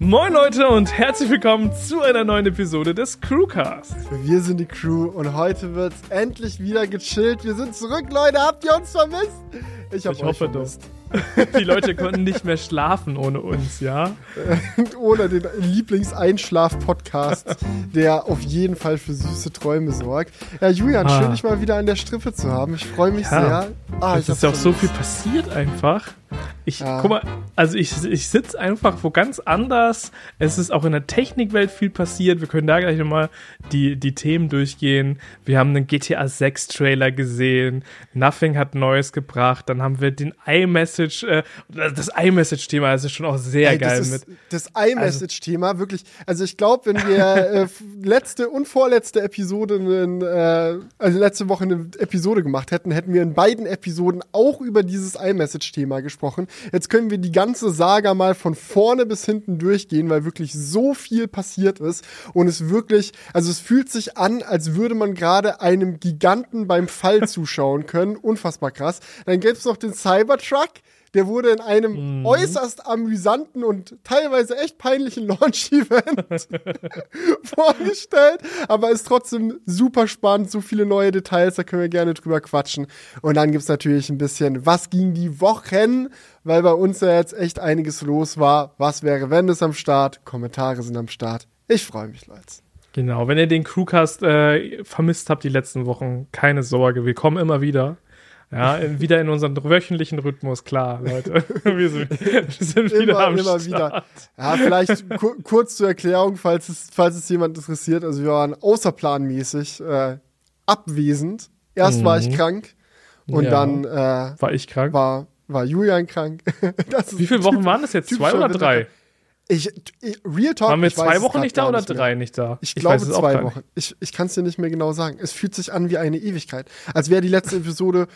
Moin Leute und herzlich willkommen zu einer neuen Episode des KREWKAST. Wir sind die Crew und heute wird's endlich wieder gechillt. Wir sind zurück, Leute. Habt ihr uns vermisst? Ich hoffe vermisst. Die Leute konnten nicht mehr schlafen ohne uns, ja? Ohne den Lieblingseinschlaf-Podcast, der auf jeden Fall für süße Träume sorgt. Ja, Julian, schön, dich mal wieder an der Strippe zu haben. Ich freue mich sehr. Es ist ja auch so viel passiert einfach. Guck mal, also ich sitze einfach wo ganz anders. Es ist auch in der Technikwelt viel passiert. Wir können da gleich nochmal die Themen durchgehen. Wir haben einen GTA 6 Trailer gesehen. Nothing hat Neues gebracht. Dann haben wir den iMessage, das iMessage-Thema ist schon auch sehr geil mit. Das iMessage-Thema, wirklich. Also ich glaube, wenn wir letzte und vorletzte Episode, letzte Woche eine Episode gemacht hätten, hätten wir in beiden Episoden auch über dieses iMessage-Thema gesprochen. Jetzt können wir die ganze Saga mal von vorne bis hinten durchgehen, weil wirklich so viel passiert ist und es wirklich, also es fühlt sich an, als würde man gerade einem Giganten beim Fall zuschauen können. Unfassbar krass. Dann gäbe es noch den Cybertruck. Der wurde in einem äußerst amüsanten und teilweise echt peinlichen Launch-Event vorgestellt, aber ist trotzdem super spannend, so viele neue Details, da können wir gerne drüber quatschen. Und dann gibt's natürlich ein bisschen, was ging die Wochen, weil bei uns ja jetzt echt einiges los war. Was wäre, wenn es am Start? Kommentare sind am Start. Ich freue mich, Leute. Genau, wenn ihr den KREWKAST vermisst habt die letzten Wochen, keine Sorge, wir kommen immer wieder. Ja, wieder in unseren wöchentlichen Rhythmus, klar, Leute. Wir sind wieder am Start. Ja, vielleicht kurz zur Erklärung, falls es jemand interessiert. Also wir waren außerplanmäßig abwesend. Erst war ich krank und dann war ich krank. War Julian krank. Wie viele Wochen waren das jetzt? 2 oder 3? Real Talk. Waren wir 2 Wochen nicht da oder 3 nicht da? Ich glaube 2 Wochen. Ich kann es dir nicht mehr genau sagen. Es fühlt sich an wie eine Ewigkeit. Als wäre die letzte Episode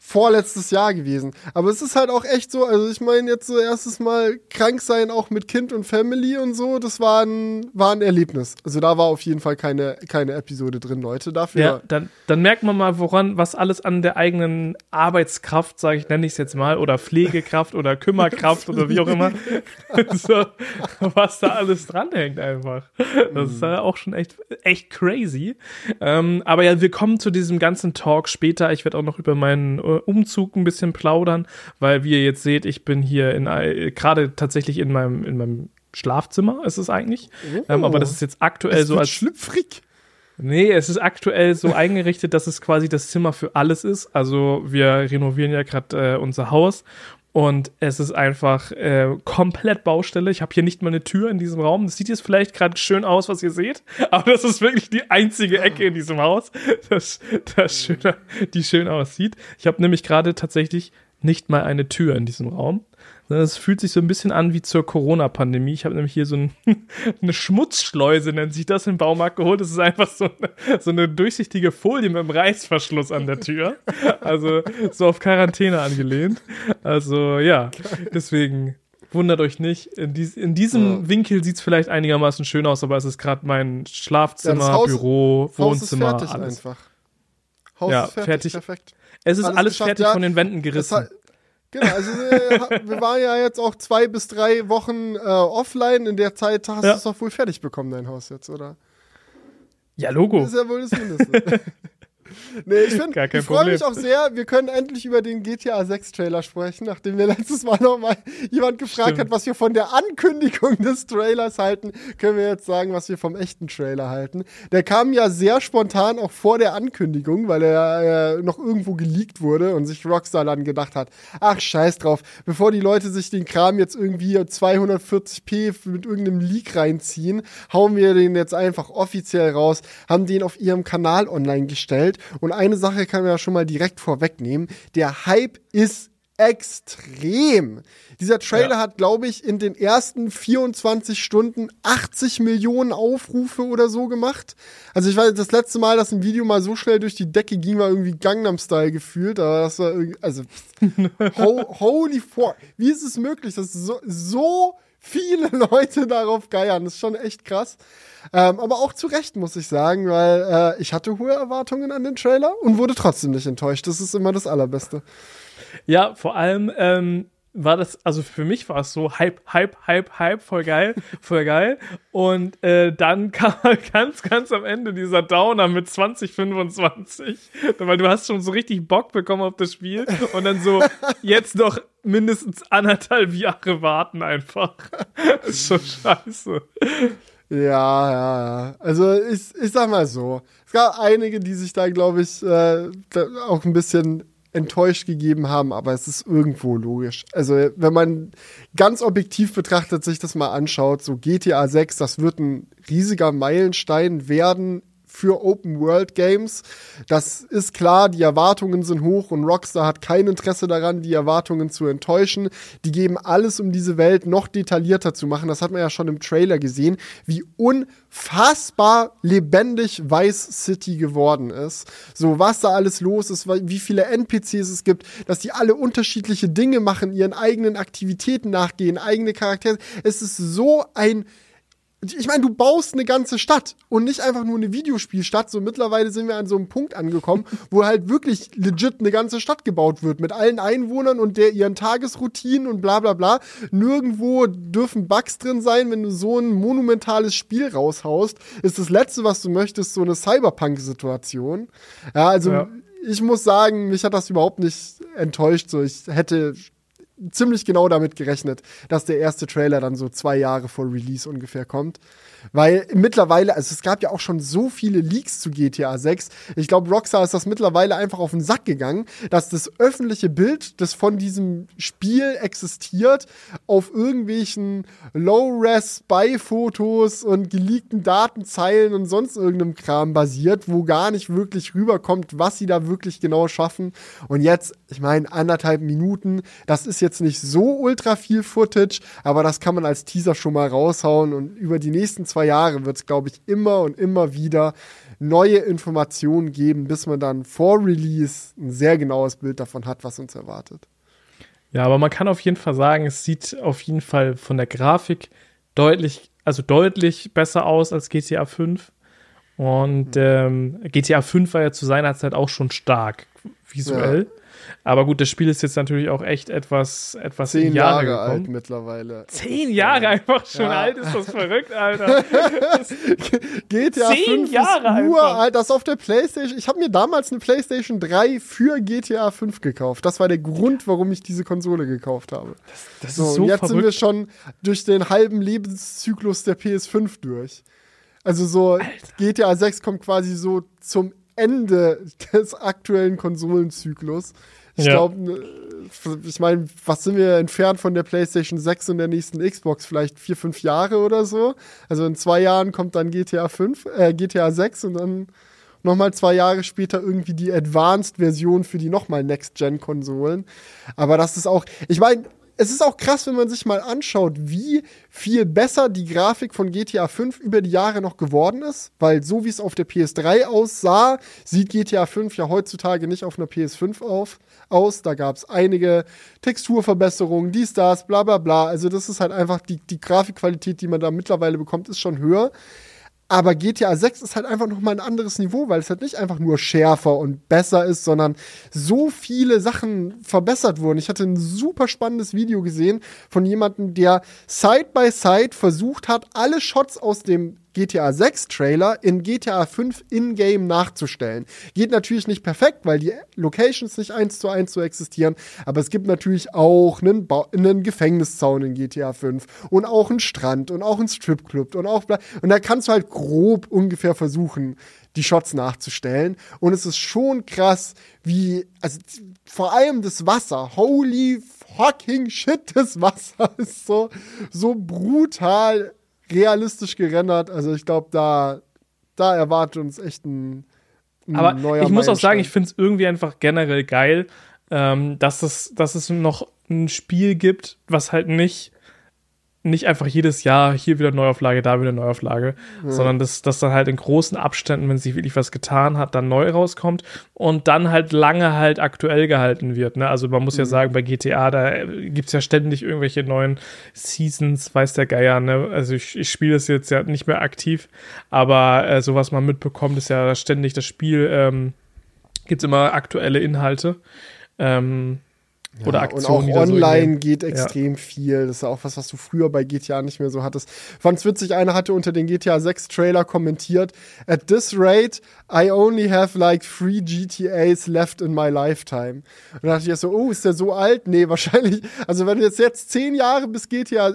vorletztes Jahr gewesen. Aber es ist halt auch echt so, also ich meine jetzt so erstes Mal krank sein, auch mit Kind und Family und so, das war ein Erlebnis. Also da war auf jeden Fall keine Episode drin, Leute. Dafür. Ja, dann merkt man mal, was alles an der eigenen Arbeitskraft, nenne ich es jetzt mal, oder Pflegekraft oder Kümmerkraft oder wie auch immer. So. Was da alles dranhängt einfach. Das ist ja auch schon echt crazy. Aber ja, wir kommen zu diesem ganzen Talk später. Ich werde auch noch über meinen Umzug ein bisschen plaudern, weil wie ihr jetzt seht, ich bin hier gerade tatsächlich in meinem Schlafzimmer ist es eigentlich. Aber das ist jetzt aktuell so als schlüpfrig. Nee, es ist aktuell so eingerichtet, dass es quasi das Zimmer für alles ist. Also wir renovieren ja gerade unser Haus. Und es ist einfach komplett Baustelle. Ich habe hier nicht mal eine Tür in diesem Raum. Das sieht jetzt vielleicht gerade schön aus, was ihr seht. Aber das ist wirklich die einzige Ecke in diesem Haus, die schön aussieht. Ich habe nämlich gerade tatsächlich nicht mal eine Tür in diesem Raum. Das fühlt sich so ein bisschen an wie zur Corona-Pandemie. Ich habe nämlich hier so eine Schmutzschleuse, nennt sich das, im Baumarkt geholt. Das ist einfach so eine durchsichtige Folie mit einem Reißverschluss an der Tür. Also so auf Quarantäne angelehnt. Also ja, deswegen wundert euch nicht. In diesem Winkel sieht es vielleicht einigermaßen schön aus, aber es ist gerade mein Schlafzimmer, Büro, Wohnzimmer, alles. Haus ist fertig einfach. Haus ist fertig, perfekt. Es ist alles fertig von den Wänden gerissen. Genau, also wir waren ja jetzt auch 2 bis 3 Wochen offline. In der Zeit hast du es doch wohl fertig bekommen, dein Haus jetzt, oder? Ja, Logo. Das ist ja wohl das Mindeste. Nee, ich freue mich auch sehr, wir können endlich über den GTA 6 Trailer sprechen, nachdem mir letztes Mal nochmal jemand gefragt hat, was wir von der Ankündigung des Trailers halten, können wir jetzt sagen, was wir vom echten Trailer halten. Der kam ja sehr spontan auch vor der Ankündigung, weil er noch irgendwo geleakt wurde und sich Rockstar dann gedacht hat, ach scheiß drauf, bevor die Leute sich den Kram jetzt irgendwie 240p mit irgendeinem Leak reinziehen, hauen wir den jetzt einfach offiziell raus, haben den auf ihrem Kanal online gestellt. Und eine Sache kann man ja schon mal direkt vorwegnehmen. Der Hype ist extrem. Dieser Trailer hat, glaube ich, in den ersten 24 Stunden 80 Millionen Aufrufe oder so gemacht. Also ich weiß, das letzte Mal, dass ein Video mal so schnell durch die Decke ging, war irgendwie Gangnam Style gefühlt. Aber das war irgendwie, also holy fuck. Wie ist es möglich, dass so viele Leute darauf geiern? Das ist schon echt krass. Aber auch zu Recht, muss ich sagen, weil ich hatte hohe Erwartungen an den Trailer und wurde trotzdem nicht enttäuscht. Das ist immer das Allerbeste. Ja, vor allem war das, also für mich war es so Hype, voll geil. Und dann kam halt ganz am Ende dieser Downer mit 2025, weil du hast schon so richtig Bock bekommen auf das Spiel und dann so, jetzt noch mindestens 1,5 Jahre warten einfach. Das ist schon scheiße. Ja. Also ich sag mal so, es gab einige, die sich da, glaube ich, auch ein bisschen enttäuscht gegeben haben, aber es ist irgendwo logisch. Also wenn man ganz objektiv betrachtet sich das mal anschaut, so GTA 6, das wird ein riesiger Meilenstein werden für Open-World-Games. Das ist klar, die Erwartungen sind hoch und Rockstar hat kein Interesse daran, die Erwartungen zu enttäuschen. Die geben alles, um diese Welt noch detaillierter zu machen. Das hat man ja schon im Trailer gesehen, wie unfassbar lebendig Vice City geworden ist. So, was da alles los ist, wie viele NPCs es gibt, dass die alle unterschiedliche Dinge machen, ihren eigenen Aktivitäten nachgehen, eigene Charaktere. Es ist so ein... Ich meine, du baust eine ganze Stadt und nicht einfach nur eine Videospielstadt. So mittlerweile sind wir an so einem Punkt angekommen, wo halt wirklich legit eine ganze Stadt gebaut wird mit allen Einwohnern und ihren Tagesroutinen und bla bla bla. Nirgendwo dürfen Bugs drin sein, wenn du so ein monumentales Spiel raushaust. Ist das Letzte, was du möchtest, so eine Cyberpunk-Situation. Ja, also ich muss sagen, mich hat das überhaupt nicht enttäuscht. So, ich hätte... ziemlich genau damit gerechnet, dass der erste Trailer dann so 2 Jahre vor Release ungefähr kommt. Weil mittlerweile, also es gab ja auch schon so viele Leaks zu GTA 6. Ich glaube, Rockstar ist das mittlerweile einfach auf den Sack gegangen, dass das öffentliche Bild, das von diesem Spiel existiert, auf irgendwelchen Low-Res-Spy-Fotos und geleakten Datenzeilen und sonst irgendeinem Kram basiert, wo gar nicht wirklich rüberkommt, was sie da wirklich genau schaffen. Und jetzt, ich meine, 1,5 Minuten, das ist jetzt nicht so ultra viel Footage, aber das kann man als Teaser schon mal raushauen und über die nächsten 2 Jahre wird es, glaube ich, immer und immer wieder neue Informationen geben, bis man dann vor Release ein sehr genaues Bild davon hat, was uns erwartet. Ja, aber man kann auf jeden Fall sagen, es sieht auf jeden Fall von der Grafik deutlich besser aus als GTA 5. Und GTA 5 war ja zu seiner Zeit auch schon stark visuell. Ja. Aber gut, das Spiel ist jetzt natürlich auch echt etwas 10 Jahre alt mittlerweile. 10 Jahre einfach schon alt, ist das verrückt, Alter. GTA 5 Jahre ist uralt, das auf der PlayStation. Ich habe mir damals eine PlayStation 3 für GTA 5 gekauft. Das war der Grund, warum ich diese Konsole gekauft habe. Das so, ist so und jetzt verrückt. Sind wir schon durch den halben Lebenszyklus der PS5 durch. Also so, Alter. GTA 6 kommt quasi so zum Ende des aktuellen Konsolenzyklus. Ich glaube, ich meine, was sind wir entfernt von der PlayStation 6 und der nächsten Xbox? Vielleicht 4-5 Jahre oder so. Also in 2 Jahren kommt dann GTA 6 und dann nochmal 2 Jahre später irgendwie die Advanced-Version für die nochmal Next-Gen-Konsolen. Aber das ist auch, ich meine, es ist auch krass, wenn man sich mal anschaut, wie viel besser die Grafik von GTA 5 über die Jahre noch geworden ist. Weil so wie es auf der PS3 aussah, sieht GTA 5 ja heutzutage nicht auf einer PS5 aus. Da gab es einige Texturverbesserungen, dies, das, bla bla bla. Also das ist halt einfach, die Grafikqualität, die man da mittlerweile bekommt, ist schon höher. Aber GTA 6 ist halt einfach nochmal ein anderes Niveau, weil es halt nicht einfach nur schärfer und besser ist, sondern so viele Sachen verbessert wurden. Ich hatte ein super spannendes Video gesehen von jemandem, der Side-by-Side versucht hat, alle Shots aus dem GTA 6 Trailer in GTA 5 in-game nachzustellen. Geht natürlich nicht perfekt, weil die Locations nicht 1:1 so existieren, aber es gibt natürlich auch einen Gefängniszaun in GTA 5 und auch einen Strand und auch einen Stripclub und auch und da kannst du halt grob ungefähr versuchen, die Shots nachzustellen und es ist schon krass, wie, also vor allem das Wasser, holy fucking shit, das Wasser ist so brutal realistisch gerendert, also ich glaube, da erwartet uns echt ein neuer Meilenstein. Ich muss auch sagen, ich finde es irgendwie einfach generell geil, dass es noch ein Spiel gibt, was halt nicht einfach jedes Jahr hier wieder Neuauflage, da wieder Neuauflage, sondern dass dann halt in großen Abständen, wenn sich wirklich was getan hat, dann neu rauskommt und dann halt lange halt aktuell gehalten wird. Ne? Also man muss ja sagen, bei GTA, da gibt's ja ständig irgendwelche neuen Seasons, weiß der Geier. Ne? Also ich spiele das jetzt ja nicht mehr aktiv, aber so was man mitbekommt, ist ja ständig das Spiel, gibt's immer aktuelle Inhalte. Ja, oder Aktionen. Und auch online so geht extrem viel. Das ist ja auch was, was du früher bei GTA nicht mehr so hattest. Fand's witzig, einer hatte unter den GTA 6 Trailer kommentiert: At this rate, I only have like 3 GTAs left in my lifetime. Und da dachte ich erst so, oh, ist der so alt? Nee, wahrscheinlich. Also wenn du jetzt 10 Jahre bis GTA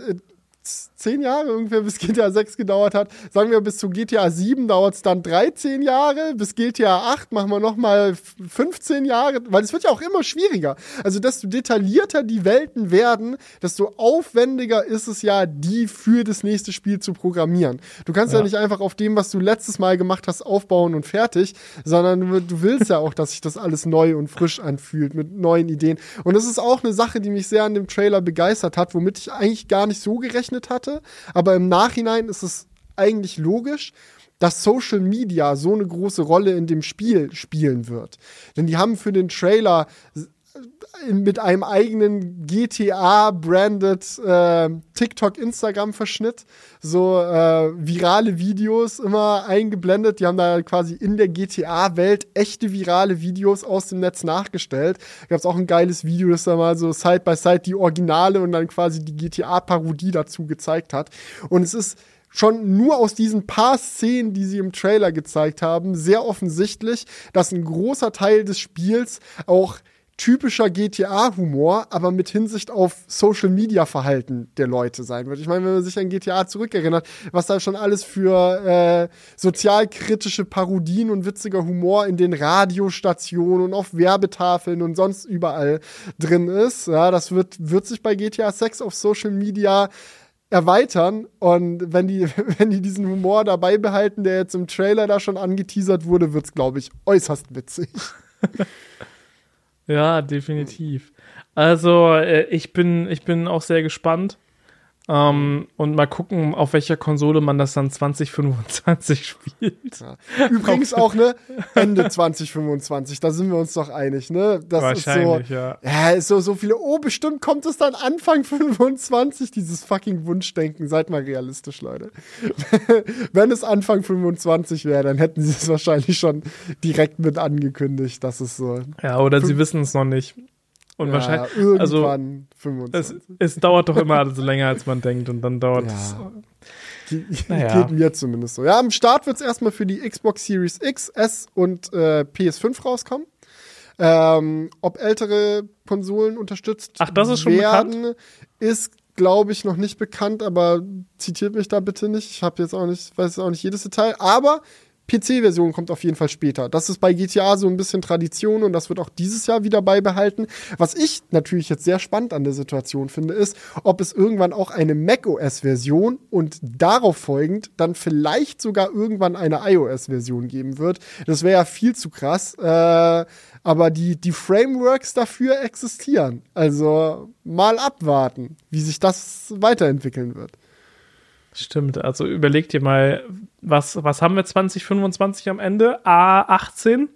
10 Jahre ungefähr bis GTA 6 gedauert hat. Sagen wir, bis zu GTA 7 dauert es dann 13 Jahre, bis GTA 8 machen wir nochmal 15 Jahre, weil es wird ja auch immer schwieriger. Also, desto detaillierter die Welten werden, desto aufwendiger ist es ja, die für das nächste Spiel zu programmieren. Du kannst ja nicht einfach auf dem, was du letztes Mal gemacht hast, aufbauen und fertig, sondern du willst ja auch, dass sich das alles neu und frisch anfühlt, mit neuen Ideen. Und das ist auch eine Sache, die mich sehr an dem Trailer begeistert hat, womit ich eigentlich gar nicht so gerechnet hatte, aber im Nachhinein ist es eigentlich logisch, dass Social Media so eine große Rolle in dem Spiel spielen wird. Denn die haben für den Trailer mit einem eigenen GTA-branded TikTok-Instagram-Verschnitt so virale Videos immer eingeblendet. Die haben da quasi in der GTA-Welt echte virale Videos aus dem Netz nachgestellt. Da gab es auch ein geiles Video, das da mal so Side-by-Side die Originale und dann quasi die GTA-Parodie dazu gezeigt hat. Und es ist schon nur aus diesen paar Szenen, die sie im Trailer gezeigt haben, sehr offensichtlich, dass ein großer Teil des Spiels auch typischer GTA-Humor, aber mit Hinsicht auf Social-Media-Verhalten der Leute sein wird. Ich meine, wenn man sich an GTA zurückerinnert, was da schon alles für sozialkritische Parodien und witziger Humor in den Radiostationen und auf Werbetafeln und sonst überall drin ist, ja, das wird sich bei GTA 6 auf Social Media erweitern. Und wenn die diesen Humor dabei behalten, der jetzt im Trailer da schon angeteasert wurde, wird's, glaube ich, äußerst witzig. Ja, definitiv. Also, ich bin auch sehr gespannt. Und mal gucken, auf welcher Konsole man das dann 2025 spielt. Ja. Übrigens auch, ne, Ende 2025, da sind wir uns doch einig, ne? Das wahrscheinlich, ist so, ja, ist so viele, oh, bestimmt kommt es dann Anfang 25, dieses fucking Wunschdenken. Seid mal realistisch, Leute. Wenn es Anfang 25 wäre, dann hätten sie es wahrscheinlich schon direkt mit angekündigt, dass es so. Ja, oder sie wissen es noch nicht. Und ja, wahrscheinlich irgendwann, also 25. Es dauert doch immer so länger, als man denkt, und dann dauert es. Geht mir zumindest so. Ja, am Start wird es erstmal für die Xbox Series X, S und PS5 rauskommen. Ob ältere Konsolen unterstützt werden, das ist schon bekannt? Ist, glaube ich, noch nicht bekannt, aber zitiert mich da bitte nicht. Ich habe jetzt auch nicht, weiß auch nicht jedes Detail, aber PC-Version kommt auf jeden Fall später. Das ist bei GTA so ein bisschen Tradition und das wird auch dieses Jahr wieder beibehalten. Was ich natürlich jetzt sehr spannend an der Situation finde, ist, ob es irgendwann auch eine macOS-Version und darauf folgend dann vielleicht sogar irgendwann eine iOS-Version geben wird. Das wäre ja viel zu krass. Aber die Frameworks dafür existieren. Also mal abwarten, wie sich das weiterentwickeln wird. Stimmt, also überleg dir mal, was haben wir 2025 am Ende? A18?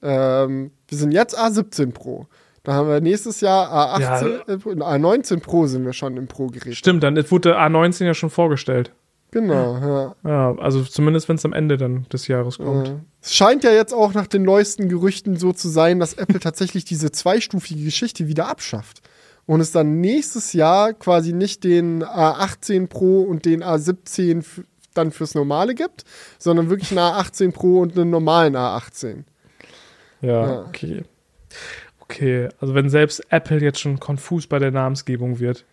Wir sind jetzt A17 Pro. Da haben wir nächstes Jahr A18, A19 Pro sind wir schon im Pro-Gerät. Stimmt, dann wurde A19 ja schon vorgestellt. Genau, ja. Also zumindest, wenn es am Ende dann des Jahres kommt. Ja. Es scheint ja jetzt auch nach den neuesten Gerüchten so zu sein, dass Apple tatsächlich diese zweistufige Geschichte wieder abschafft. Und es dann nächstes Jahr quasi nicht den A18 Pro und den A17 dann fürs Normale gibt, sondern wirklich einen A18 Pro und einen normalen A18. Ja, okay. Okay, also wenn selbst Apple jetzt schon konfus bei der Namensgebung wird.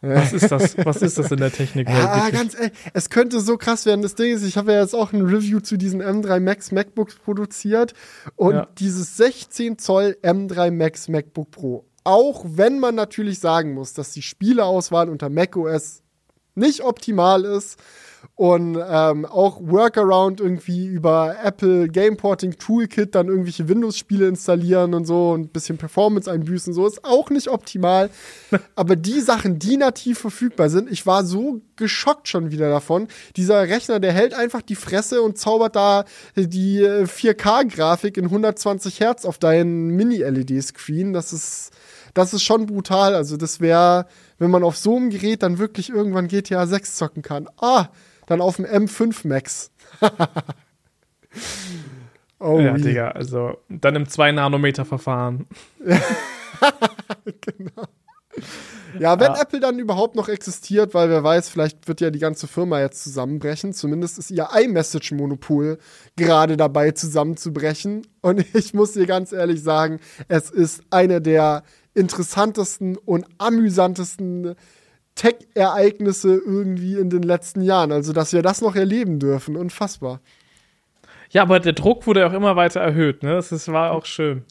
Was ist das? Was ist das in der Technik? Ja, ganz ehrlich, es könnte so krass werden. Das Ding ist, ich habe ja jetzt auch ein Review zu diesen M3 Max MacBooks produziert und dieses 16 Zoll M3 Max MacBook Pro. Auch wenn man natürlich sagen muss, dass die Spieleauswahl unter macOS nicht optimal ist und auch Workaround irgendwie über Apple Gameporting Toolkit dann irgendwelche Windows-Spiele installieren und so und ein bisschen Performance einbüßen, so ist auch nicht optimal. Aber die Sachen, die nativ verfügbar sind, ich war so geschockt schon wieder davon. Dieser Rechner, der hält einfach die Fresse und zaubert da die 4K-Grafik in 120 Hertz auf deinen Mini-LED-Screen. Das ist schon brutal. Also das wäre, wenn man auf so einem Gerät dann wirklich irgendwann GTA 6 zocken kann. Ah, dann auf dem M5 Max. Oh, ja, Digga, also dann im 2-Nanometer-Verfahren. Genau. Ja, wenn Apple dann überhaupt noch existiert, weil wer weiß, vielleicht wird ja die ganze Firma jetzt zusammenbrechen. Zumindest ist ihr iMessage-Monopol gerade dabei zusammenzubrechen. Und ich muss dir ganz ehrlich sagen, es ist eine der interessantesten und amüsantesten Tech-Ereignisse irgendwie in den letzten Jahren. Also, dass wir das noch erleben dürfen, unfassbar. Ja, aber der Druck wurde auch immer weiter erhöht, ne? Das war auch schön.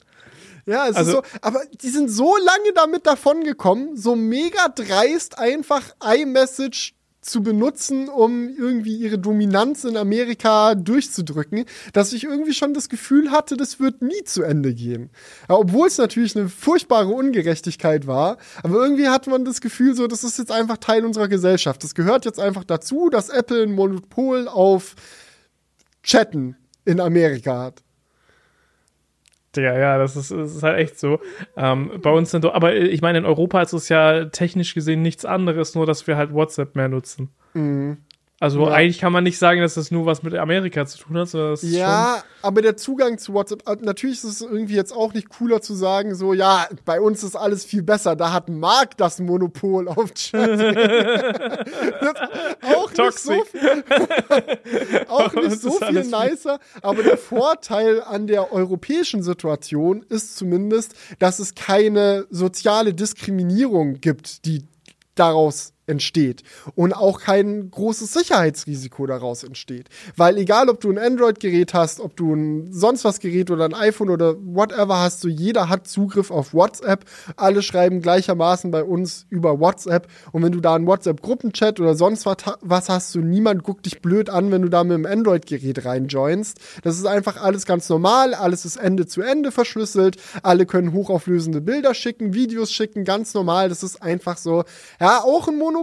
Ja, es ist so, aber die sind so lange damit davongekommen, so mega dreist einfach iMessage zu benutzen, um irgendwie ihre Dominanz in Amerika durchzudrücken, dass ich irgendwie schon das Gefühl hatte, das wird nie zu Ende gehen. Ja, obwohl es natürlich eine furchtbare Ungerechtigkeit war, aber irgendwie hat man das Gefühl so, das ist jetzt einfach Teil unserer Gesellschaft. Das gehört jetzt einfach dazu, dass Apple ein Monopol auf Chatten in Amerika hat. Ja, das ist halt echt so. Bei uns sind, aber ich meine, in Europa ist es ja technisch gesehen nichts anderes, nur dass wir halt WhatsApp mehr nutzen. Mhm. Also eigentlich kann man nicht sagen, dass das nur was mit Amerika zu tun hat. Sondern das ist schon, aber der Zugang zu WhatsApp, natürlich ist es irgendwie jetzt auch nicht cooler zu sagen, so, ja, bei uns ist alles viel besser, da hat Mark das Monopol auf Chat. Auch Toxic. Nicht so viel nicer, aber der Vorteil an der europäischen Situation ist zumindest, dass es keine soziale Diskriminierung gibt, die daraus entsteht und auch kein großes Sicherheitsrisiko daraus entsteht. Weil egal, ob du ein Android-Gerät hast, ob du ein sonst was Gerät oder ein iPhone oder whatever hast, so jeder hat Zugriff auf WhatsApp. Alle schreiben gleichermaßen bei uns über WhatsApp. Und wenn du da einen WhatsApp-Gruppenchat oder sonst was hast, so niemand guckt dich blöd an, wenn du da mit einem Android-Gerät reinjoinst. Das ist einfach alles ganz normal. Alles ist Ende zu Ende verschlüsselt. Alle können hochauflösende Bilder schicken, Videos schicken, ganz normal. Das ist einfach so, ja, auch ein Monopol,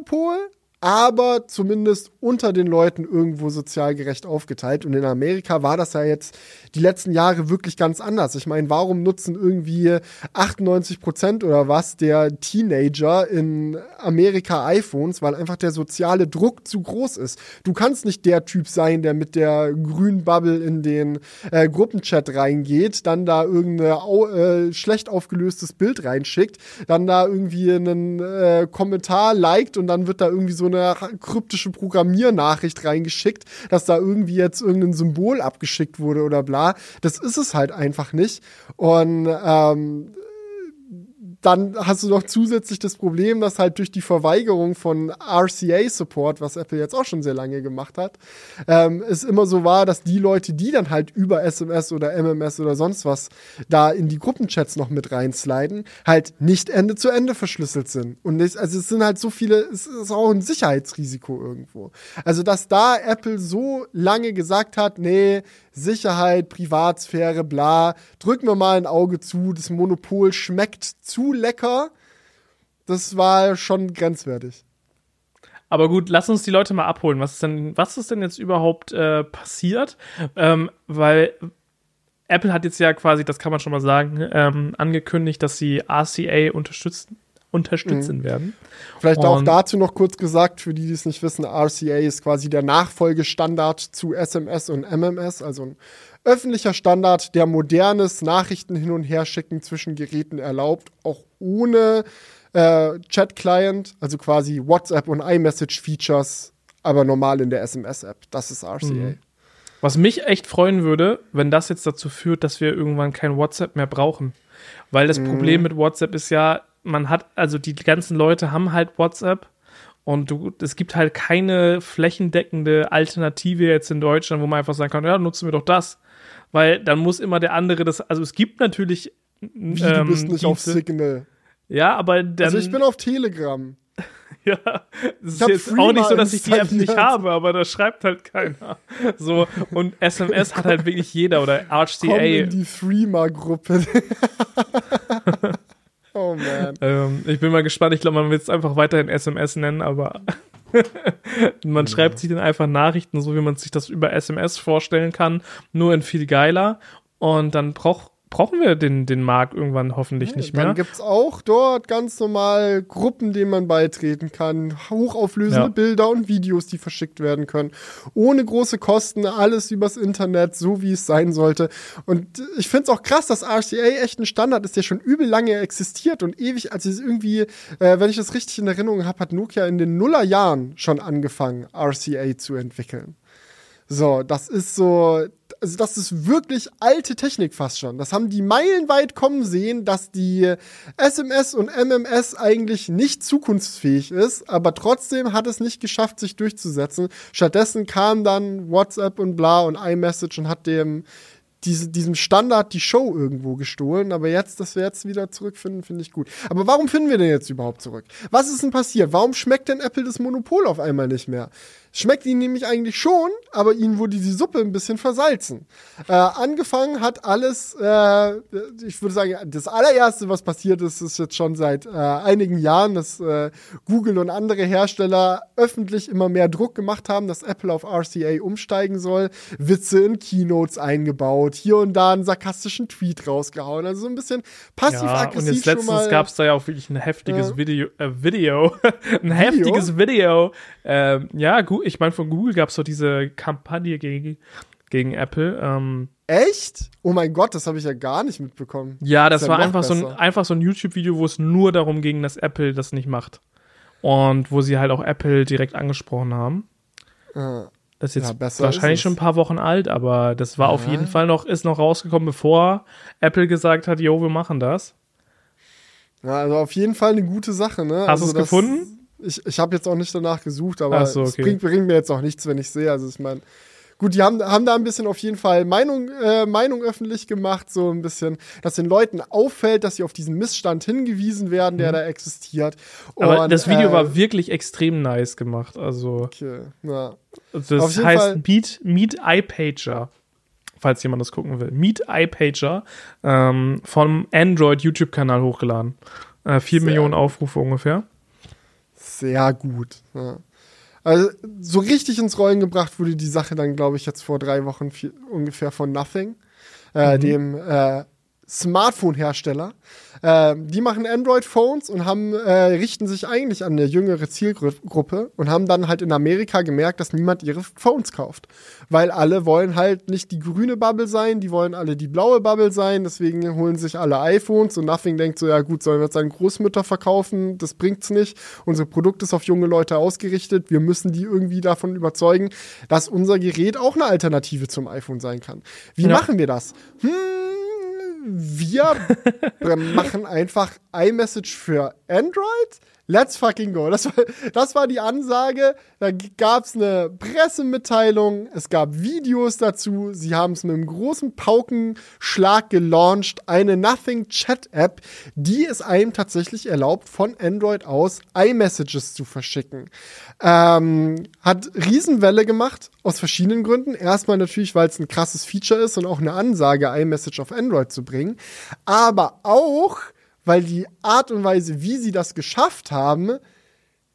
aber zumindest unter den Leuten irgendwo sozial gerecht aufgeteilt. Und in Amerika war das ja jetzt die letzten Jahre wirklich ganz anders. Ich meine, warum nutzen irgendwie 98% oder was der Teenager in Amerika iPhones? Weil einfach der soziale Druck zu groß ist. Du kannst nicht der Typ sein, der mit der grünen Bubble in den Gruppenchat reingeht, dann da irgendein schlecht aufgelöstes Bild reinschickt, dann da irgendwie einen Kommentar liked und dann wird da irgendwie so eine kryptische Programmiernachricht reingeschickt, dass da irgendwie jetzt irgendein Symbol abgeschickt wurde oder bla. Das ist es halt einfach nicht. Und dann hast du noch zusätzlich das Problem, dass halt durch die Verweigerung von RCA-Support, was Apple jetzt auch schon sehr lange gemacht hat, es immer so war, dass die Leute, die dann halt über SMS oder MMS oder sonst was da in die Gruppenchats noch mit reinsliden, halt nicht Ende zu Ende verschlüsselt sind. Und es sind halt so viele, es ist auch ein Sicherheitsrisiko irgendwo. Also, dass da Apple so lange gesagt hat, nee, Sicherheit, Privatsphäre, bla, drücken wir mal ein Auge zu, das Monopol schmeckt zu lecker, das war schon grenzwertig. Aber gut, lass uns die Leute mal abholen, was ist denn jetzt überhaupt passiert, weil Apple hat jetzt ja quasi, das kann man schon mal sagen, angekündigt, dass sie RCA unterstützen werden. Vielleicht und auch dazu noch kurz gesagt, für die, die es nicht wissen, RCA ist quasi der Nachfolgestandard zu SMS und MMS, also ein öffentlicher Standard, der modernes Nachrichten hin und her schicken zwischen Geräten erlaubt, auch ohne Chat-Client, also quasi WhatsApp und iMessage-Features, aber normal in der SMS-App. Das ist RCA. Mhm. Was mich echt freuen würde, wenn das jetzt dazu führt, dass wir irgendwann kein WhatsApp mehr brauchen. Weil das Problem mit WhatsApp ist ja, man hat, also die ganzen Leute haben halt WhatsApp und es gibt halt keine flächendeckende Alternative jetzt in Deutschland, wo man einfach sagen kann, ja, nutzen wir doch das. Weil dann muss immer der andere das, also es gibt natürlich du bist nicht auf Signal. Ja, aber dann. Also ich bin auf Telegram. Ja, es ist jetzt auch nicht so, dass ich die App nicht habe, aber da schreibt halt keiner. So, und SMS hat halt wirklich jeder oder RCA. Komm in die Freema-Gruppe. Oh man. Ich bin mal gespannt. Ich glaube, man wird es einfach weiterhin SMS nennen, aber man schreibt sich dann einfach Nachrichten, so wie man sich das über SMS vorstellen kann, nur in viel geiler. Und dann braucht brauchen wir den Markt irgendwann hoffentlich nicht mehr. Dann gibt es auch dort ganz normal Gruppen, denen man beitreten kann, hochauflösende Bilder und Videos, die verschickt werden können, ohne große Kosten, alles übers Internet, so wie es sein sollte. Und ich finde es auch krass, dass RCA echt ein Standard ist, der schon übel lange existiert und ewig, als es irgendwie, wenn ich das richtig in Erinnerung habe, hat Nokia in den Nullerjahren schon angefangen, RCA zu entwickeln. So, das ist so, also das ist wirklich alte Technik fast schon. Das haben die meilenweit kommen sehen, dass die SMS und MMS eigentlich nicht zukunftsfähig ist, aber trotzdem hat es nicht geschafft, sich durchzusetzen. Stattdessen kam dann WhatsApp und bla und iMessage und hat diesem Standard die Show irgendwo gestohlen, aber jetzt, dass wir jetzt wieder zurückfinden, finde ich gut. Aber warum finden wir denn jetzt überhaupt zurück? Was ist denn passiert? Warum schmeckt denn Apple das Monopol auf einmal nicht mehr? Schmeckt ihnen nämlich eigentlich schon, aber ihnen wurde die Suppe ein bisschen versalzen. Angefangen hat alles, ich würde sagen, das allererste, was passiert ist, ist jetzt schon seit einigen Jahren, dass Google und andere Hersteller öffentlich immer mehr Druck gemacht haben, dass Apple auf RCA umsteigen soll, Witze in Keynotes eingebaut, hier und da einen sarkastischen Tweet rausgehauen, also so ein bisschen passiv-aggressiv. Ja, und jetzt letztens gab es da ja auch wirklich ein heftiges Video. Ja, gut. Ich meine, von Google gab es so diese Kampagne gegen Apple. Echt? Oh mein Gott, das habe ich ja gar nicht mitbekommen. Ja, das war einfach so ein YouTube-Video, wo es nur darum ging, dass Apple das nicht macht. Und wo sie halt auch Apple direkt angesprochen haben. Das ist jetzt wahrscheinlich schon ein paar Wochen alt, aber das war auf jeden Fall noch rausgekommen, bevor Apple gesagt hat, jo, wir machen das. Ja, also auf jeden Fall eine gute Sache, ne? Hast du es gefunden? Ich habe jetzt auch nicht danach gesucht, aber so, okay. Es bringt mir jetzt auch nichts, wenn ich sehe. Also ich meine, gut, die haben da ein bisschen auf jeden Fall Meinung öffentlich gemacht, so ein bisschen, dass den Leuten auffällt, dass sie auf diesen Missstand hingewiesen werden, der da existiert. Aber das Video war wirklich extrem nice gemacht. Also okay, ja. Das heißt Meet iPager, falls jemand das gucken will. Meet iPager vom Android-YouTube-Kanal hochgeladen. 4 Millionen Aufrufe ungefähr. Sehr gut. Ja. Also so richtig ins Rollen gebracht wurde die Sache dann, glaube ich, jetzt vor 3 Wochen ungefähr von Nothing, dem Smartphone-Hersteller. Die machen Android-Phones und richten sich eigentlich an eine jüngere Zielgruppe und haben dann halt in Amerika gemerkt, dass niemand ihre Phones kauft. Weil alle wollen halt nicht die grüne Bubble sein, die wollen alle die blaue Bubble sein, deswegen holen sich alle iPhones und Nothing denkt so, ja gut, sollen wir jetzt an Großmütter verkaufen, das bringt's nicht. Unser Produkt ist auf junge Leute ausgerichtet, wir müssen die irgendwie davon überzeugen, dass unser Gerät auch eine Alternative zum iPhone sein kann. Wie machen wir das? Wir machen einfach iMessage für Android. Let's fucking go. Das war die Ansage. Da gab es eine Pressemitteilung. Es gab Videos dazu. Sie haben es mit einem großen Paukenschlag gelauncht. Eine Nothing-Chat-App, die es einem tatsächlich erlaubt, von Android aus iMessages zu verschicken. Hat Riesenwelle gemacht, aus verschiedenen Gründen. Erstmal natürlich, weil es ein krasses Feature ist und auch eine Ansage, iMessage auf Android zu bringen. Aber auch weil die Art und Weise, wie sie das geschafft haben,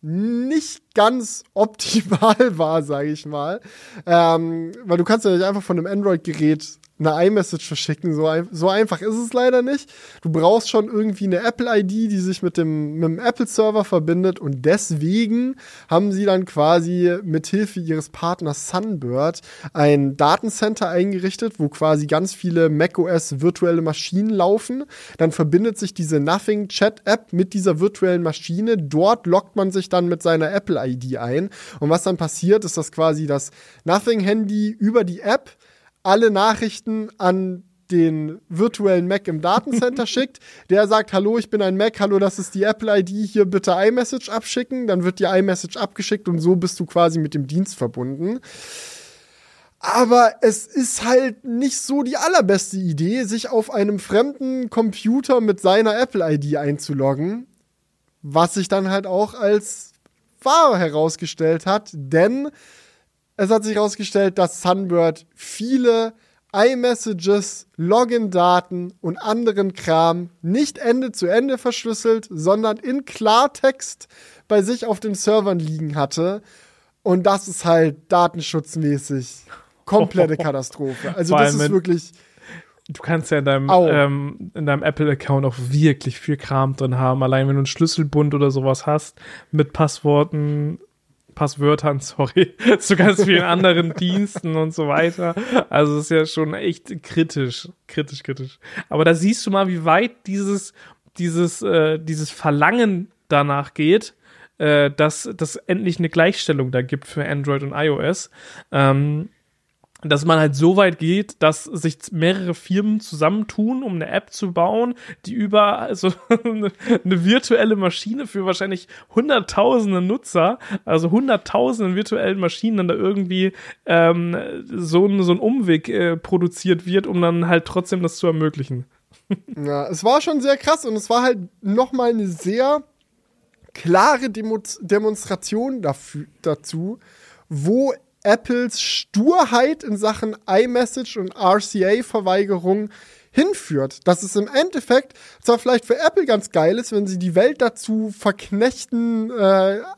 nicht ganz optimal war, sage ich mal. Weil du kannst ja nicht einfach von einem Android-Gerät eine iMessage verschicken, so einfach ist es leider nicht. Du brauchst schon irgendwie eine Apple-ID, die sich mit dem Apple-Server verbindet und deswegen haben sie dann quasi mithilfe ihres Partners Sunbird ein Datencenter eingerichtet, wo quasi ganz viele macOS virtuelle Maschinen laufen. Dann verbindet sich diese Nothing-Chat-App mit dieser virtuellen Maschine. Dort loggt man sich dann mit seiner Apple-ID ein und was dann passiert, ist, dass quasi das Nothing-Handy über die App alle Nachrichten an den virtuellen Mac im Datencenter schickt. Der sagt, hallo, ich bin ein Mac, hallo, das ist die Apple-ID, hier bitte iMessage abschicken. Dann wird dir iMessage abgeschickt und so bist du quasi mit dem Dienst verbunden. Aber es ist halt nicht so die allerbeste Idee, sich auf einem fremden Computer mit seiner Apple-ID einzuloggen, was sich dann halt auch als wahr herausgestellt hat, denn es hat sich herausgestellt, dass Sunbird viele iMessages, Login-Daten und anderen Kram nicht Ende zu Ende verschlüsselt, sondern in Klartext bei sich auf den Servern liegen hatte. Und das ist halt datenschutzmäßig komplette Katastrophe. Also das ist wirklich Du kannst ja in deinem Apple-Account auch wirklich viel Kram drin haben. Allein wenn du einen Schlüsselbund oder sowas hast, mit Passwörtern, sorry, zu ganz vielen anderen Diensten und so weiter. Also das ist ja schon echt kritisch. Aber da siehst du mal, wie weit dieses Verlangen danach geht, dass das endlich eine Gleichstellung da gibt für Android und iOS. Dass man halt so weit geht, dass sich mehrere Firmen zusammentun, um eine App zu bauen, die über so eine virtuelle Maschine für wahrscheinlich hunderttausende Nutzer, also hunderttausenden virtuellen Maschinen dann da irgendwie so ein Umweg produziert wird, um dann halt trotzdem das zu ermöglichen. Ja, es war schon sehr krass und es war halt nochmal eine sehr klare Demonstration dazu, wo Apples Sturheit in Sachen iMessage und RCA-Verweigerung hinführt. Dass es im Endeffekt zwar vielleicht für Apple ganz geil ist, wenn sie die Welt dazu verknechten,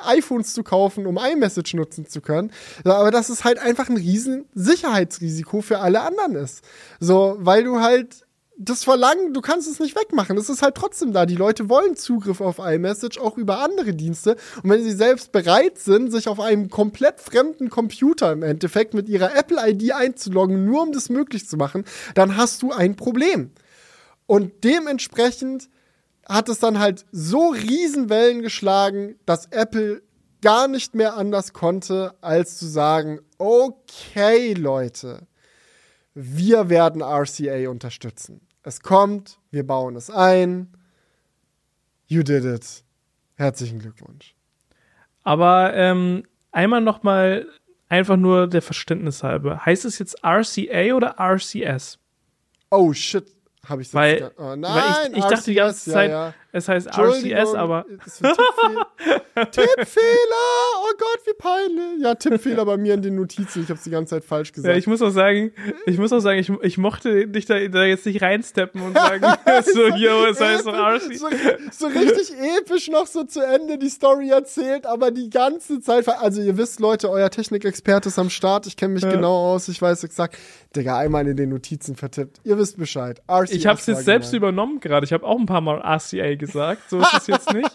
iPhones zu kaufen, um iMessage nutzen zu können, aber dass es halt einfach ein riesen Sicherheitsrisiko für alle anderen ist. So, weil du halt das Verlangen, du kannst es nicht wegmachen. Das ist halt trotzdem da. Die Leute wollen Zugriff auf iMessage, auch über andere Dienste. Und wenn sie selbst bereit sind, sich auf einem komplett fremden Computer im Endeffekt mit ihrer Apple-ID einzuloggen, nur um das möglich zu machen, dann hast du ein Problem. Und dementsprechend hat es dann halt so Riesenwellen geschlagen, dass Apple gar nicht mehr anders konnte, als zu sagen, okay, Leute, wir werden RCA unterstützen. Es kommt, wir bauen es ein. You did it. Herzlichen Glückwunsch. Aber einmal nochmal einfach nur der Verständnis halber. Heißt es jetzt RCA oder RCS? Oh shit, habe ich das nicht. Oh nein, weil ich dachte die ganze Zeit, ja. Es heißt RCS, aber Tippfehler! Oh Gott, wie peinlich. Ja, Tippfehler bei mir in den Notizen. Ich habe es die ganze Zeit falsch gesagt. Ja, ich muss auch sagen, ich mochte dich da jetzt nicht reinsteppen und sagen, so hier, es heißt so RC. So richtig episch noch so zu Ende die Story erzählt, aber die ganze Zeit, also ihr wisst, Leute, euer Technikexperte ist am Start. Ich kenne mich genau aus. Ich weiß exakt. Digga, einmal in den Notizen vertippt. Ihr wisst Bescheid. RCS. Ich habe es jetzt selbst übernommen gerade. Ich habe auch ein paar Mal RCA gesagt. So ist es jetzt nicht.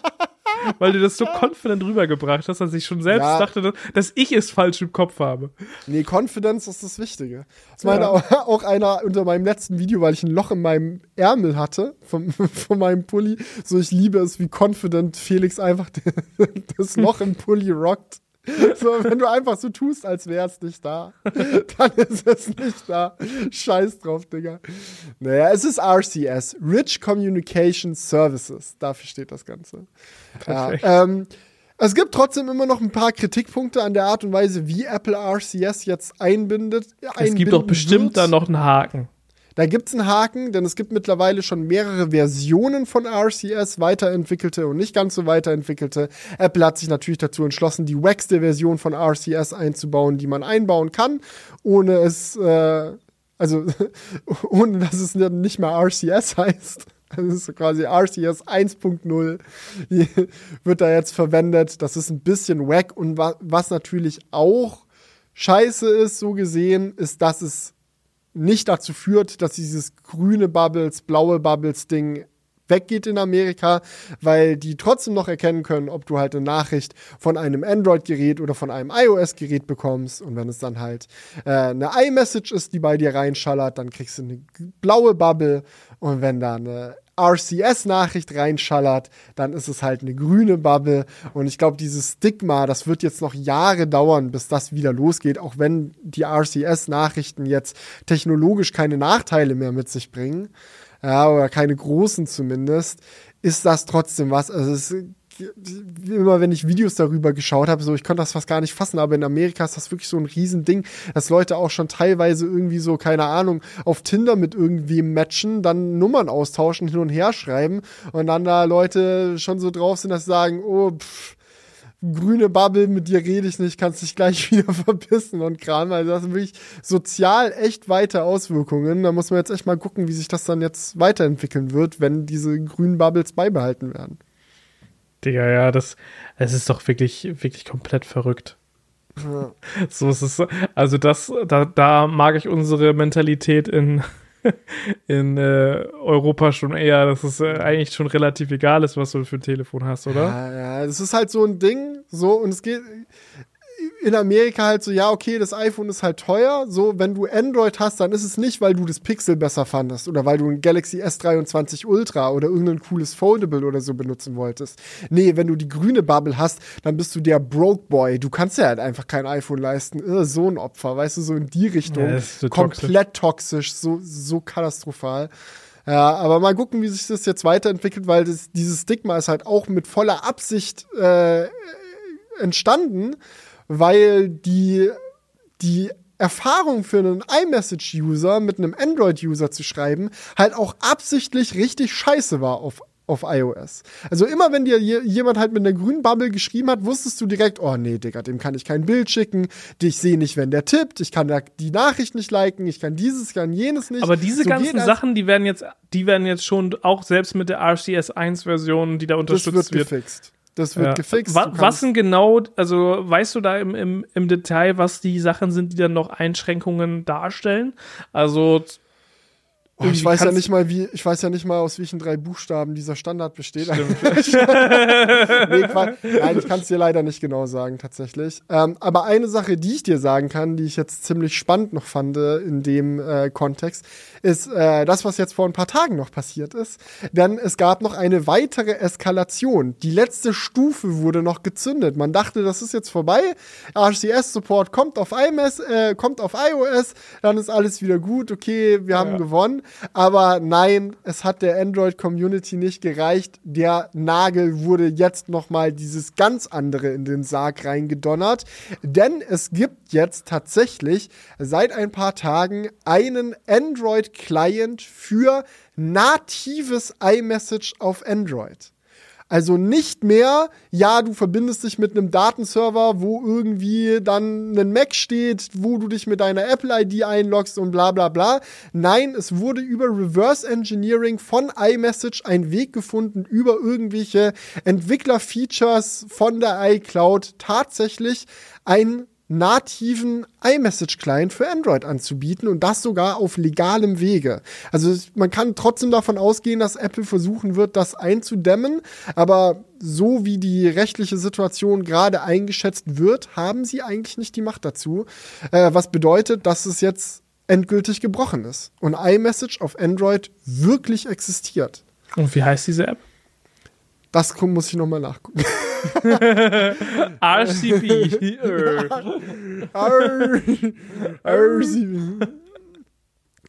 Weil du das so confident rübergebracht hast, dass ich schon selbst dachte, dass ich es falsch im Kopf habe. Nee, Confidence ist das Wichtige. Das meinte auch einer unter meinem letzten Video, weil ich ein Loch in meinem Ärmel hatte, von meinem Pulli. So, ich liebe es, wie confident Felix einfach das Loch im Pulli rockt. So, wenn du einfach so tust, als wäre es nicht da, dann ist es nicht da. Scheiß drauf, Digga. Naja, es ist RCS, Rich Communication Services. Dafür steht das Ganze. Ja, es gibt trotzdem immer noch ein paar Kritikpunkte an der Art und Weise, wie Apple RCS jetzt einbindet. Es gibt doch bestimmt da noch einen Haken. Da gibt's einen Haken, denn es gibt mittlerweile schon mehrere Versionen von RCS, weiterentwickelte und nicht ganz so weiterentwickelte. Apple hat sich natürlich dazu entschlossen, die wackste Version von RCS einzubauen, die man einbauen kann, ohne dass es dann nicht mehr RCS heißt. Also ist quasi RCS 1.0 wird da jetzt verwendet. Das ist ein bisschen wack und was natürlich auch scheiße ist, so gesehen, ist, dass es nicht dazu führt, dass dieses grüne Bubbles, blaue Bubbles-Ding weggeht in Amerika, weil die trotzdem noch erkennen können, ob du halt eine Nachricht von einem Android-Gerät oder von einem iOS-Gerät bekommst. Und wenn es dann halt eine iMessage ist, die bei dir reinschallert, dann kriegst du eine blaue Bubble. Und wenn da eine RCS-Nachricht reinschallert, dann ist es halt eine grüne Bubble. Und ich glaube, dieses Stigma, das wird jetzt noch Jahre dauern, bis das wieder losgeht, auch wenn die RCS-Nachrichten jetzt technologisch keine Nachteile mehr mit sich bringen, ja, oder keine großen zumindest, ist das trotzdem was. Also immer wenn ich Videos darüber geschaut habe, so, ich konnte das fast gar nicht fassen, aber in Amerika ist das wirklich so ein Riesending, dass Leute auch schon teilweise irgendwie so, keine Ahnung, auf Tinder mit irgendwem matchen, dann Nummern austauschen, hin und her schreiben und dann da Leute schon so drauf sind, dass sie sagen, oh, grüne Bubble, mit dir rede ich nicht, kannst dich gleich wieder verbissen und Kram. Also das sind wirklich sozial echt weite Auswirkungen. Da muss man jetzt echt mal gucken, wie sich das dann jetzt weiterentwickeln wird, wenn diese grünen Bubbles beibehalten werden. Digga, ja, das ist doch wirklich, wirklich komplett verrückt. Ja. So ist es. Also da mag ich unsere Mentalität in in Europa schon eher, dass es eigentlich schon relativ egal ist, was du für ein Telefon hast, oder? Ja, es ist halt so ein Ding, so, und es geht in Amerika halt so, ja, okay, das iPhone ist halt teuer, so, wenn du Android hast, dann ist es nicht, weil du das Pixel besser fandest oder weil du ein Galaxy S23 Ultra oder irgendein cooles Foldable oder so benutzen wolltest. Nee, wenn du die grüne Bubble hast, dann bist du der Broke Boy. Du kannst ja halt einfach kein iPhone leisten. So ein Opfer, weißt du, so in die Richtung. Ja, so komplett toxisch, so katastrophal. Ja, aber mal gucken, wie sich das jetzt weiterentwickelt, weil dieses Stigma ist halt auch mit voller Absicht entstanden, weil die Erfahrung für einen iMessage-User mit einem Android-User zu schreiben halt auch absichtlich richtig scheiße war auf iOS. Also immer, wenn dir jemand halt mit einer grünen Bubble geschrieben hat, wusstest du direkt, oh nee, Digga, dem kann ich kein Bild schicken, ich sehe nicht, wenn der tippt, ich kann da die Nachricht nicht liken, ich kann dieses, kann jenes nicht. Aber diese ganzen Sachen, die werden jetzt schon auch selbst mit der RCS-1-Version, die da unterstützt wird. Das wird gefixt. Das wird gefixt. Was denn genau, also weißt du da im Detail, was die Sachen sind, die dann noch Einschränkungen darstellen? Also ich weiß ja nicht mal, aus welchen 3 Buchstaben dieser Standard besteht. Nein, ich kann es dir leider nicht genau sagen, tatsächlich. Aber eine Sache, die ich dir sagen kann, die ich jetzt ziemlich spannend noch fand in dem Kontext, ist das, was jetzt vor ein paar Tagen noch passiert ist. Denn es gab noch eine weitere Eskalation. Die letzte Stufe wurde noch gezündet. Man dachte, das ist jetzt vorbei. RCS-Support kommt auf iOS, dann ist alles wieder gut. Okay, wir haben gewonnen. Aber nein, es hat der Android-Community nicht gereicht. Der Nagel wurde jetzt nochmal dieses ganz andere in den Sarg reingedonnert. Denn es gibt jetzt tatsächlich seit ein paar Tagen einen Android-Client für natives iMessage auf Android. Also nicht mehr, ja, du verbindest dich mit einem Datenserver, wo irgendwie dann ein Mac steht, wo du dich mit deiner Apple-ID einloggst und bla bla bla. Nein, es wurde über Reverse Engineering von iMessage ein Weg gefunden, über irgendwelche Entwickler-Features von der iCloud tatsächlich einen nativen iMessage-Client für Android anzubieten und das sogar auf legalem Wege. Also man kann trotzdem davon ausgehen, dass Apple versuchen wird, das einzudämmen, aber so wie die rechtliche Situation gerade eingeschätzt wird, haben sie eigentlich nicht die Macht dazu, was bedeutet, dass es jetzt endgültig gebrochen ist und iMessage auf Android wirklich existiert. Und wie heißt diese App? Das muss ich nochmal nachgucken. RCP. RCP.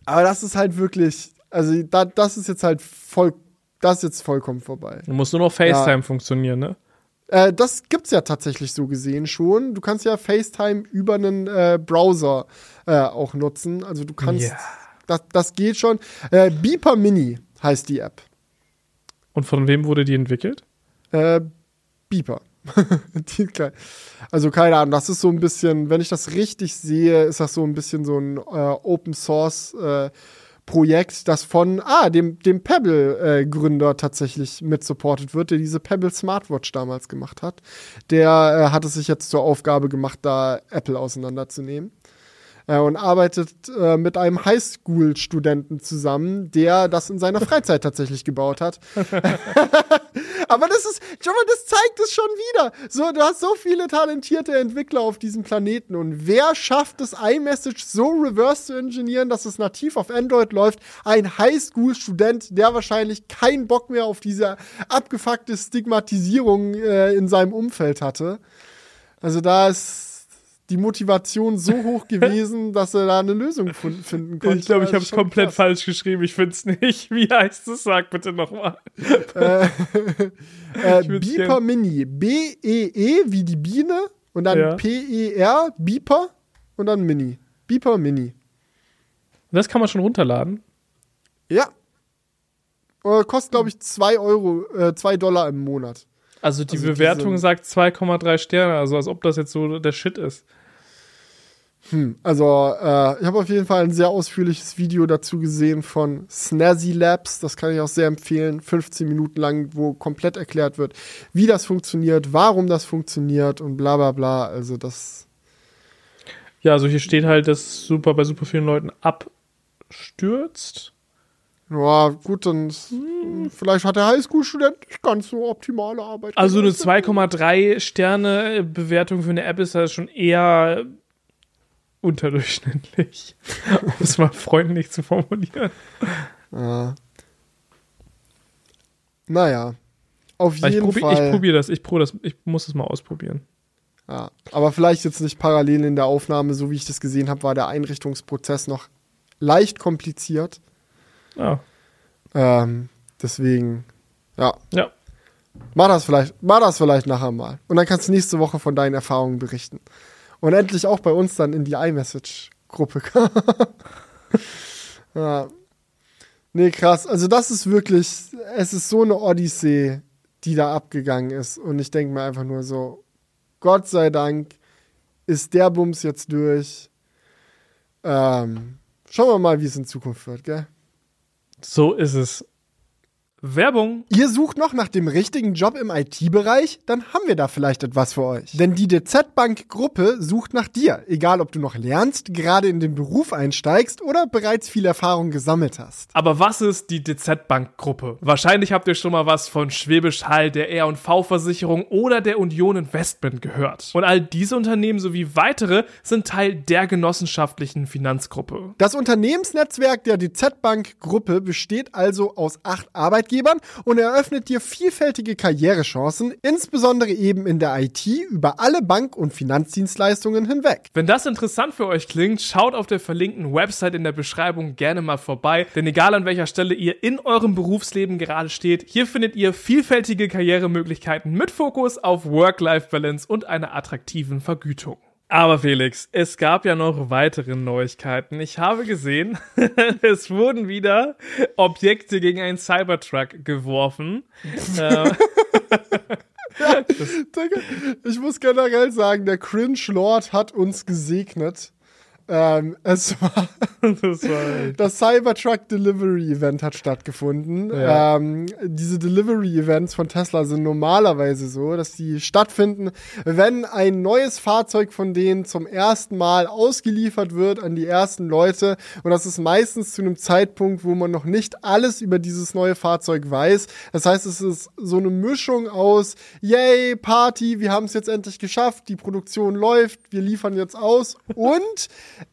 Aber das ist halt wirklich, also das ist jetzt vollkommen vorbei. Du musst nur noch FaceTime funktionieren, ne? Das gibt's ja tatsächlich so gesehen schon. Du kannst ja FaceTime über einen Browser auch nutzen. Also du kannst, das geht schon. Beeper Mini heißt die App. Und von wem wurde die entwickelt? Beeper. Also keine Ahnung, das ist so ein bisschen, wenn ich das richtig sehe, ist das so ein bisschen so ein Open-Source-Projekt, das von dem Pebble-Gründer tatsächlich mit supportet wird, der diese Pebble-Smartwatch damals gemacht hat. Der hat es sich jetzt zur Aufgabe gemacht, da Apple auseinanderzunehmen. Und arbeitet mit einem Highschool-Studenten zusammen, der das in seiner Freizeit tatsächlich gebaut hat. Aber das zeigt es schon wieder. So, du hast so viele talentierte Entwickler auf diesem Planeten und wer schafft es, iMessage so reverse zu engineeren, dass es nativ auf Android läuft? Ein Highschool-Student, der wahrscheinlich keinen Bock mehr auf diese abgefuckte Stigmatisierung in seinem Umfeld hatte. Also da ist die Motivation so hoch gewesen, dass er da eine Lösung finden konnte. Ich glaube, ich habe es komplett falsch geschrieben. Ich finde es nicht. Wie heißt es? Sag bitte nochmal. Beeper Mini. B-E-E wie die Biene und dann P-E-R, Beeper und dann Mini. Beeper Mini. Und das kann man schon runterladen? Ja. Kostet, glaube ich, 2 $ im Monat. Also die Bewertung sagt 2,3 Sterne, also als ob das jetzt so der Shit ist. Ich habe auf jeden Fall ein sehr ausführliches Video dazu gesehen von Snazzy Labs, das kann ich auch sehr empfehlen, 15 Minuten lang, wo komplett erklärt wird, wie das funktioniert, warum das funktioniert und bla bla bla, also das... Ja, also hier steht halt, dass bei super vielen Leuten ab stürzt. Ja, gut, dann vielleicht hat der Highschool-Student nicht ganz so optimale Arbeit. Also eine 2,3-Sterne-Bewertung für eine App ist ja schon eher unterdurchschnittlich. Um es mal freundlich zu formulieren. Ja. Naja. Auf jeden Fall. Ich muss das mal ausprobieren. Ja, aber vielleicht jetzt nicht parallel in der Aufnahme, so wie ich das gesehen habe, war der Einrichtungsprozess noch leicht kompliziert. Ja. Deswegen, ja. Ja. Mach das vielleicht nachher mal. Und dann kannst du nächste Woche von deinen Erfahrungen berichten. Und endlich auch bei uns dann in die iMessage-Gruppe. Ja. Nee, krass. Also das ist wirklich, es ist so eine Odyssee, die da abgegangen ist. Und ich denke mir einfach nur so, Gott sei Dank ist der Bums jetzt durch. Schauen wir mal, wie es in Zukunft wird, gell? So ist es. Werbung. Ihr sucht noch nach dem richtigen Job im IT-Bereich? Dann haben wir da vielleicht etwas für euch. Denn die DZ-Bank-Gruppe sucht nach dir. Egal, ob du noch lernst, gerade in den Beruf einsteigst oder bereits viel Erfahrung gesammelt hast. Aber was ist die DZ-Bank-Gruppe? Wahrscheinlich habt ihr schon mal was von Schwäbisch Hall, der R&V-Versicherung oder der Union Investment gehört. Und all diese Unternehmen sowie weitere sind Teil der genossenschaftlichen Finanzgruppe. Das Unternehmensnetzwerk der DZ-Bank-Gruppe besteht also aus 8 Arbeitgebern und eröffnet dir vielfältige Karrierechancen, insbesondere eben in der IT, über alle Bank- und Finanzdienstleistungen hinweg. Wenn das interessant für euch klingt, schaut auf der verlinkten Website in der Beschreibung gerne mal vorbei, denn egal an welcher Stelle ihr in eurem Berufsleben gerade steht, hier findet ihr vielfältige Karrieremöglichkeiten mit Fokus auf Work-Life-Balance und einer attraktiven Vergütung. Aber Felix, es gab ja noch weitere Neuigkeiten. Ich habe gesehen, es wurden wieder Objekte gegen einen Cybertruck geworfen. Ja, ich muss generell sagen, der Cringe-Lord hat uns gesegnet. Das Cybertruck-Delivery-Event hat stattgefunden. Ja. Diese Delivery-Events von Tesla sind normalerweise so, dass die stattfinden, wenn ein neues Fahrzeug von denen zum ersten Mal ausgeliefert wird an die ersten Leute. Und das ist meistens zu einem Zeitpunkt, wo man noch nicht alles über dieses neue Fahrzeug weiß. Das heißt, es ist so eine Mischung aus, yay, Party, wir haben es jetzt endlich geschafft, die Produktion läuft, wir liefern jetzt aus und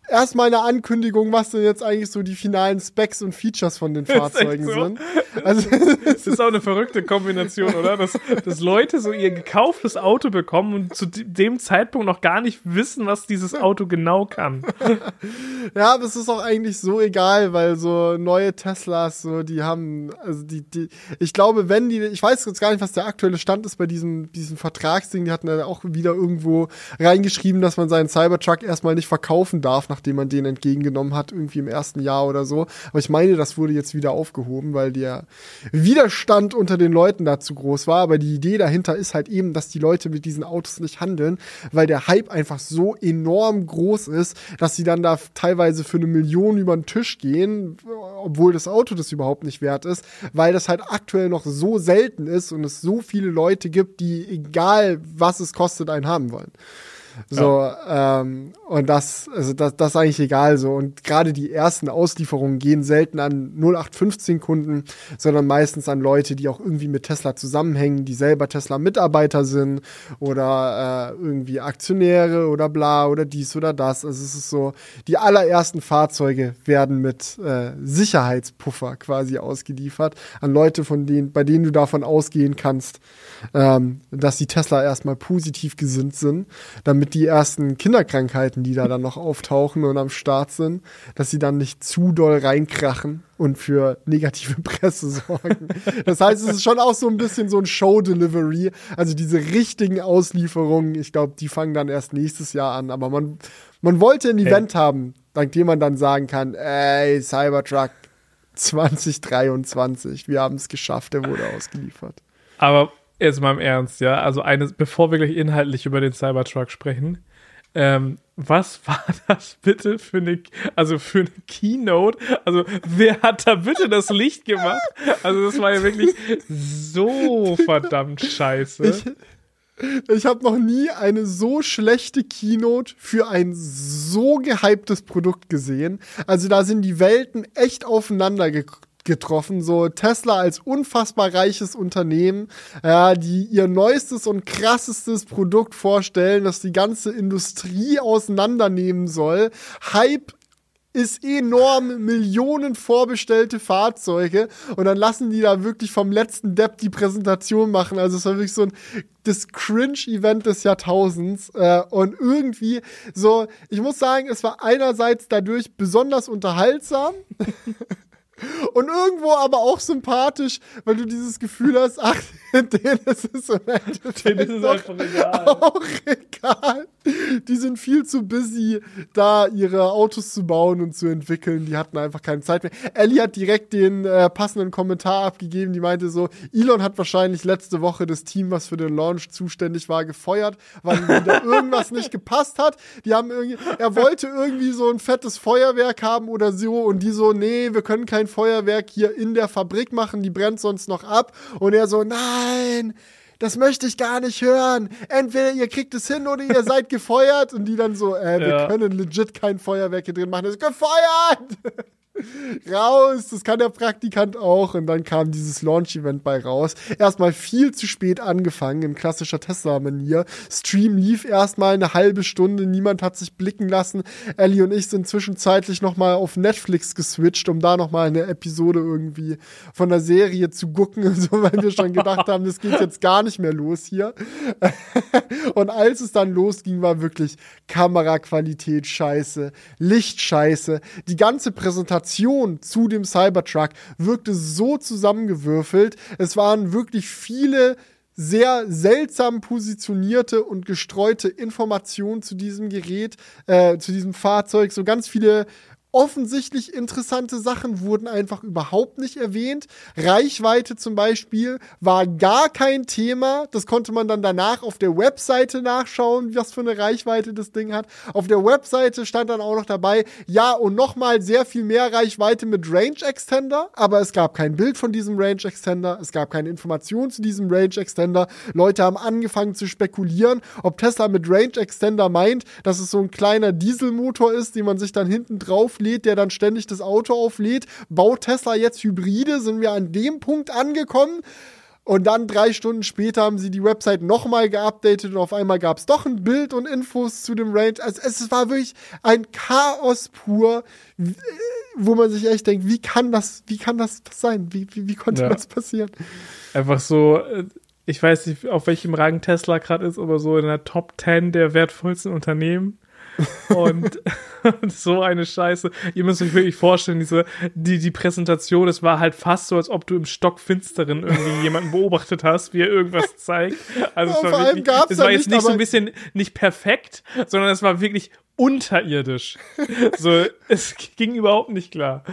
erstmal eine Ankündigung, was denn jetzt eigentlich so die finalen Specs und Features von den Fahrzeugen sind. Also, das ist auch eine verrückte Kombination, oder? Dass Leute so ihr gekauftes Auto bekommen und zu dem Zeitpunkt noch gar nicht wissen, was dieses Auto genau kann. Ja, aber es ist auch eigentlich so egal, weil so neue Teslas, so die haben, also die ich glaube, ich weiß jetzt gar nicht, was der aktuelle Stand ist bei diesem Vertragsding, die hatten ja auch wieder irgendwo reingeschrieben, dass man seinen Cybertruck erstmal nicht verkaufen darf, nachdem man den entgegengenommen hat, irgendwie im ersten Jahr oder so. Aber ich meine, das wurde jetzt wieder aufgehoben, weil der Widerstand unter den Leuten da zu groß war. Aber die Idee dahinter ist halt eben, dass die Leute mit diesen Autos nicht handeln, weil der Hype einfach so enorm groß ist, dass sie dann da teilweise für 1 Million über den Tisch gehen, obwohl das Auto das überhaupt nicht wert ist, weil das halt aktuell noch so selten ist und es so viele Leute gibt, die, egal was es kostet, einen haben wollen. So, ja. Und das ist eigentlich egal so. Und gerade die ersten Auslieferungen gehen selten an 0815-Kunden, sondern meistens an Leute, die auch irgendwie mit Tesla zusammenhängen, die selber Tesla-Mitarbeiter sind oder irgendwie Aktionäre oder bla oder dies oder das. Also es ist so, die allerersten Fahrzeuge werden mit Sicherheitspuffer quasi ausgeliefert an Leute, bei denen du davon ausgehen kannst, dass die Tesla erstmal positiv gesinnt sind, damit die ersten Kinderkrankheiten, die da dann noch auftauchen und am Start sind, dass sie dann nicht zu doll reinkrachen und für negative Presse sorgen. Das heißt, es ist schon auch so ein bisschen so ein Show-Delivery. Also diese richtigen Auslieferungen, ich glaube, die fangen dann erst nächstes Jahr an. Aber man wollte ein Event haben, dank dem man dann sagen kann, ey, Cybertruck 2023, wir haben es geschafft, der wurde ausgeliefert. Aber jetzt mal im Ernst, ja, also bevor wir gleich inhaltlich über den Cybertruck sprechen, was war das bitte für eine Keynote? Also wer hat da bitte das Licht gemacht? Also das war ja wirklich so verdammt scheiße. Ich habe noch nie eine so schlechte Keynote für ein so gehyptes Produkt gesehen. Also da sind die Welten echt aufeinander getroffen. So Tesla als unfassbar reiches Unternehmen, die ihr neuestes und krassestes Produkt vorstellen, das die ganze Industrie auseinandernehmen soll. Hype ist enorm, Millionen vorbestellte Fahrzeuge und dann lassen die da wirklich vom letzten Depp die Präsentation machen. Also es war wirklich so das Cringe-Event des Jahrtausends und irgendwie so, ich muss sagen, es war einerseits dadurch besonders unterhaltsam und irgendwo aber auch sympathisch, weil du dieses Gefühl hast, ach, denen ist es im Endeffekt einfach egal. Auch egal. Die sind viel zu busy, da ihre Autos zu bauen und zu entwickeln. Die hatten einfach keine Zeit mehr. Ellie hat direkt den passenden Kommentar abgegeben. Die meinte so, Elon hat wahrscheinlich letzte Woche das Team, was für den Launch zuständig war, gefeuert, weil wieder irgendwas nicht gepasst hat. Er wollte irgendwie so ein fettes Feuerwerk haben oder so und die so, nee, wir können kein Feuerwerk hier in der Fabrik machen, die brennt sonst noch ab. Und er so, nein, das möchte ich gar nicht hören. Entweder ihr kriegt es hin oder ihr seid gefeuert. Und die dann so, wir können legit kein Feuerwerk hier drin machen. Er ist gefeuert! Raus, das kann der Praktikant auch. Und dann kam dieses Launch-Event bei raus. Erstmal viel zu spät angefangen, in klassischer Tesla-Manier. Stream lief erstmal eine halbe Stunde, niemand hat sich blicken lassen. Ellie und ich sind zwischenzeitlich nochmal auf Netflix geswitcht, um da nochmal eine Episode irgendwie von der Serie zu gucken, und so, weil wir schon gedacht haben, das geht jetzt gar nicht mehr los hier. Und als es dann losging, war wirklich Kameraqualität scheiße, Licht scheiße, die ganze Präsentation zu dem Cybertruck wirkte so zusammengewürfelt. Es waren wirklich viele sehr seltsam positionierte und gestreute Informationen zu diesem Gerät, zu diesem Fahrzeug. So ganz viele offensichtlich interessante Sachen wurden einfach überhaupt nicht erwähnt. Reichweite zum Beispiel war gar kein Thema. Das konnte man dann danach auf der Webseite nachschauen, was für eine Reichweite das Ding hat. Auf der Webseite stand dann auch noch dabei, ja, und nochmal sehr viel mehr Reichweite mit Range Extender. Aber es gab kein Bild von diesem Range Extender. Es gab keine Information zu diesem Range Extender. Leute haben angefangen zu spekulieren, ob Tesla mit Range Extender meint, dass es so ein kleiner Dieselmotor ist, den man sich dann hinten drauf der dann ständig das Auto auflädt. Baut Tesla jetzt Hybride? Sind wir an dem Punkt angekommen? Und dann 3 Stunden später haben sie die Website nochmal geupdatet und auf einmal gab es doch ein Bild und Infos zu dem Range. Also es war wirklich ein Chaos pur, wo man sich echt denkt, wie kann das sein? Wie konnte das passieren? Einfach so, ich weiß nicht, auf welchem Rang Tesla gerade ist, aber so in der Top 10 der wertvollsten Unternehmen. Und so eine Scheiße. Ihr müsst euch wirklich vorstellen, die Präsentation, es war halt fast so, als ob du im Stockfinsteren irgendwie jemanden beobachtet hast, wie er irgendwas zeigt. Also es war wirklich, es war jetzt nicht so ein bisschen nicht perfekt, sondern es war wirklich unterirdisch. So, es ging überhaupt nicht klar.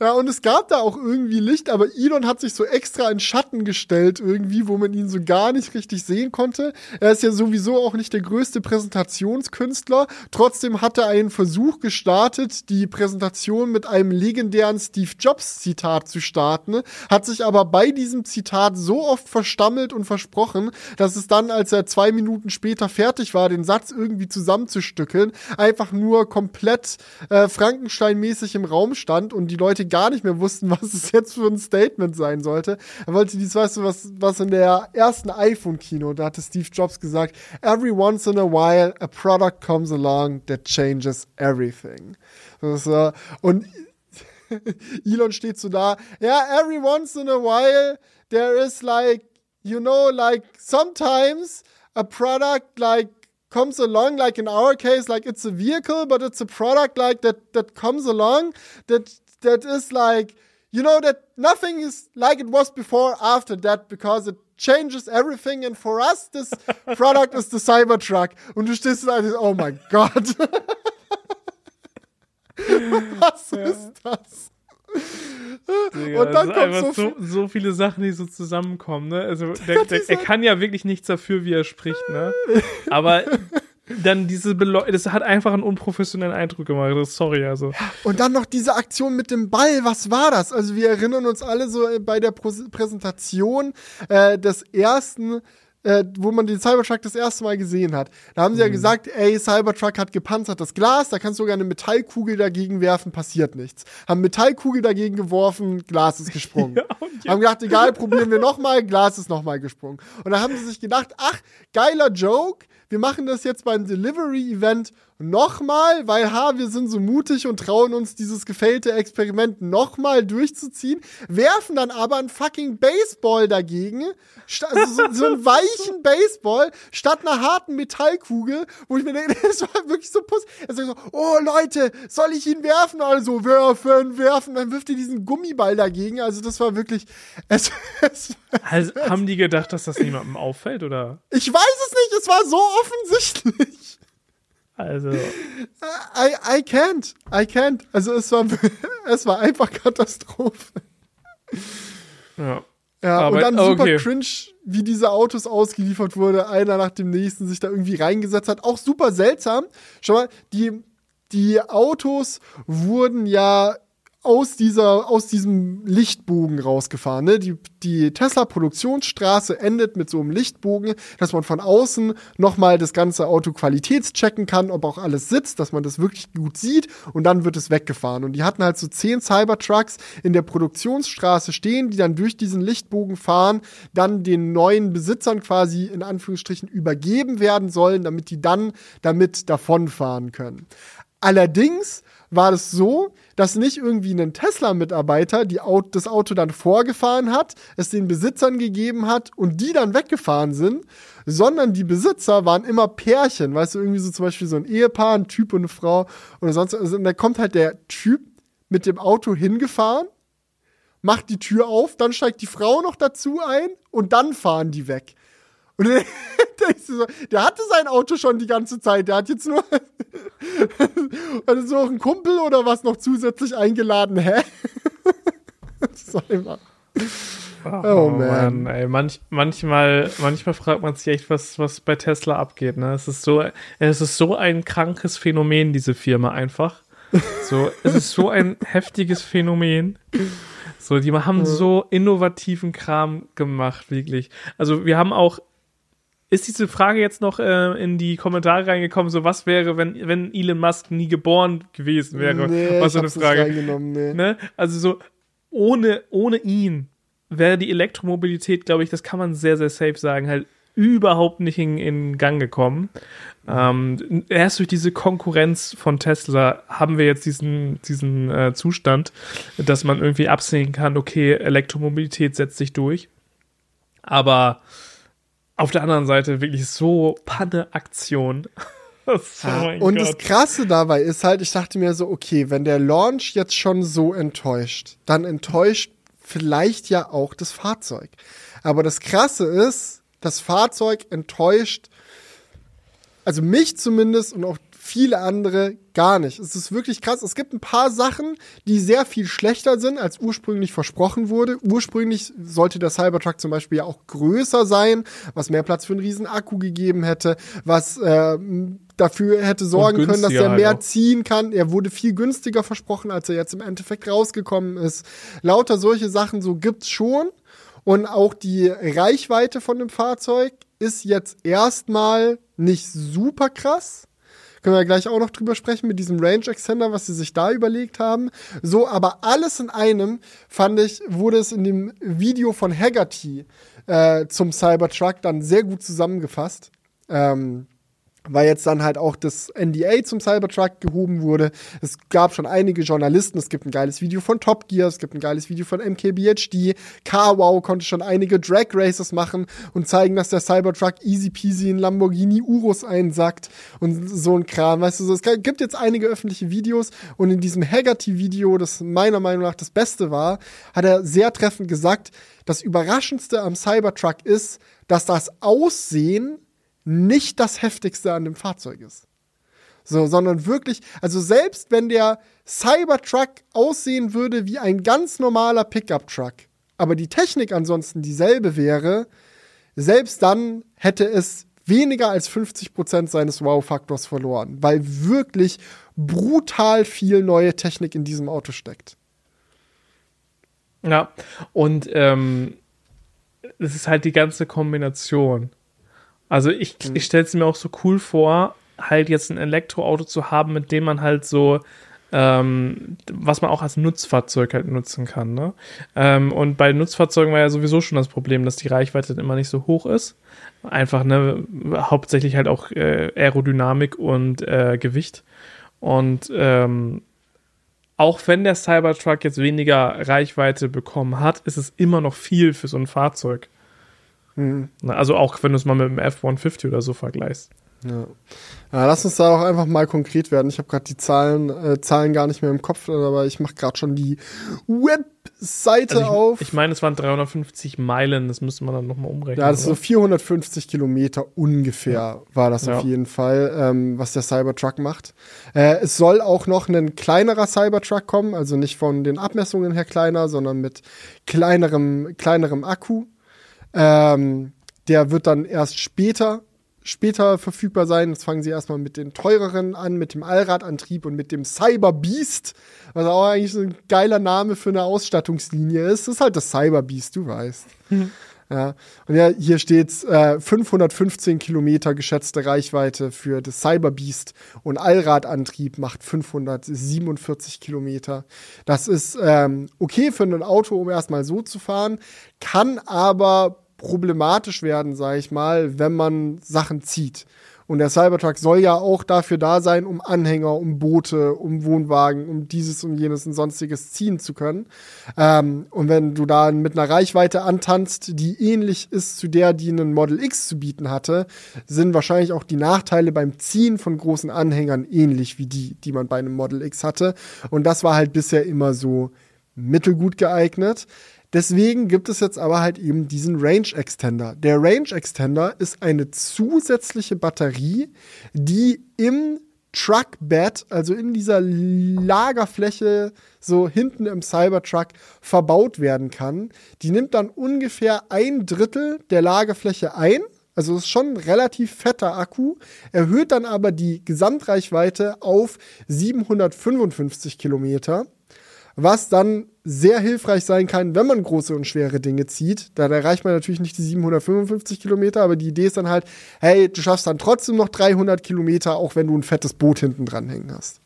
Ja, und es gab da auch irgendwie Licht, aber Elon hat sich so extra in Schatten gestellt irgendwie, wo man ihn so gar nicht richtig sehen konnte. Er ist ja sowieso auch nicht der größte Präsentationskünstler. Trotzdem hat er einen Versuch gestartet, die Präsentation mit einem legendären Steve Jobs Zitat zu starten, hat sich aber bei diesem Zitat so oft verstammelt und versprochen, dass es dann, als er 2 Minuten später fertig war, den Satz irgendwie zusammenzustückeln, einfach nur komplett Frankenstein-mäßig im Raum stand und die Leute gar nicht mehr wussten, was es jetzt für ein Statement sein sollte. Er wollte dies, weißt du, was in der ersten iPhone-Kino, da hatte Steve Jobs gesagt, every once in a while a product comes along that changes everything. Das, und Elon steht so da, yeah, every once in a while there is like, you know, like sometimes a product like comes along, like in our case, like it's a vehicle, but it's a product like that comes along, that is like, you know, that nothing is like it was before after that, because it changes everything, and for us, this product is the Cybertruck. Und du stehst da und denkst, oh mein Gott. Was ist das? Digga, und dann kommt einfach so viele Sachen, die so zusammenkommen, ne? Also er kann ja wirklich nichts dafür, wie er spricht, ne? Aber dann das hat einfach einen unprofessionellen Eindruck gemacht, sorry, also. Und dann noch diese Aktion mit dem Ball, was war das? Also wir erinnern uns alle so bei der Präsentation des ersten wo man den Cybertruck das erste Mal gesehen hat. Da haben sie ja gesagt, ey, Cybertruck hat gepanzertes Glas, da kannst du sogar eine Metallkugel dagegen werfen, passiert nichts. Haben Metallkugel dagegen geworfen, Glas ist gesprungen. Haben gedacht, egal, probieren wir nochmal, Glas ist nochmal gesprungen. Und da haben sie sich gedacht, ach, geiler Joke, wir machen das jetzt beim Delivery-Event nochmal, weil, wir sind so mutig und trauen uns, dieses gefällte Experiment nochmal durchzuziehen, werfen dann aber einen fucking Baseball dagegen, so einen weichen Baseball, statt einer harten Metallkugel, wo ich mir denke, das war wirklich so puss. Er sagt so, oh Leute, soll ich ihn werfen? Also werfen, dann wirft ihr diesen Gummiball dagegen, also das war wirklich, also, haben die gedacht, dass das niemandem auffällt, oder? Ich weiß es nicht, es war so offensichtlich. Also. I can't. Also es war einfach Katastrophe. Ja, aber, und dann super cringe, wie diese Autos ausgeliefert wurde, einer nach dem nächsten sich da irgendwie reingesetzt hat. Auch super seltsam. Schau mal, die Autos wurden ja aus diesem Lichtbogen rausgefahren. Ne? Die Tesla-Produktionsstraße endet mit so einem Lichtbogen, dass man von außen nochmal das ganze Auto qualitätschecken kann, ob auch alles sitzt, dass man das wirklich gut sieht, und dann wird es weggefahren. Und die hatten halt so 10 Cybertrucks in der Produktionsstraße stehen, die dann durch diesen Lichtbogen fahren, dann den neuen Besitzern quasi in Anführungsstrichen übergeben werden sollen, damit die dann damit davonfahren können. Allerdings war das so, dass nicht irgendwie ein Tesla-Mitarbeiter das Auto dann vorgefahren hat, es den Besitzern gegeben hat und die dann weggefahren sind, sondern die Besitzer waren immer Pärchen, weißt du, irgendwie so zum Beispiel so ein Ehepaar, ein Typ und eine Frau oder sonst was. Also, und da kommt halt der Typ mit dem Auto hingefahren, macht die Tür auf, dann steigt die Frau noch dazu ein und dann fahren die weg. Und der hatte sein Auto schon die ganze Zeit, der hat jetzt nur also einen Kumpel oder was noch zusätzlich eingeladen, Oh man. Ey, manchmal fragt man sich echt, was bei Tesla abgeht, ne? Es ist so ein krankes Phänomen, diese Firma einfach. So, es ist so ein heftiges Phänomen. So, die haben so innovativen Kram gemacht, wirklich. Also wir haben auch, ist diese Frage jetzt noch in die Kommentare reingekommen, so was wäre, wenn Elon Musk nie geboren gewesen wäre? Nee, was so eine Frage. Ne? Also so, ohne ihn wäre die Elektromobilität, glaube ich, das kann man sehr, sehr safe sagen, halt überhaupt nicht in Gang gekommen. Erst durch diese Konkurrenz von Tesla haben wir jetzt diesen Zustand, dass man irgendwie absehen kann, okay, Elektromobilität setzt sich durch. Aber auf der anderen Seite wirklich so Panne-Aktion. Das Krasse dabei ist halt, ich dachte mir so, okay, wenn der Launch jetzt schon so enttäuscht, dann enttäuscht vielleicht ja auch das Fahrzeug. Aber das Krasse ist, das Fahrzeug enttäuscht, also mich zumindest und auch viele andere gar nicht. Es ist wirklich krass. Es gibt ein paar Sachen, die sehr viel schlechter sind, als ursprünglich versprochen wurde. Ursprünglich sollte der Cybertruck zum Beispiel ja auch größer sein, was mehr Platz für einen riesen Akku gegeben hätte, was dafür hätte sorgen können, dass er mehr ziehen kann. Er wurde viel günstiger versprochen, als er jetzt im Endeffekt rausgekommen ist. Lauter solche Sachen so gibt's schon. Und auch die Reichweite von dem Fahrzeug ist jetzt erstmal nicht super krass. Können wir gleich auch noch drüber sprechen mit diesem Range Extender, was sie sich da überlegt haben. So, aber alles in einem, fand ich, wurde es in dem Video von Haggerty zum Cybertruck dann sehr gut zusammengefasst. Weil jetzt dann halt auch das NDA zum Cybertruck gehoben wurde. Es gab schon einige Journalisten, es gibt ein geiles Video von Top Gear, es gibt ein geiles Video von MKBHD, CarWow konnte schon einige Drag Races machen und zeigen, dass der Cybertruck easy peasy in Lamborghini Urus einsackt und so ein Kram, weißt du, so. Es gibt jetzt einige öffentliche Videos und in diesem Haggerty-Video, das meiner Meinung nach das Beste war, hat er sehr treffend gesagt, das Überraschendste am Cybertruck ist, dass das Aussehen nicht das Heftigste an dem Fahrzeug ist. So, sondern wirklich, also selbst wenn der Cybertruck aussehen würde wie ein ganz normaler Pickup-Truck, aber die Technik ansonsten dieselbe wäre, selbst dann hätte es weniger als 50% seines Wow-Faktors verloren, weil wirklich brutal viel neue Technik in diesem Auto steckt. Ja, und das ist halt die ganze Kombination. Also ich stelle es mir auch so cool vor, halt jetzt ein Elektroauto zu haben, mit dem man halt so, was man auch als Nutzfahrzeug halt nutzen kann, ne? Und bei Nutzfahrzeugen war ja sowieso schon das Problem, dass die Reichweite immer nicht so hoch ist. Einfach, ne, hauptsächlich halt auch Aerodynamik und Gewicht. Und auch wenn der Cybertruck jetzt weniger Reichweite bekommen hat, ist es immer noch viel für so ein Fahrzeug. Mhm. Also auch wenn du es mal mit dem F-150 oder so vergleichst. Ja. Ja, lass uns da auch einfach mal konkret werden. Ich habe gerade die Zahlen gar nicht mehr im Kopf, aber ich mache gerade schon die Webseite auf. Ich meine, es waren 350 Meilen, das müsste man dann nochmal umrechnen. Ja, das ist so 450 Kilometer ungefähr, war das auf jeden Fall, was der Cybertruck macht. Es soll auch noch ein kleinerer Cybertruck kommen, also nicht von den Abmessungen her kleiner, sondern mit kleinerem Akku. Der wird dann erst später verfügbar sein. Jetzt fangen sie erstmal mit den teureren an, mit dem Allradantrieb und mit dem Cyberbeast, was auch eigentlich so ein geiler Name für eine Ausstattungslinie ist. Das ist halt das Cyberbeast, du weißt. Ja. Und ja, hier steht's, 515 Kilometer geschätzte Reichweite für das Cyberbeast und Allradantrieb macht 547 Kilometer. Das ist okay für ein Auto, um erstmal so zu fahren, kann aber problematisch werden, sage ich mal, wenn man Sachen zieht. Und der Cybertruck soll ja auch dafür da sein, um Anhänger, um Boote, um Wohnwagen, um dieses, um jenes und sonstiges ziehen zu können. Und wenn du da mit einer Reichweite antanzt, die ähnlich ist zu der, die ein Model X zu bieten hatte, sind wahrscheinlich auch die Nachteile beim Ziehen von großen Anhängern ähnlich wie die, die man bei einem Model X hatte. Und das war halt bisher immer so mittelgut geeignet. Deswegen gibt es jetzt aber halt eben diesen Range Extender. Der Range Extender ist eine zusätzliche Batterie, die im Truckbed, also in dieser Lagerfläche so hinten im Cybertruck verbaut werden kann. Die nimmt dann ungefähr 1/3 der Lagerfläche ein. Also ist schon ein relativ fetter Akku, erhöht dann aber die Gesamtreichweite auf 755 Kilometer. Was dann sehr hilfreich sein kann, wenn man große und schwere Dinge zieht. Da erreicht man natürlich nicht die 755 Kilometer, aber die Idee ist dann halt, hey, du schaffst dann trotzdem noch 300 Kilometer, auch wenn du ein fettes Boot hinten dran hängen hast.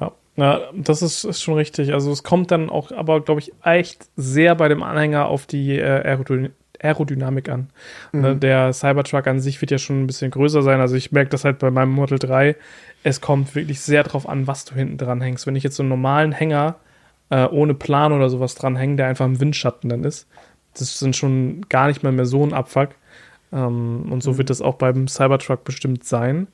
Ja, na, das ist schon richtig. Also es kommt dann auch, aber glaube ich, echt sehr bei dem Anhänger auf die Aerodynamik an. Mhm. Der Cybertruck an sich wird ja schon ein bisschen größer sein. Also ich merke das halt bei meinem Model 3. Es kommt wirklich sehr drauf an, was du hinten dran hängst. Wenn ich jetzt so einen normalen Hänger ohne Plan oder sowas dran hänge, der einfach im Windschatten dann ist, das sind schon gar nicht mehr so ein Abfuck. Und so wird das auch beim Cybertruck bestimmt sein.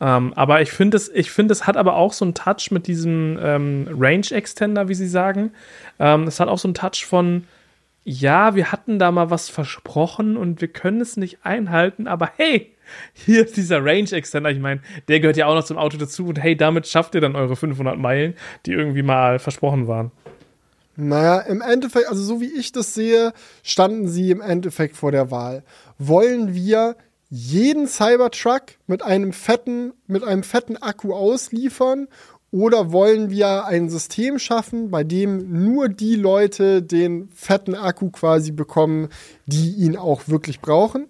Aber ich finde, es hat aber auch so einen Touch mit diesem Range-Extender, wie sie sagen. Es hat auch so einen Touch von ja, wir hatten da mal was versprochen und wir können es nicht einhalten, aber hey, hier ist dieser Range Extender, ich meine, der gehört ja auch noch zum Auto dazu und hey, damit schafft ihr dann eure 500 Meilen, die irgendwie mal versprochen waren. Naja, im Endeffekt, also so wie ich das sehe, standen sie im Endeffekt vor der Wahl. Wollen wir jeden Cybertruck mit einem fetten Akku ausliefern? Oder wollen wir ein System schaffen, bei dem nur die Leute den fetten Akku quasi bekommen, die ihn auch wirklich brauchen?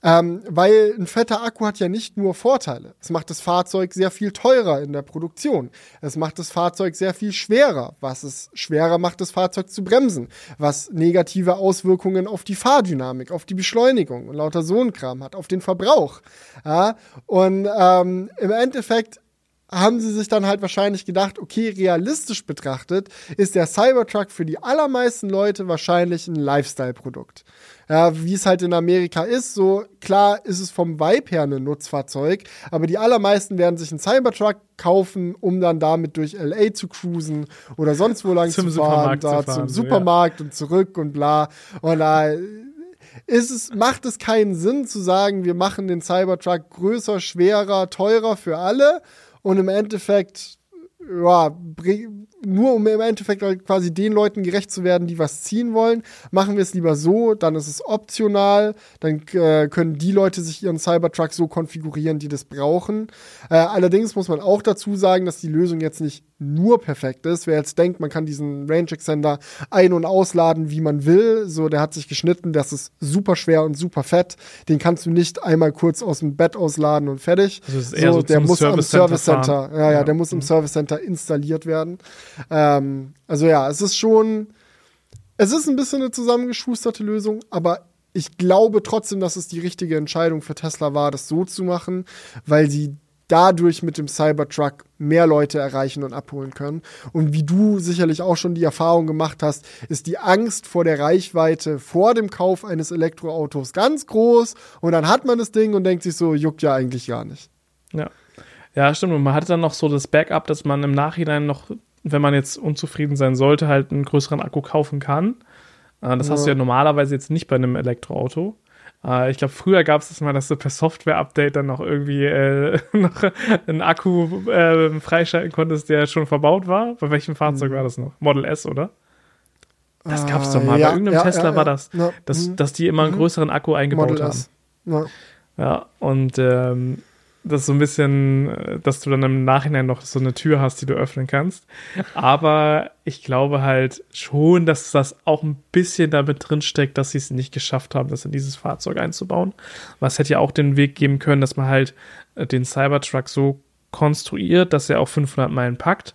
Weil ein fetter Akku hat ja nicht nur Vorteile. Es macht das Fahrzeug sehr viel teurer in der Produktion. Es macht das Fahrzeug sehr viel schwerer, was es schwerer macht, das Fahrzeug zu bremsen, was negative Auswirkungen auf die Fahrdynamik, auf die Beschleunigung und lauter so ein Kram hat, auf den Verbrauch. Ja? Und im Endeffekt haben sie sich dann halt wahrscheinlich gedacht, okay, realistisch betrachtet ist der Cybertruck für die allermeisten Leute wahrscheinlich ein Lifestyle-Produkt. Ja, wie es halt in Amerika ist, so klar ist es vom Vibe her ein Nutzfahrzeug, aber die allermeisten werden sich einen Cybertruck kaufen, um dann damit durch LA zu cruisen oder sonst wo lang zum Supermarkt und zurück und bla. Und da macht es keinen Sinn zu sagen, wir machen den Cybertruck größer, schwerer, teurer für alle. Und im Endeffekt, ja, nur um im Endeffekt halt quasi den Leuten gerecht zu werden, die was ziehen wollen, machen wir es lieber so, dann ist es optional, dann können die Leute sich ihren Cybertruck so konfigurieren, die das brauchen. Allerdings muss man auch dazu sagen, dass die Lösung jetzt nicht nur perfekt ist. Wer jetzt denkt, man kann diesen Range Extender ein- und ausladen, wie man will, so, der hat sich geschnitten, das ist super schwer und super fett. Den kannst du nicht einmal kurz aus dem Bett ausladen und fertig. Also ist eher so, der muss am Service Center, der muss im Service Center installiert werden. Also ja, es ist ein bisschen eine zusammengeschusterte Lösung, aber ich glaube trotzdem, dass es die richtige Entscheidung für Tesla war, das so zu machen, weil sie dadurch mit dem Cybertruck mehr Leute erreichen und abholen können. Und wie du sicherlich auch schon die Erfahrung gemacht hast, ist die Angst vor der Reichweite vor dem Kauf eines Elektroautos ganz groß und dann hat man das Ding und denkt sich so, juckt ja eigentlich gar nicht. Ja, stimmt. Und man hatte dann noch so das Backup, dass man im Nachhinein noch, wenn man jetzt unzufrieden sein sollte, halt einen größeren Akku kaufen kann. Das hast du ja normalerweise jetzt nicht bei einem Elektroauto. Ich glaube, früher gab es das mal, dass du per Software-Update dann noch irgendwie noch einen Akku freischalten konntest, der schon verbaut war. Bei welchem Fahrzeug war das noch? Model S, oder? Das gab es doch mal. Ja, bei irgendeinem Tesla war das, dass die immer einen größeren Akku eingebaut Model haben. S. Ja, und das ist so ein bisschen, dass du dann im Nachhinein noch so eine Tür hast, die du öffnen kannst. Aber ich glaube halt schon, dass das auch ein bisschen damit drinsteckt, dass sie es nicht geschafft haben, das in dieses Fahrzeug einzubauen. Was hätte ja auch den Weg geben können, dass man halt den Cybertruck so konstruiert, dass er auch 500 Meilen packt.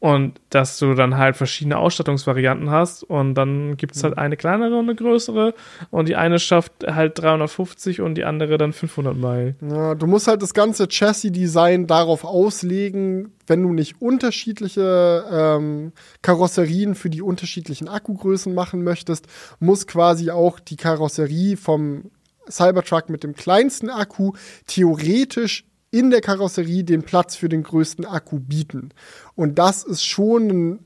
Und dass du dann halt verschiedene Ausstattungsvarianten hast und dann gibt es halt eine kleinere und eine größere und die eine schafft halt 350 und die andere dann 500 Meilen. Ja, du musst halt das ganze Chassis-Design darauf auslegen, wenn du nicht unterschiedliche Karosserien für die unterschiedlichen Akkugrößen machen möchtest, muss quasi auch die Karosserie vom Cybertruck mit dem kleinsten Akku theoretisch in der Karosserie den Platz für den größten Akku bieten. Und das ist schon ein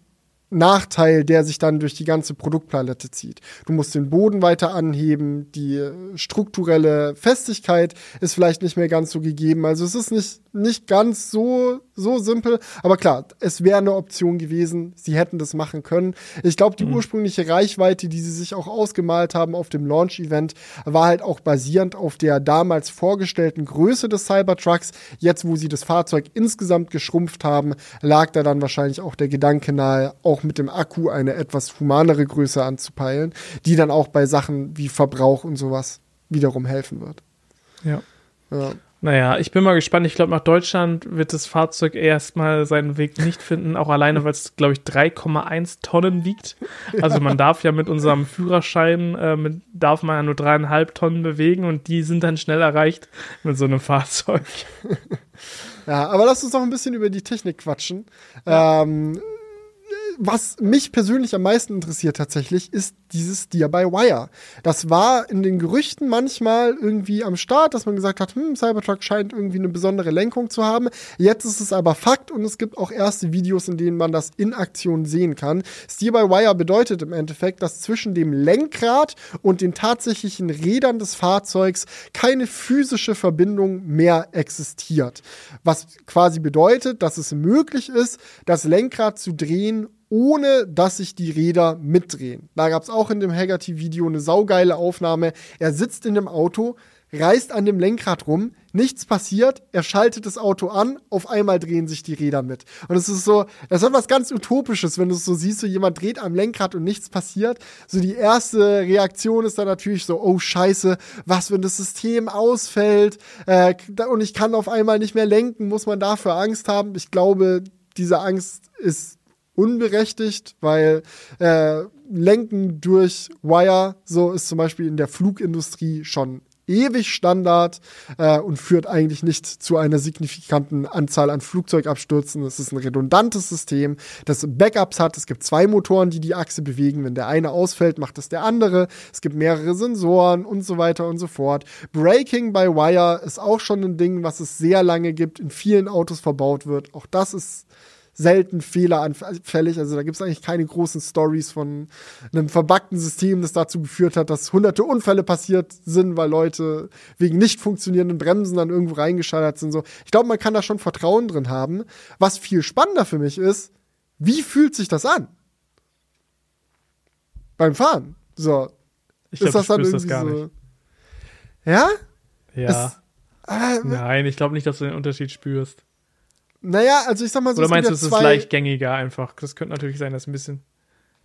Nachteil, der sich dann durch die ganze Produktpalette zieht. Du musst den Boden weiter anheben, die strukturelle Festigkeit ist vielleicht nicht mehr ganz so gegeben. Also es ist nicht ganz so simpel, aber klar, es wäre eine Option gewesen, sie hätten das machen können. Ich glaube, die ursprüngliche Reichweite, die sie sich auch ausgemalt haben auf dem Launch-Event, war halt auch basierend auf der damals vorgestellten Größe des Cybertrucks. Jetzt, wo sie das Fahrzeug insgesamt geschrumpft haben, lag da dann wahrscheinlich auch der Gedanke nahe, auch mit dem Akku eine etwas humanere Größe anzupeilen, die dann auch bei Sachen wie Verbrauch und sowas wiederum helfen wird. Ja. Naja, ich bin mal gespannt. Ich glaube, nach Deutschland wird das Fahrzeug erstmal seinen Weg nicht finden, auch alleine, weil es, glaube ich, 3,1 Tonnen wiegt. Also man darf ja mit unserem Führerschein, darf man ja nur 3,5 Tonnen bewegen und die sind dann schnell erreicht mit so einem Fahrzeug. Ja, aber lass uns noch ein bisschen über die Technik quatschen. Ja. Was mich persönlich am meisten interessiert tatsächlich, ist dieses Steer-by-Wire. Das war in den Gerüchten manchmal irgendwie am Start, dass man gesagt hat, Cybertruck scheint irgendwie eine besondere Lenkung zu haben. Jetzt ist es aber Fakt und es gibt auch erste Videos, in denen man das in Aktion sehen kann. Steer-by-Wire bedeutet im Endeffekt, dass zwischen dem Lenkrad und den tatsächlichen Rädern des Fahrzeugs keine physische Verbindung mehr existiert. Was quasi bedeutet, dass es möglich ist, das Lenkrad zu drehen, ohne dass sich die Räder mitdrehen. Da gab es auch in dem Haggerty-Video eine saugeile Aufnahme. Er sitzt in dem Auto, reißt an dem Lenkrad rum, nichts passiert, er schaltet das Auto an, auf einmal drehen sich die Räder mit. Und es ist so, das hat was ganz Utopisches, wenn du es so siehst, so jemand dreht am Lenkrad und nichts passiert. So die erste Reaktion ist dann natürlich so, oh scheiße, was, wenn das System ausfällt und ich kann auf einmal nicht mehr lenken, muss man dafür Angst haben? Ich glaube, diese Angst ist unberechtigt, weil Lenken durch Wire, so ist zum Beispiel in der Flugindustrie schon ewig Standard und führt eigentlich nicht zu einer signifikanten Anzahl an Flugzeugabstürzen. Es ist ein redundantes System, das Backups hat. Es gibt 2 Motoren, die die Achse bewegen. Wenn der eine ausfällt, macht es der andere. Es gibt mehrere Sensoren und so weiter und so fort. Braking by Wire ist auch schon ein Ding, was es sehr lange gibt, in vielen Autos verbaut wird. Auch das ist selten fehleranfällig, also da gibt es eigentlich keine großen Stories von einem verbackten System, das dazu geführt hat, dass hunderte Unfälle passiert sind, weil Leute wegen nicht funktionierenden Bremsen dann irgendwo reingeschallert sind. So, ich glaube, man kann da schon Vertrauen drin haben. Was viel spannender für mich ist, Wie fühlt sich das an? Beim Fahren. So. Ich glaube, du spürst das gar so nicht. Ja? Ja. Nein, ich glaube nicht, dass du den Unterschied spürst. Naja, also ich sag mal so. Oder meinst du, es ist leicht gängiger einfach? Das könnte natürlich sein, dass ein bisschen.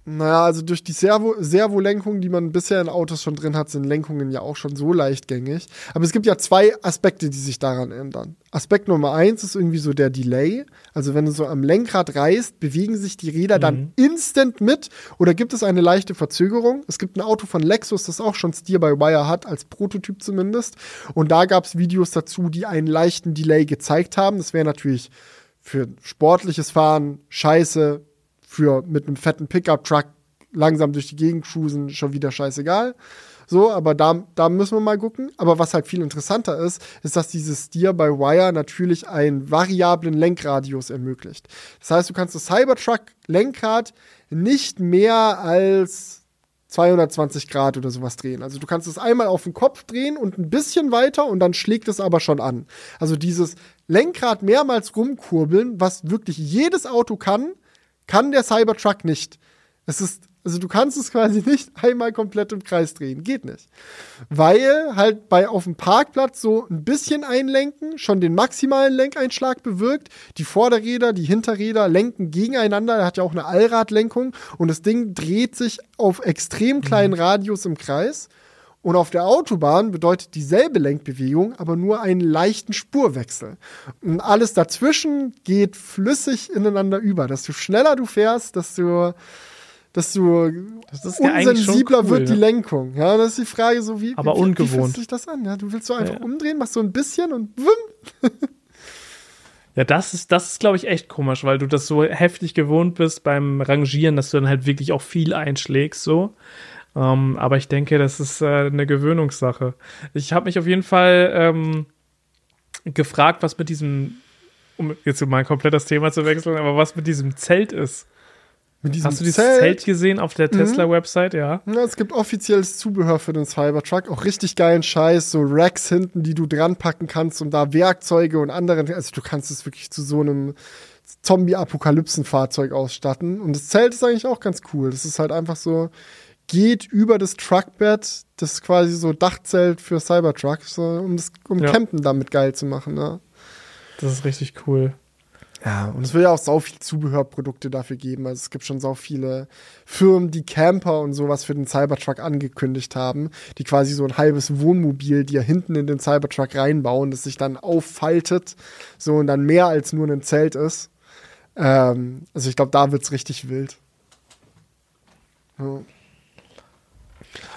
Naja, also durch die Servolenkung, die man bisher in Autos schon drin hat, sind Lenkungen ja auch schon so leichtgängig. Aber es gibt ja zwei Aspekte, die sich daran ändern. Aspekt Nummer 1 ist irgendwie so der Delay. Also wenn du so am Lenkrad reißt, bewegen sich die Räder dann instant mit oder gibt es eine leichte Verzögerung. Es gibt ein Auto von Lexus, das auch schon Steer-by-Wire hat, als Prototyp zumindest. Und da gab es Videos dazu, die einen leichten Delay gezeigt haben. Das wäre natürlich für sportliches Fahren scheiße, für mit einem fetten Pickup-Truck langsam durch die Gegend cruisen, schon wieder scheißegal. So, aber da müssen wir mal gucken. Aber was halt viel interessanter ist, ist, dass dieses Steer-by-Wire natürlich einen variablen Lenkradius ermöglicht. Das heißt, du kannst das Cybertruck-Lenkrad nicht mehr als 220 Grad oder sowas drehen. Also du kannst es einmal auf den Kopf drehen und ein bisschen weiter und dann schlägt es aber schon an. Also dieses Lenkrad mehrmals rumkurbeln, was wirklich jedes Auto kann, kann der Cybertruck nicht. Es ist, also du kannst es quasi nicht einmal komplett im Kreis drehen. Geht nicht. Weil halt auf dem Parkplatz so ein bisschen einlenken schon den maximalen Lenkeinschlag bewirkt. Die Vorderräder, die Hinterräder lenken gegeneinander. Er hat ja auch eine Allradlenkung. Und das Ding dreht sich auf extrem kleinen Radius im Kreis. Und auf der Autobahn bedeutet dieselbe Lenkbewegung, aber nur einen leichten Spurwechsel. Und alles dazwischen geht flüssig ineinander über. Desto schneller du fährst, desto unsensibler wird die Lenkung. Ja, das ist die Frage, so wie fühlt sich das an? Ja, du willst so einfach umdrehen, machst so ein bisschen und wumm. Ja, das ist glaube ich, echt komisch, weil du das so heftig gewohnt bist beim Rangieren, dass du dann halt wirklich auch viel einschlägst, so. Aber ich denke, das ist eine Gewöhnungssache. Ich habe mich auf jeden Fall gefragt, was mit diesem, um jetzt mal ein komplettes Thema zu wechseln, aber was mit diesem Zelt ist. Hast du dieses Zelt gesehen auf der Tesla-Website? Ja. Ja, es gibt offizielles Zubehör für den Cybertruck, auch richtig geilen Scheiß, so Racks hinten, die du dran packen kannst und da Werkzeuge und andere, also du kannst es wirklich zu so einem Zombie-Apokalypsen-Fahrzeug ausstatten und das Zelt ist eigentlich auch ganz cool. Das ist halt einfach so, geht über das Truckbett, das ist quasi so Dachzelt für Cybertruck, so, um Campen damit geil zu machen. Ne? Das ist richtig cool. Ja, und es will ja auch sau viel Zubehörprodukte dafür geben. Also es gibt schon sau viele Firmen, die Camper und sowas für den Cybertruck angekündigt haben, die quasi so ein halbes Wohnmobil, die ja hinten in den Cybertruck reinbauen, das sich dann auffaltet, so und dann mehr als nur ein Zelt ist. Also ich glaube, da wird's richtig wild. Ja.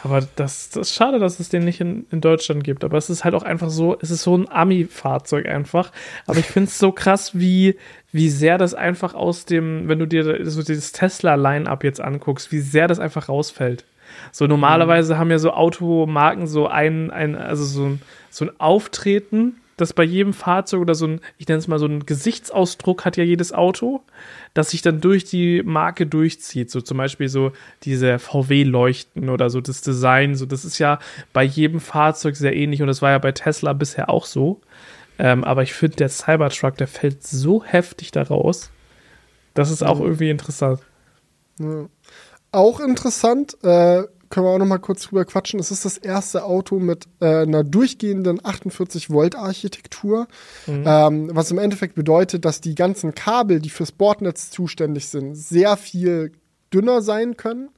Aber das ist schade, dass es den nicht in Deutschland gibt. Aber es ist halt auch einfach so, es ist so ein Ami-Fahrzeug einfach. Aber ich finde es so krass, wie sehr das einfach aus dem, wenn du dir so dieses Tesla-Line-Up jetzt anguckst, wie sehr das einfach rausfällt. So normalerweise haben ja so Automarken so ein Auftreten, dass bei jedem Fahrzeug oder so ein, ich nenne es mal so ein Gesichtsausdruck hat ja jedes Auto, dass sich dann durch die Marke durchzieht. So zum Beispiel so diese VW-Leuchten oder so das Design. So das ist ja bei jedem Fahrzeug sehr ähnlich und das war ja bei Tesla bisher auch so. Aber ich finde, der Cybertruck, der fällt so heftig da raus. Das ist auch irgendwie interessant. Ja. Auch interessant, können wir auch noch mal kurz drüber quatschen. Es ist das erste Auto mit einer durchgehenden 48-Volt-Architektur, was im Endeffekt bedeutet, dass die ganzen Kabel, die fürs Bordnetz zuständig sind, sehr viel dünner sein können,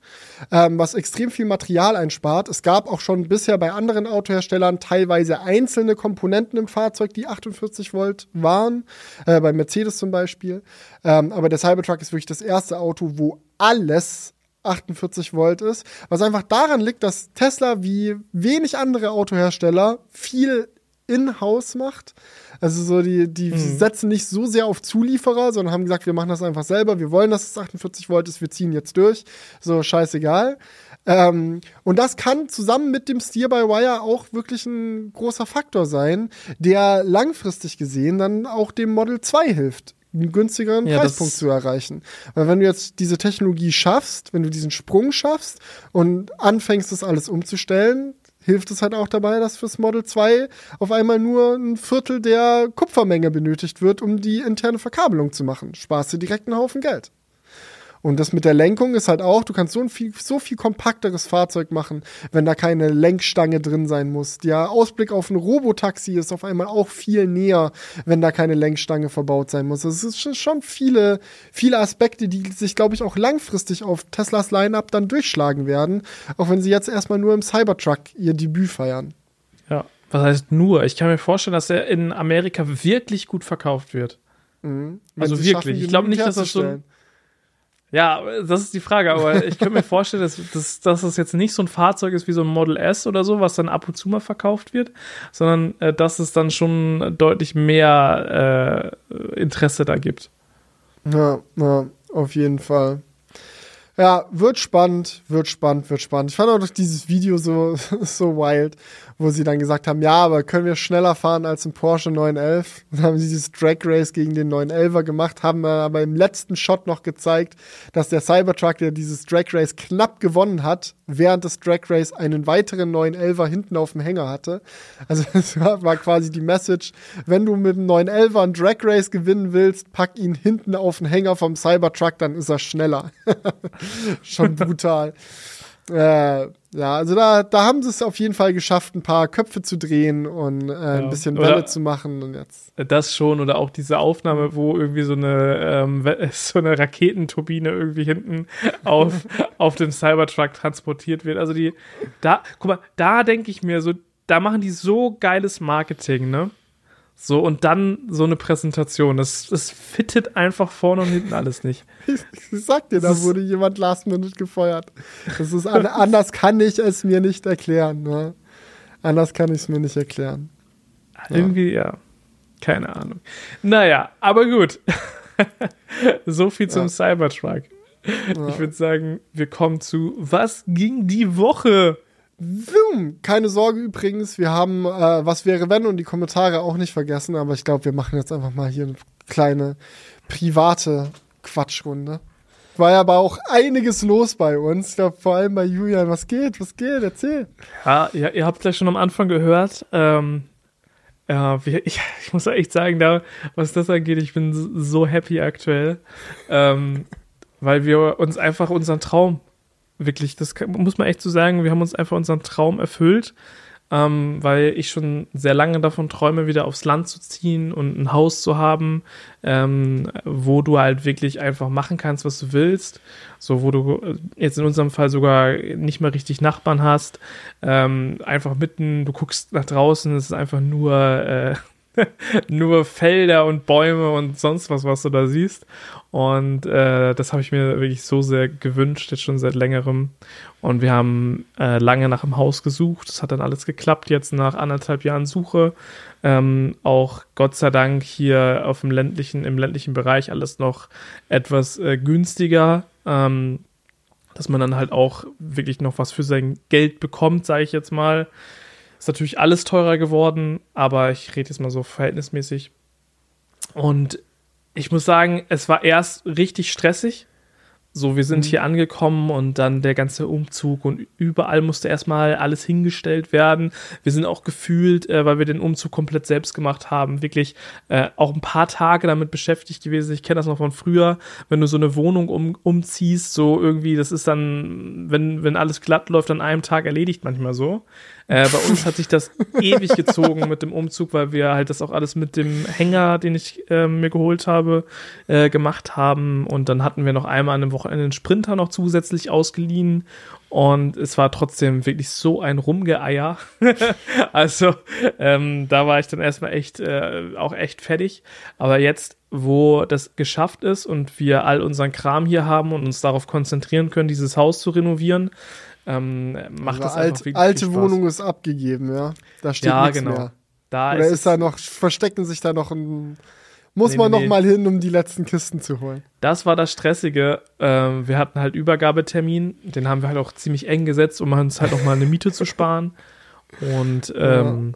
was extrem viel Material einspart. Es gab auch schon bisher bei anderen Autoherstellern teilweise einzelne Komponenten im Fahrzeug, die 48 Volt waren, bei Mercedes zum Beispiel. Aber der Cybertruck ist wirklich das erste Auto, wo alles 48 Volt ist, was einfach daran liegt, dass Tesla wie wenig andere Autohersteller viel in-house macht. Also so die setzen nicht so sehr auf Zulieferer, sondern haben gesagt, wir machen das einfach selber, wir wollen, dass es 48 Volt ist, wir ziehen jetzt durch. So, scheißegal. Und das kann zusammen mit dem Steer-by-Wire auch wirklich ein großer Faktor sein, der langfristig gesehen dann auch dem Model 2 hilft, einen günstigeren Preispunkt zu erreichen. Weil wenn du jetzt diese Technologie schaffst, wenn du diesen Sprung schaffst und anfängst, das alles umzustellen, hilft es halt auch dabei, dass fürs Model 2 auf einmal nur ein Viertel der Kupfermenge benötigt wird, um die interne Verkabelung zu machen. Sparst dir direkt einen Haufen Geld. Und das mit der Lenkung ist halt auch, du kannst so viel kompakteres Fahrzeug machen, wenn da keine Lenkstange drin sein muss. Der Ausblick auf ein Robotaxi ist auf einmal auch viel näher, wenn da keine Lenkstange verbaut sein muss. Es sind schon viele Aspekte, die sich, glaube ich, auch langfristig auf Teslas Line-Up dann durchschlagen werden, auch wenn sie jetzt erstmal nur im Cybertruck ihr Debüt feiern. Ja, was heißt nur? Ich kann mir vorstellen, dass er in Amerika wirklich gut verkauft wird. Mhm. Also wirklich. Ich glaube nicht, dass das so... Ja, das ist die Frage, aber ich könnte mir vorstellen, dass das jetzt nicht so ein Fahrzeug ist wie so ein Model S oder so, was dann ab und zu mal verkauft wird, sondern dass es dann schon deutlich mehr Interesse da gibt. Ja, auf jeden Fall. Ja, wird spannend. Ich fand auch durch dieses Video so wild, wo sie dann gesagt haben, ja, aber können wir schneller fahren als ein Porsche 911? Dann haben sie dieses Drag Race gegen den 911er gemacht, haben aber im letzten Shot noch gezeigt, dass der Cybertruck, der dieses Drag Race knapp gewonnen hat, während des Drag Race einen weiteren 911er hinten auf dem Hänger hatte. Also das war quasi die Message, wenn du mit dem 911er ein Drag Race gewinnen willst, pack ihn hinten auf den Hänger vom Cybertruck, dann ist er schneller. Schon brutal. Ja, also da haben sie es auf jeden Fall geschafft, ein paar Köpfe zu drehen und ein bisschen Welle zu machen. Und jetzt. Das schon, oder auch diese Aufnahme, wo irgendwie so eine Raketenturbine irgendwie hinten auf dem Cybertruck transportiert wird. Also guck mal, da denke ich mir so, da machen die so geiles Marketing, ne? So, und dann so eine Präsentation. Das fittet einfach vorne und hinten alles nicht. Ich sag dir, da wurde jemand last minute gefeuert. Das ist anders kann ich es mir nicht erklären. Ne? Anders kann ich es mir nicht erklären. Irgendwie, ja. Keine Ahnung. Naja, aber gut. So viel zum Cybertruck. Ja. Ich würde sagen, wir kommen zu Was ging die Woche? Zoom. Keine Sorge übrigens, wir haben Was wäre wenn und die Kommentare auch nicht vergessen, aber ich glaube, wir machen jetzt einfach mal hier eine kleine private Quatschrunde. War ja aber auch einiges los bei uns. Ich glaube, vor allem bei Julian. Was geht? Erzähl. Ja, ihr habt ja schon am Anfang gehört, ich muss echt sagen, was das angeht, ich bin so happy aktuell, weil wir uns einfach unseren Traum wirklich, das muss man echt so sagen, wir haben uns einfach unseren Traum erfüllt, weil ich schon sehr lange davon träume, wieder aufs Land zu ziehen und ein Haus zu haben, wo du halt wirklich einfach machen kannst, was du willst, so wo du jetzt in unserem Fall sogar nicht mal richtig Nachbarn hast, einfach mitten, du guckst nach draußen, es ist einfach nur... nur Felder und Bäume und sonst was du da siehst. Und das habe ich mir wirklich so sehr gewünscht, jetzt schon seit längerem. Und wir haben lange nach einem Haus gesucht. Das hat dann alles geklappt, jetzt nach 1,5 Jahren Suche. Auch Gott sei Dank hier im ländlichen Bereich alles noch etwas günstiger. Dass man dann halt auch wirklich noch was für sein Geld bekommt, sage ich jetzt mal. Ist natürlich alles teurer geworden, aber ich rede jetzt mal so verhältnismäßig. Und ich muss sagen, es war erst richtig stressig. So, wir sind hier angekommen und dann der ganze Umzug und überall musste erstmal alles hingestellt werden. Wir sind auch gefühlt, weil wir den Umzug komplett selbst gemacht haben, wirklich auch ein paar Tage damit beschäftigt gewesen. Ich kenne das noch von früher, wenn du so eine Wohnung umziehst, so irgendwie, das ist dann, wenn alles glatt läuft, an einem Tag erledigt manchmal so. Bei uns hat sich das ewig gezogen mit dem Umzug, weil wir halt das auch alles mit dem Hänger, den ich mir geholt habe, gemacht haben. Und dann hatten wir noch einmal an einem Wochenende einen Sprinter noch zusätzlich ausgeliehen. Und es war trotzdem wirklich so ein Rumgeeier. Also da war ich dann erstmal echt fertig. Aber jetzt, wo das geschafft ist und wir all unseren Kram hier haben und uns darauf konzentrieren können, dieses Haus zu renovieren, macht das einfach wirklich alte Spaß. Wohnung ist abgegeben, ja. Da steht nichts mehr. Da oder ist da noch, verstecken sich da noch ein... Muss man noch mal hin, um die letzten Kisten zu holen. Das war das Stressige. Wir hatten halt Übergabetermin. Den haben wir halt auch ziemlich eng gesetzt, um uns halt auch mal eine Miete zu sparen. Und dann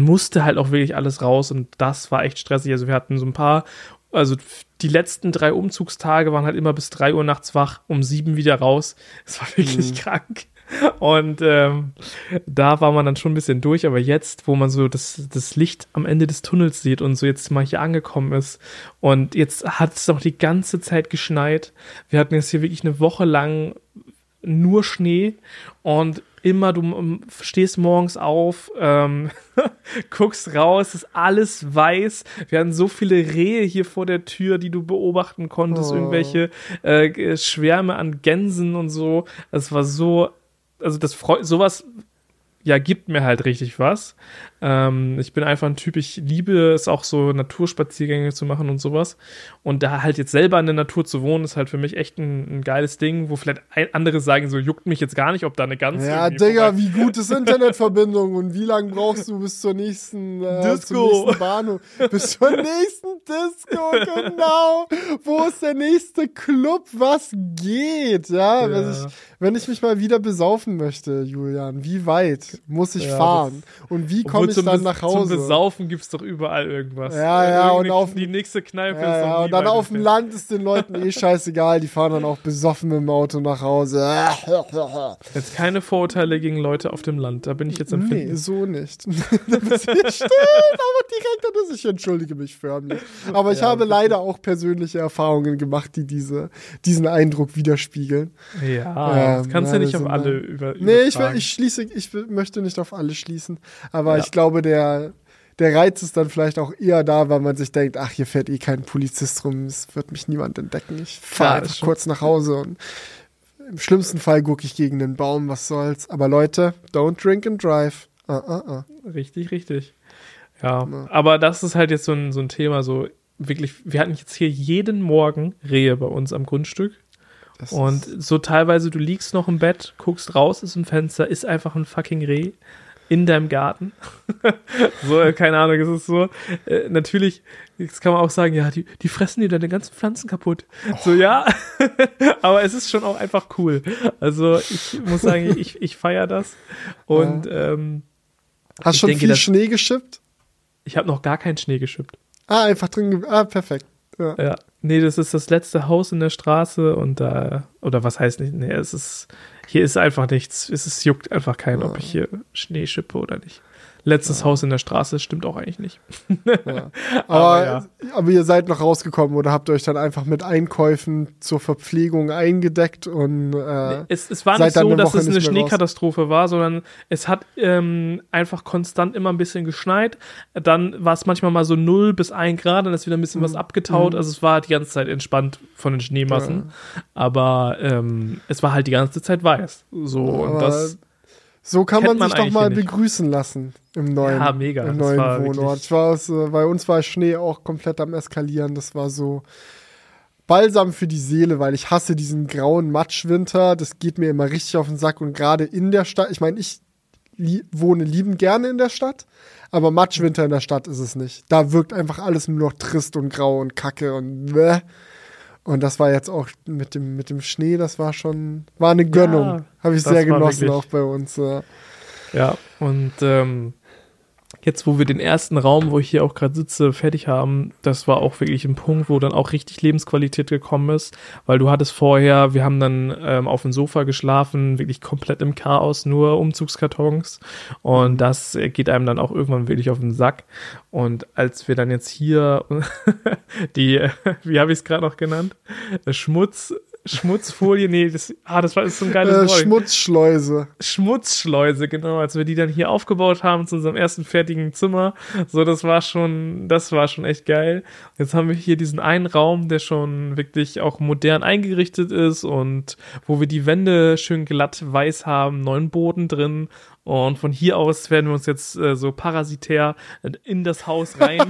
musste halt auch wirklich alles raus. Und das war echt stressig. Also wir hatten so ein paar... Also die letzten 3 Umzugstage waren halt immer bis 3 Uhr nachts wach, um 7 wieder raus. Es war wirklich krank. Und da war man dann schon ein bisschen durch, aber jetzt, wo man so das Licht am Ende des Tunnels sieht und so jetzt mal hier angekommen ist und jetzt hat es noch die ganze Zeit geschneit. Wir hatten jetzt hier wirklich eine Woche lang nur Schnee und immer, du stehst morgens auf, guckst raus, ist alles weiß. Wir hatten so viele Rehe hier vor der Tür, die du beobachten konntest, irgendwelche Schwärme an Gänsen und so. Das war so, also das sowas, ja, gibt mir halt richtig was. Ich bin einfach ein Typ, ich liebe es auch so Naturspaziergänge zu machen und sowas. Und da halt jetzt selber in der Natur zu wohnen, ist halt für mich echt ein geiles Ding, wo vielleicht andere sagen, so juckt mich jetzt gar nicht, ob da eine ganze... Ja, Digga, wie gut ist Internetverbindung und wie lange brauchst du bis zur nächsten Disco? Nächsten Bahnhof? Bis zur nächsten Disco, genau. Wo ist der nächste Club? Was geht? Ja, ja. Wenn ich mich mal wieder besaufen möchte, Julian, wie weit muss ich fahren? Und wie komme ich dann nach Hause? Zum Besaufen gibt es doch überall irgendwas. Ja, ja. Und auf die nächste Kneipe ist ja, und dann auf dem Land ist den Leuten scheißegal. Die fahren dann auch besoffen mit dem Auto nach Hause. Jetzt keine Vorurteile gegen Leute auf dem Land. Da bin ich jetzt empfindlich. Nee, so nicht. Da bist du nicht still, aber direkt an das. Ich entschuldige mich förmlich. Aber ich habe leider auch persönliche Erfahrungen gemacht, die diesen Eindruck widerspiegeln. Ja, das kannst du ja nicht auf alle übertragen. Nee, ich möchte nicht auf alle schließen. Aber ich glaube, der Reiz ist dann vielleicht auch eher da, weil man sich denkt, ach, hier fährt eh kein Polizist rum, es wird mich niemand entdecken. Ich fahre kurz nach Hause und im schlimmsten Fall gucke ich gegen den Baum, was soll's. Aber Leute, don't drink and drive. Richtig, richtig. Ja, aber das ist halt jetzt so ein Thema, so wirklich, wir hatten jetzt hier jeden Morgen Rehe bei uns am Grundstück. Und so teilweise, du liegst noch im Bett, guckst raus, ist ein Fenster, ist einfach ein fucking Reh in deinem Garten. So, keine Ahnung, es ist so. Natürlich, jetzt kann man auch sagen, ja, die fressen dir deine ganzen Pflanzen kaputt. Oh. So, ja. Aber es ist schon auch einfach cool. Also, ich muss sagen, ich feiere das. Und, hast du schon viel Schnee geschippt? Ich habe noch gar keinen Schnee geschippt. Einfach drin, perfekt. Ja. Ja. Nee, das ist das letzte Haus in der Straße und da, oder was heißt nicht, nee, hier ist einfach nichts, es juckt einfach keinen, ob ich hier Schnee schippe oder nicht. Letztes Haus in der Straße stimmt auch eigentlich nicht. Ja. Aber ihr seid noch rausgekommen oder habt euch dann einfach mit Einkäufen zur Verpflegung eingedeckt und es war nicht so, dass es eine Schneekatastrophe war, sondern es hat einfach konstant immer ein bisschen geschneit. Dann war es manchmal mal so 0 bis 1 Grad, dann ist wieder ein bisschen was abgetaut. Also es war die ganze Zeit entspannt von den Schneemassen. Ja. Aber es war halt die ganze Zeit weiß. So, aber und das... So kann man sich doch mal begrüßen lassen im neuen, ja, mega. Im neuen Wohnort. Bei uns war Schnee auch komplett am Eskalieren. Das war so Balsam für die Seele, weil ich hasse diesen grauen Matschwinter. Das geht mir immer richtig auf den Sack. Und gerade in der Stadt, ich meine, ich wohne liebend gerne in der Stadt, aber Matschwinter in der Stadt ist es nicht. Da wirkt einfach alles nur noch trist und grau und kacke und bleh. Und das war jetzt auch mit dem Schnee, das war schon, war eine Gönnung. Ja, habe ich sehr genossen, wirklich, auch bei uns. Ja, ja, und jetzt, wo wir den ersten Raum, wo ich hier auch gerade sitze, fertig haben, das war auch wirklich ein Punkt, wo dann auch richtig Lebensqualität gekommen ist, weil du hattest vorher, wir haben dann auf dem Sofa geschlafen, wirklich komplett im Chaos, nur Umzugskartons. Und das geht einem dann auch irgendwann wirklich auf den Sack. Und als wir dann jetzt hier die, wie habe ich es gerade noch genannt, Schmutzfolie, nee, das war so ein geiles Wort. Schmutzschleuse, genau, als wir die dann hier aufgebaut haben zu unserem ersten fertigen Zimmer, so, das war schon echt geil. Jetzt haben wir hier diesen einen Raum, der schon wirklich auch modern eingerichtet ist und wo wir die Wände schön glatt weiß haben, neuen Boden drin. Und von hier aus werden wir uns jetzt so parasitär in das Haus rein.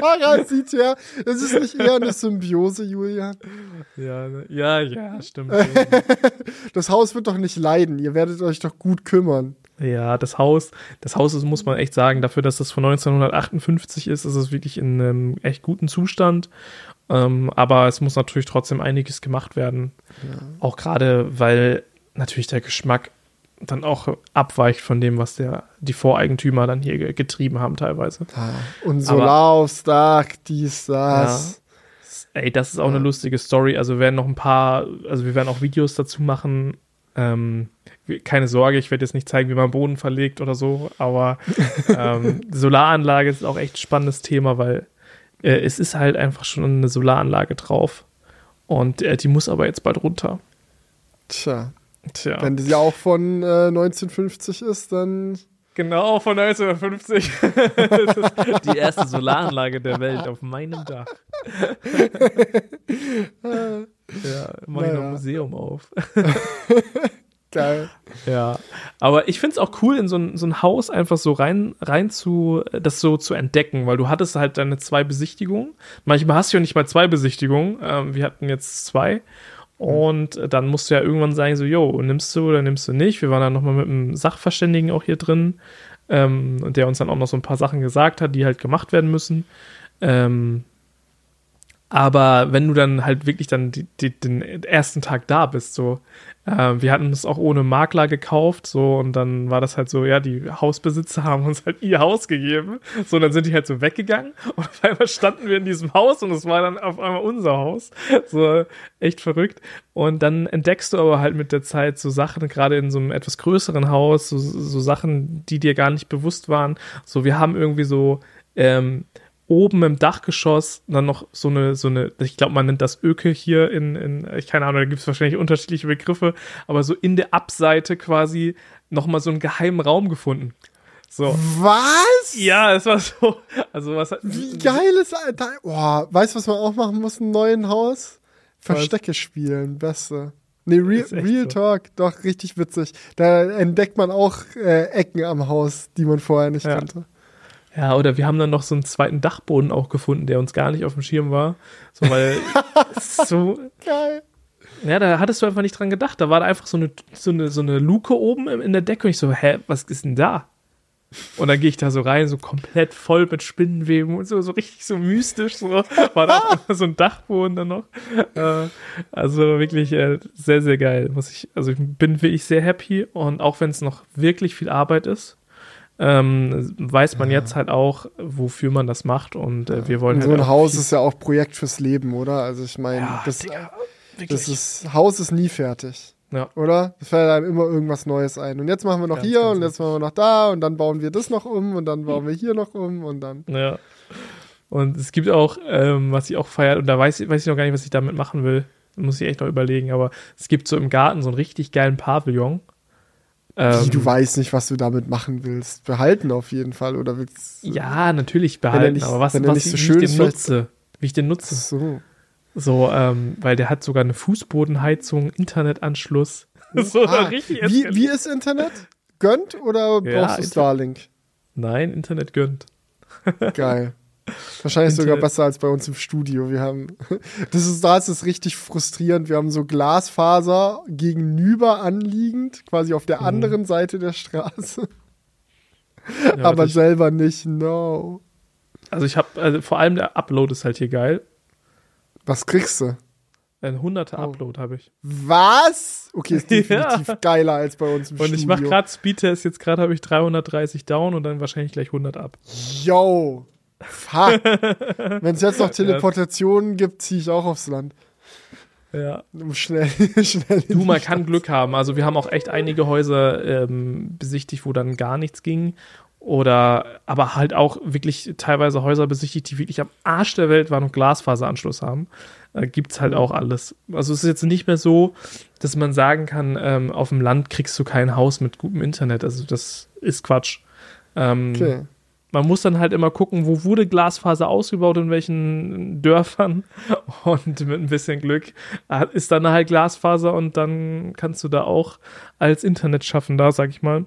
Parasitär? Das ist nicht eher eine Symbiose, Julian? Ja, stimmt. Das Haus wird doch nicht leiden. Ihr werdet euch doch gut kümmern. Ja, das Haus ist, muss man echt sagen, dafür, dass das von 1958 ist es wirklich in einem echt guten Zustand. Aber es muss natürlich trotzdem einiges gemacht werden. Ja. Auch gerade, weil natürlich der Geschmack dann auch abweicht von dem, was die Voreigentümer dann hier getrieben haben teilweise. Ja, und Solar aufs Dach, dies, das. Ja. Ey, das ist auch eine lustige Story. Also wir werden auch Videos dazu machen, Keine Sorge, ich werde jetzt nicht zeigen, wie man Boden verlegt oder so, aber Solaranlage ist auch echt ein spannendes Thema, weil es ist halt einfach schon eine Solaranlage drauf und die muss aber jetzt bald runter. Tja. Wenn die ja auch von 1950 ist, dann... Genau, von 1950. Das ist die erste Solaranlage der Welt auf meinem Dach. Ja, mach ich noch ein Museum auf. Geil. Ja, aber ich find's auch cool, in so ein Haus einfach so das so zu entdecken, weil du hattest halt deine 2 Besichtigungen. Manchmal hast du ja nicht mal 2 Besichtigungen. Wir hatten jetzt 2. Und dann musst du ja irgendwann sagen, so, jo, nimmst du oder nimmst du nicht? Wir waren dann nochmal mit einem Sachverständigen auch hier drin, der uns dann auch noch so ein paar Sachen gesagt hat, die halt gemacht werden müssen. Aber wenn du dann halt wirklich dann den ersten Tag da bist, so, wir hatten es auch ohne Makler gekauft, so, und dann war das halt so, ja, die Hausbesitzer haben uns halt ihr Haus gegeben, so, und dann sind die halt so weggegangen und auf einmal standen wir in diesem Haus und es war dann auf einmal unser Haus, so, echt verrückt. Und dann entdeckst du aber halt mit der Zeit so Sachen, gerade in so einem etwas größeren Haus, so Sachen, die dir gar nicht bewusst waren, so, wir haben irgendwie so, oben im Dachgeschoss dann noch so eine, ich glaube, man nennt das Öke hier in ich keine Ahnung, da gibt es wahrscheinlich unterschiedliche Begriffe, aber so in der Abseite quasi nochmal so einen geheimen Raum gefunden. So. Was? Ja, es war so. Also was? Wie geil ist das? Boah, weißt du, was man auch machen muss im neuen Haus? Verstecke spielen, beste. Nee, Real Talk, doch, richtig witzig. Da entdeckt man auch Ecken am Haus, die man vorher nicht kannte. Ja, oder wir haben dann noch so einen zweiten Dachboden auch gefunden, der uns gar nicht auf dem Schirm war. So, weil so geil. Ja, da hattest du einfach nicht dran gedacht. Da war da einfach so eine Luke oben in der Decke und ich so, hä, was ist denn da? Und dann gehe ich da so rein, so komplett voll mit Spinnenweben und so richtig so mystisch. So war da auch so ein Dachboden dann noch. Also wirklich sehr, sehr geil. Ich bin wirklich sehr happy und auch wenn es noch wirklich viel Arbeit ist, weiß man jetzt halt auch, wofür man das macht und wir wollen und so halt ein Haus ist ja auch Projekt fürs Leben, oder? Also ich meine, ja, das Haus ist nie fertig, ja. Oder? Es fällt einem immer irgendwas Neues ein und jetzt machen wir noch hier und jetzt machen wir noch da und dann bauen wir das noch um und dann bauen wir hier noch um und dann... Ja. Und es gibt auch, was ich auch feiere und da weiß ich noch gar nicht, was ich damit machen will, muss ich echt noch überlegen, aber es gibt so im Garten so einen richtig geilen Pavillon. Du weißt nicht, was du damit machen willst. Behalten auf jeden Fall, oder willst du? Ja, natürlich behalten, nicht, aber wie ich den nutze. So, weil der hat sogar eine Fußbodenheizung, Internetanschluss. So richtig. Wie ist Internet? Gönnt oder brauchst du Starlink? Nein, Internet gönnt. Geil. Wahrscheinlich sogar besser als bei uns im Studio. Wir haben, das ist richtig frustrierend. Wir haben so Glasfaser gegenüber anliegend, quasi auf der anderen Seite der Straße. Ja, aber selber nicht, no. Also vor allem der Upload ist halt hier geil. Was kriegst du? Ein 100er Upload habe ich. Was? Okay, ist definitiv geiler als bei uns im Studio. Und ich mache gerade Speedtest, jetzt gerade habe ich 330 down und dann wahrscheinlich gleich 100 up. Yo! Fuck. Wenn es jetzt noch Teleportationen gibt, ziehe ich auch aufs Land. Ja. Um schnell du, man kann Glück haben. Also wir haben auch echt einige Häuser besichtigt, wo dann gar nichts ging. Aber halt auch wirklich teilweise Häuser besichtigt, die wirklich am Arsch der Welt waren und Glasfaseranschluss haben. Gibt's halt auch alles. Also es ist jetzt nicht mehr so, dass man sagen kann, auf dem Land kriegst du kein Haus mit gutem Internet. Also das ist Quatsch. Okay. Man muss dann halt immer gucken, wo wurde Glasfaser ausgebaut, in welchen Dörfern und mit ein bisschen Glück ist dann halt Glasfaser und dann kannst du da auch als Internetschaffender, sag ich mal,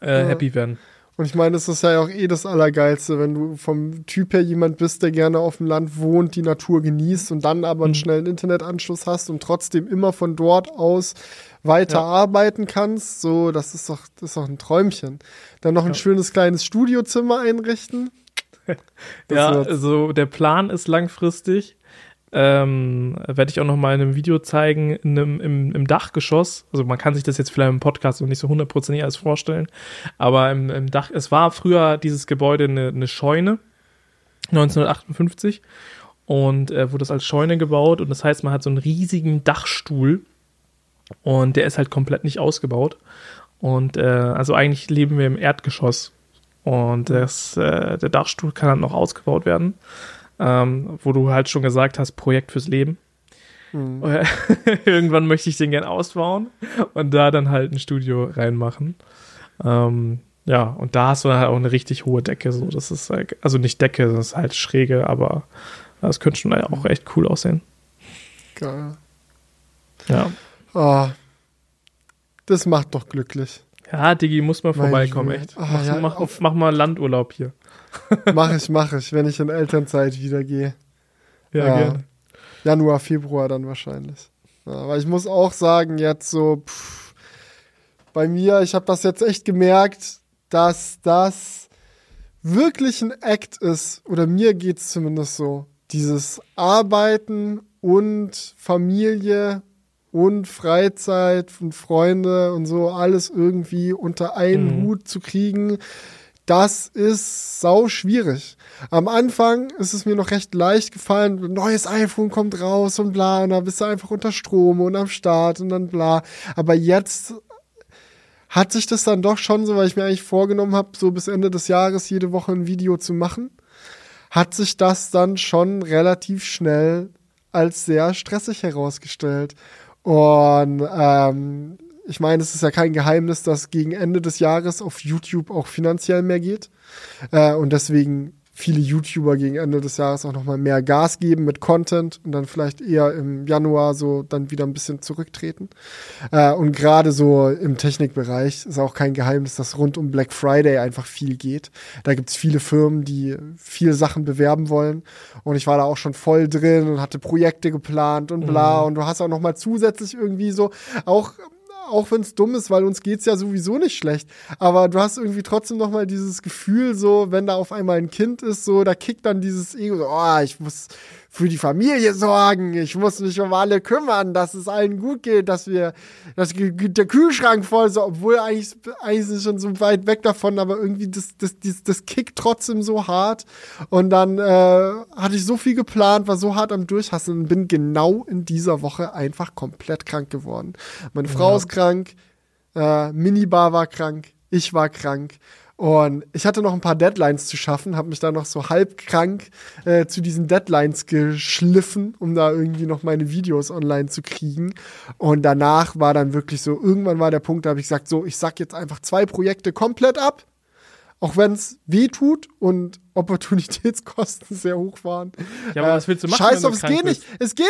happy werden. Und ich meine, das ist ja auch das Allergeilste, wenn du vom Typ her jemand bist, der gerne auf dem Land wohnt, die Natur genießt und dann aber einen schnellen Internetanschluss hast und trotzdem immer von dort aus weiterarbeiten kannst. So, das ist doch ein Träumchen. Dann noch ein schönes kleines Studiozimmer einrichten. Also der Plan ist langfristig. Werde ich auch noch mal in einem Video zeigen, im Dachgeschoss, also man kann sich das jetzt vielleicht im Podcast noch nicht so hundertprozentig alles vorstellen, aber im Dach, es war früher dieses Gebäude eine Scheune, 1958, und wurde das als Scheune gebaut und das heißt, man hat so einen riesigen Dachstuhl Und der ist halt komplett nicht ausgebaut. Und also eigentlich leben wir im Erdgeschoss. Und der Dachstuhl kann halt noch ausgebaut werden. Wo du halt schon gesagt hast, Projekt fürs Leben. Mhm. Irgendwann möchte ich den gern ausbauen und da dann halt ein Studio reinmachen. Ja, und da hast du dann halt auch eine richtig hohe Decke. So. Das ist halt, also nicht Decke, das ist halt schräge, aber das könnte schon auch echt cool aussehen. Geil. Ja. Oh, das macht doch glücklich. Ja, Digi, muss mal vorbeikommen, echt. Oh, ja, mach mal Landurlaub hier. Mach ich, wenn ich in Elternzeit wieder gehe. Ja, gerne. Januar, Februar dann wahrscheinlich. Ja, aber ich muss auch sagen, jetzt so, bei mir, ich habe das jetzt echt gemerkt, dass das wirklich ein Act ist, oder mir geht es zumindest so, dieses Arbeiten und Familie und Freizeit und Freunde und so, alles irgendwie unter einen Hut zu kriegen, das ist sau schwierig. Am Anfang ist es mir noch recht leicht gefallen, ein neues iPhone kommt raus und bla, und da bist du einfach unter Strom und am Start und dann bla. Aber jetzt hat sich das dann doch schon so, weil ich mir eigentlich vorgenommen habe, so bis Ende des Jahres jede Woche ein Video zu machen, hat sich das dann schon relativ schnell als sehr stressig herausgestellt. Und ich meine, es ist ja kein Geheimnis, dass gegen Ende des Jahres auf YouTube auch finanziell mehr geht. Und deswegen viele YouTuber gegen Ende des Jahres auch nochmal mehr Gas geben mit Content und dann vielleicht eher im Januar so dann wieder ein bisschen zurücktreten. Und gerade so im Technikbereich ist auch kein Geheimnis, dass rund um Black Friday einfach viel geht. Da gibt's viele Firmen, die viele Sachen bewerben wollen. Und ich war da auch schon voll drin und hatte Projekte geplant und bla. Und du hast auch nochmal zusätzlich irgendwie so auch wenn es dumm ist, weil uns geht's ja sowieso nicht schlecht, aber du hast irgendwie trotzdem nochmal dieses Gefühl so, wenn da auf einmal ein Kind ist, so, da kickt dann dieses Ego, so, oh, ich muss für die Familie sorgen, ich muss mich um alle kümmern, dass es allen gut geht, dass der Kühlschrank voll ist, so, obwohl eigentlich sind schon so weit weg davon, aber irgendwie das kickt trotzdem so hart und dann hatte ich so viel geplant, war so hart am Durchhassen und bin genau in dieser Woche einfach komplett krank geworden. Meine Frau ist krank, Minibar war krank, ich war krank. Und ich hatte noch ein paar Deadlines zu schaffen, habe mich da noch so halb krank zu diesen Deadlines geschliffen, um da irgendwie noch meine Videos online zu kriegen. Und danach war dann wirklich so, irgendwann war der Punkt, da habe ich gesagt, so, ich sag jetzt einfach 2 Projekte komplett ab, auch wenn es weh tut und Opportunitätskosten sehr hoch waren. Ja, aber was willst du machen? Scheiß auf, es geht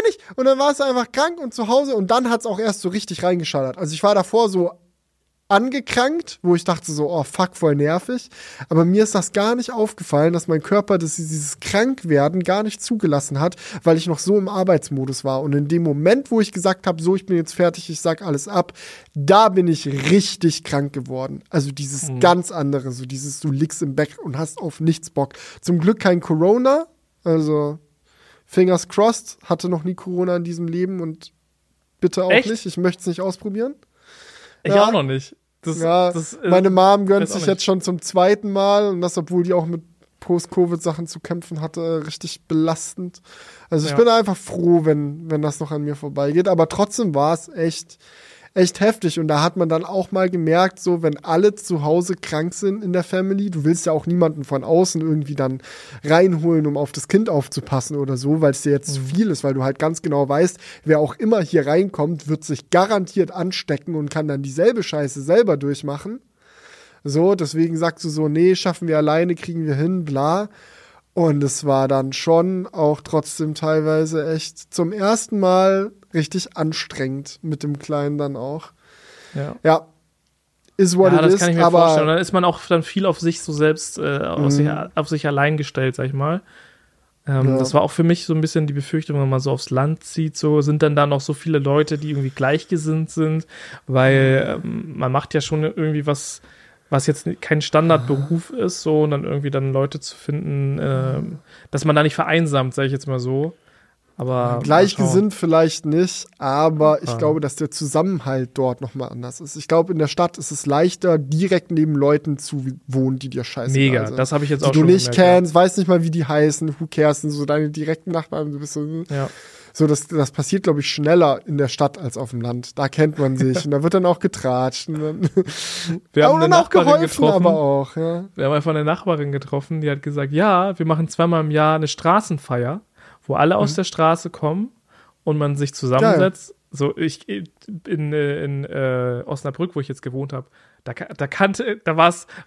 nicht. Und dann war es einfach krank und zu Hause und dann hat es auch erst so richtig reingeschallert. Also ich war davor so angekrankt, wo ich dachte so, oh fuck, voll nervig. Aber mir ist das gar nicht aufgefallen, dass mein Körper dieses Krankwerden gar nicht zugelassen hat, weil ich noch so im Arbeitsmodus war. Und in dem Moment, wo ich gesagt habe, so, ich bin jetzt fertig, ich sag alles ab, da bin ich richtig krank geworden. Also dieses ganz andere, so dieses, du liegst im Bett und hast auf nichts Bock. Zum Glück kein Corona, also fingers crossed, hatte noch nie Corona in diesem Leben und bitte auch echt nicht, ich möchte es nicht ausprobieren. Ich auch noch nicht. Das, meine Mom gönnt sich jetzt schon zum 2. Mal und das, obwohl die auch mit Post-Covid-Sachen zu kämpfen hatte, richtig belastend. Also ich bin einfach froh, wenn das noch an mir vorbeigeht, aber trotzdem war es echt heftig und da hat man dann auch mal gemerkt, so, wenn alle zu Hause krank sind in der Family, du willst ja auch niemanden von außen irgendwie dann reinholen, um auf das Kind aufzupassen oder so, weil es dir jetzt zu viel ist, weil du halt ganz genau weißt, wer auch immer hier reinkommt, wird sich garantiert anstecken und kann dann dieselbe Scheiße selber durchmachen. So, deswegen sagst du so, nee, schaffen wir alleine, kriegen wir hin, bla. Und es war dann schon auch trotzdem teilweise echt zum ersten Mal richtig anstrengend mit dem Kleinen dann auch. Ja. Is what it is. Ja, das kann ich mir vorstellen. Dann ist man auch dann viel auf sich so selbst, auf sich allein gestellt, sag ich mal. Das war auch für mich so ein bisschen die Befürchtung, wenn man so aufs Land zieht, so sind dann da noch so viele Leute, die irgendwie gleichgesinnt sind, weil man macht ja schon irgendwie was jetzt kein Standardberuf ist, so, und dann irgendwie dann Leute zu finden, dass man da nicht vereinsamt, sage ich jetzt mal so. Aber gleichgesinnt vielleicht nicht, aber ich glaube, dass der Zusammenhalt dort nochmal anders ist. Ich glaube, in der Stadt ist es leichter, direkt neben Leuten zu wohnen, die dir scheiße sind. Mega, das habe ich jetzt auch schon gemerkt. Die du nicht kennst, weißt nicht mal, wie die heißen, who cares, so deine direkten Nachbarn, du bist so, So, das passiert, glaube ich, schneller in der Stadt als auf dem Land. Da kennt man sich und da wird dann auch getratscht. Und dann wir haben eine Nachbarin geholfen, getroffen. Aber auch, ja. Wir haben einfach eine Nachbarin getroffen, die hat gesagt, ja, wir machen zweimal im Jahr eine Straßenfeier, wo alle aus der Straße kommen und man sich zusammensetzt. Geil. So, ich in Osnabrück, wo ich jetzt gewohnt habe, da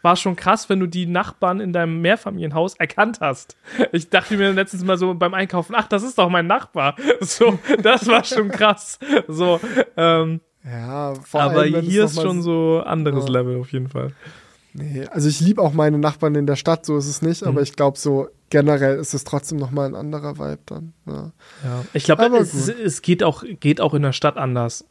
war schon krass, wenn du die Nachbarn in deinem Mehrfamilienhaus erkannt hast. Ich dachte mir letztens mal so beim Einkaufen, ach, das ist doch mein Nachbar. So, das war schon krass. So, ja, vor allem, aber hier ist schon so anderes Level auf jeden Fall. Nee, also ich liebe auch meine Nachbarn in der Stadt, so ist es nicht, aber ich glaube so generell ist es trotzdem nochmal ein anderer Vibe dann. Ja, ja. Ich glaube, es geht auch in der Stadt anders.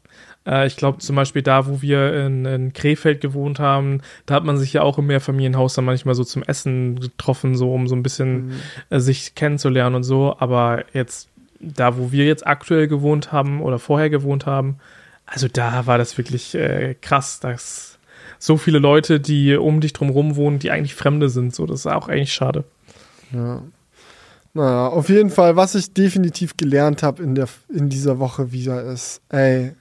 Ich glaube zum Beispiel da, wo wir in Krefeld gewohnt haben, da hat man sich ja auch im Mehrfamilienhaus dann manchmal so zum Essen getroffen, so um so ein bisschen sich kennenzulernen und so, aber jetzt da, wo wir jetzt aktuell gewohnt haben oder vorher gewohnt haben, also da war das wirklich krass, dass so viele Leute, die um dich drumherum wohnen, die eigentlich Fremde sind, so, das ist auch eigentlich schade. Ja. Naja, auf jeden Fall, was ich definitiv gelernt habe in dieser Woche wieder ist, ey,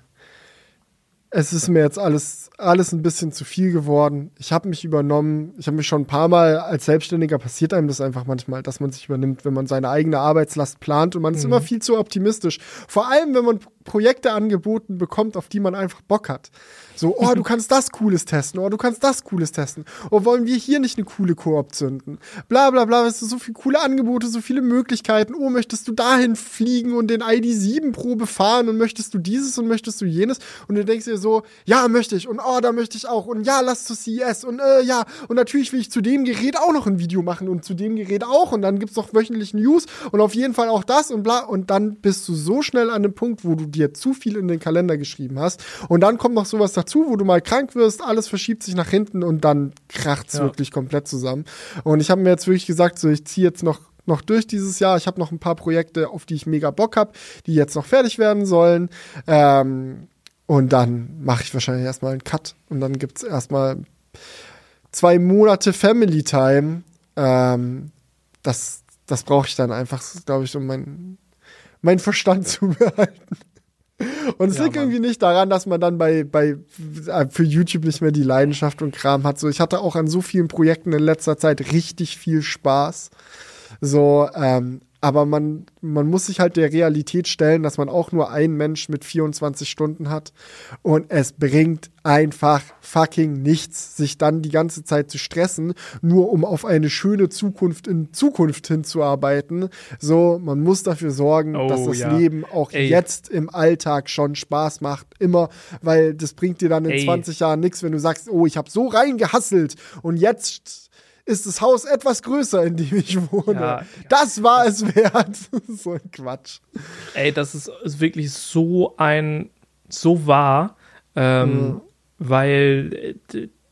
es ist mir jetzt alles ein bisschen zu viel geworden. Ich habe mich übernommen. Ich habe mich schon ein paar Mal, als Selbstständiger passiert einem das einfach manchmal, dass man sich übernimmt, wenn man seine eigene Arbeitslast plant und man ist immer viel zu optimistisch. Vor allem, wenn man Projekte angeboten bekommt, auf die man einfach Bock hat. So, oh, du kannst das Cooles testen. Oh, du kannst das Cooles testen. Oh, wollen wir hier nicht eine coole Koop zünden? Bla, bla, bla. Weißt du, so viele coole Angebote, so viele Möglichkeiten. Oh, möchtest du dahin fliegen und den ID7 Probe fahren und möchtest du dieses und möchtest du jenes? Und du denkst dir so, ja, möchte ich und oh, da möchte ich auch und ja, lass zu CES und ja und natürlich will ich zu dem Gerät auch noch ein Video machen und zu dem Gerät auch und dann gibt's noch wöchentlich News und auf jeden Fall auch das und bla und dann bist du so schnell an dem Punkt, wo du dir zu viel in den Kalender geschrieben hast und dann kommt noch sowas dazu, wo du mal krank wirst, alles verschiebt sich nach hinten und dann kracht's wirklich komplett zusammen und ich habe mir jetzt wirklich gesagt, so ich ziehe jetzt noch durch dieses Jahr. Ich habe noch ein paar Projekte, auf die ich mega Bock habe, die jetzt noch fertig werden sollen, und dann mache ich wahrscheinlich erstmal einen Cut. Und dann gibt es erstmal 2 Monate Family Time. Das brauche ich dann einfach, glaube ich, um meinen Verstand zu behalten. Und es liegt irgendwie nicht daran, dass man dann für YouTube nicht mehr die Leidenschaft und Kram hat. So, ich hatte auch an so vielen Projekten in letzter Zeit richtig viel Spaß. So, aber man muss sich halt der Realität stellen, dass man auch nur einen Mensch mit 24 Stunden hat. Und es bringt einfach fucking nichts, sich dann die ganze Zeit zu stressen, nur um auf eine schöne Zukunft in Zukunft hinzuarbeiten. So, man muss dafür sorgen, dass das Leben auch jetzt im Alltag schon Spaß macht. Immer, weil das bringt dir dann in 20 Jahren nichts, wenn du sagst, oh, ich habe so reingehasselt und jetzt ist das Haus etwas größer, in dem ich wohne. Ja, das war es wert. So ein Quatsch. Ey, das ist wirklich so wahr, weil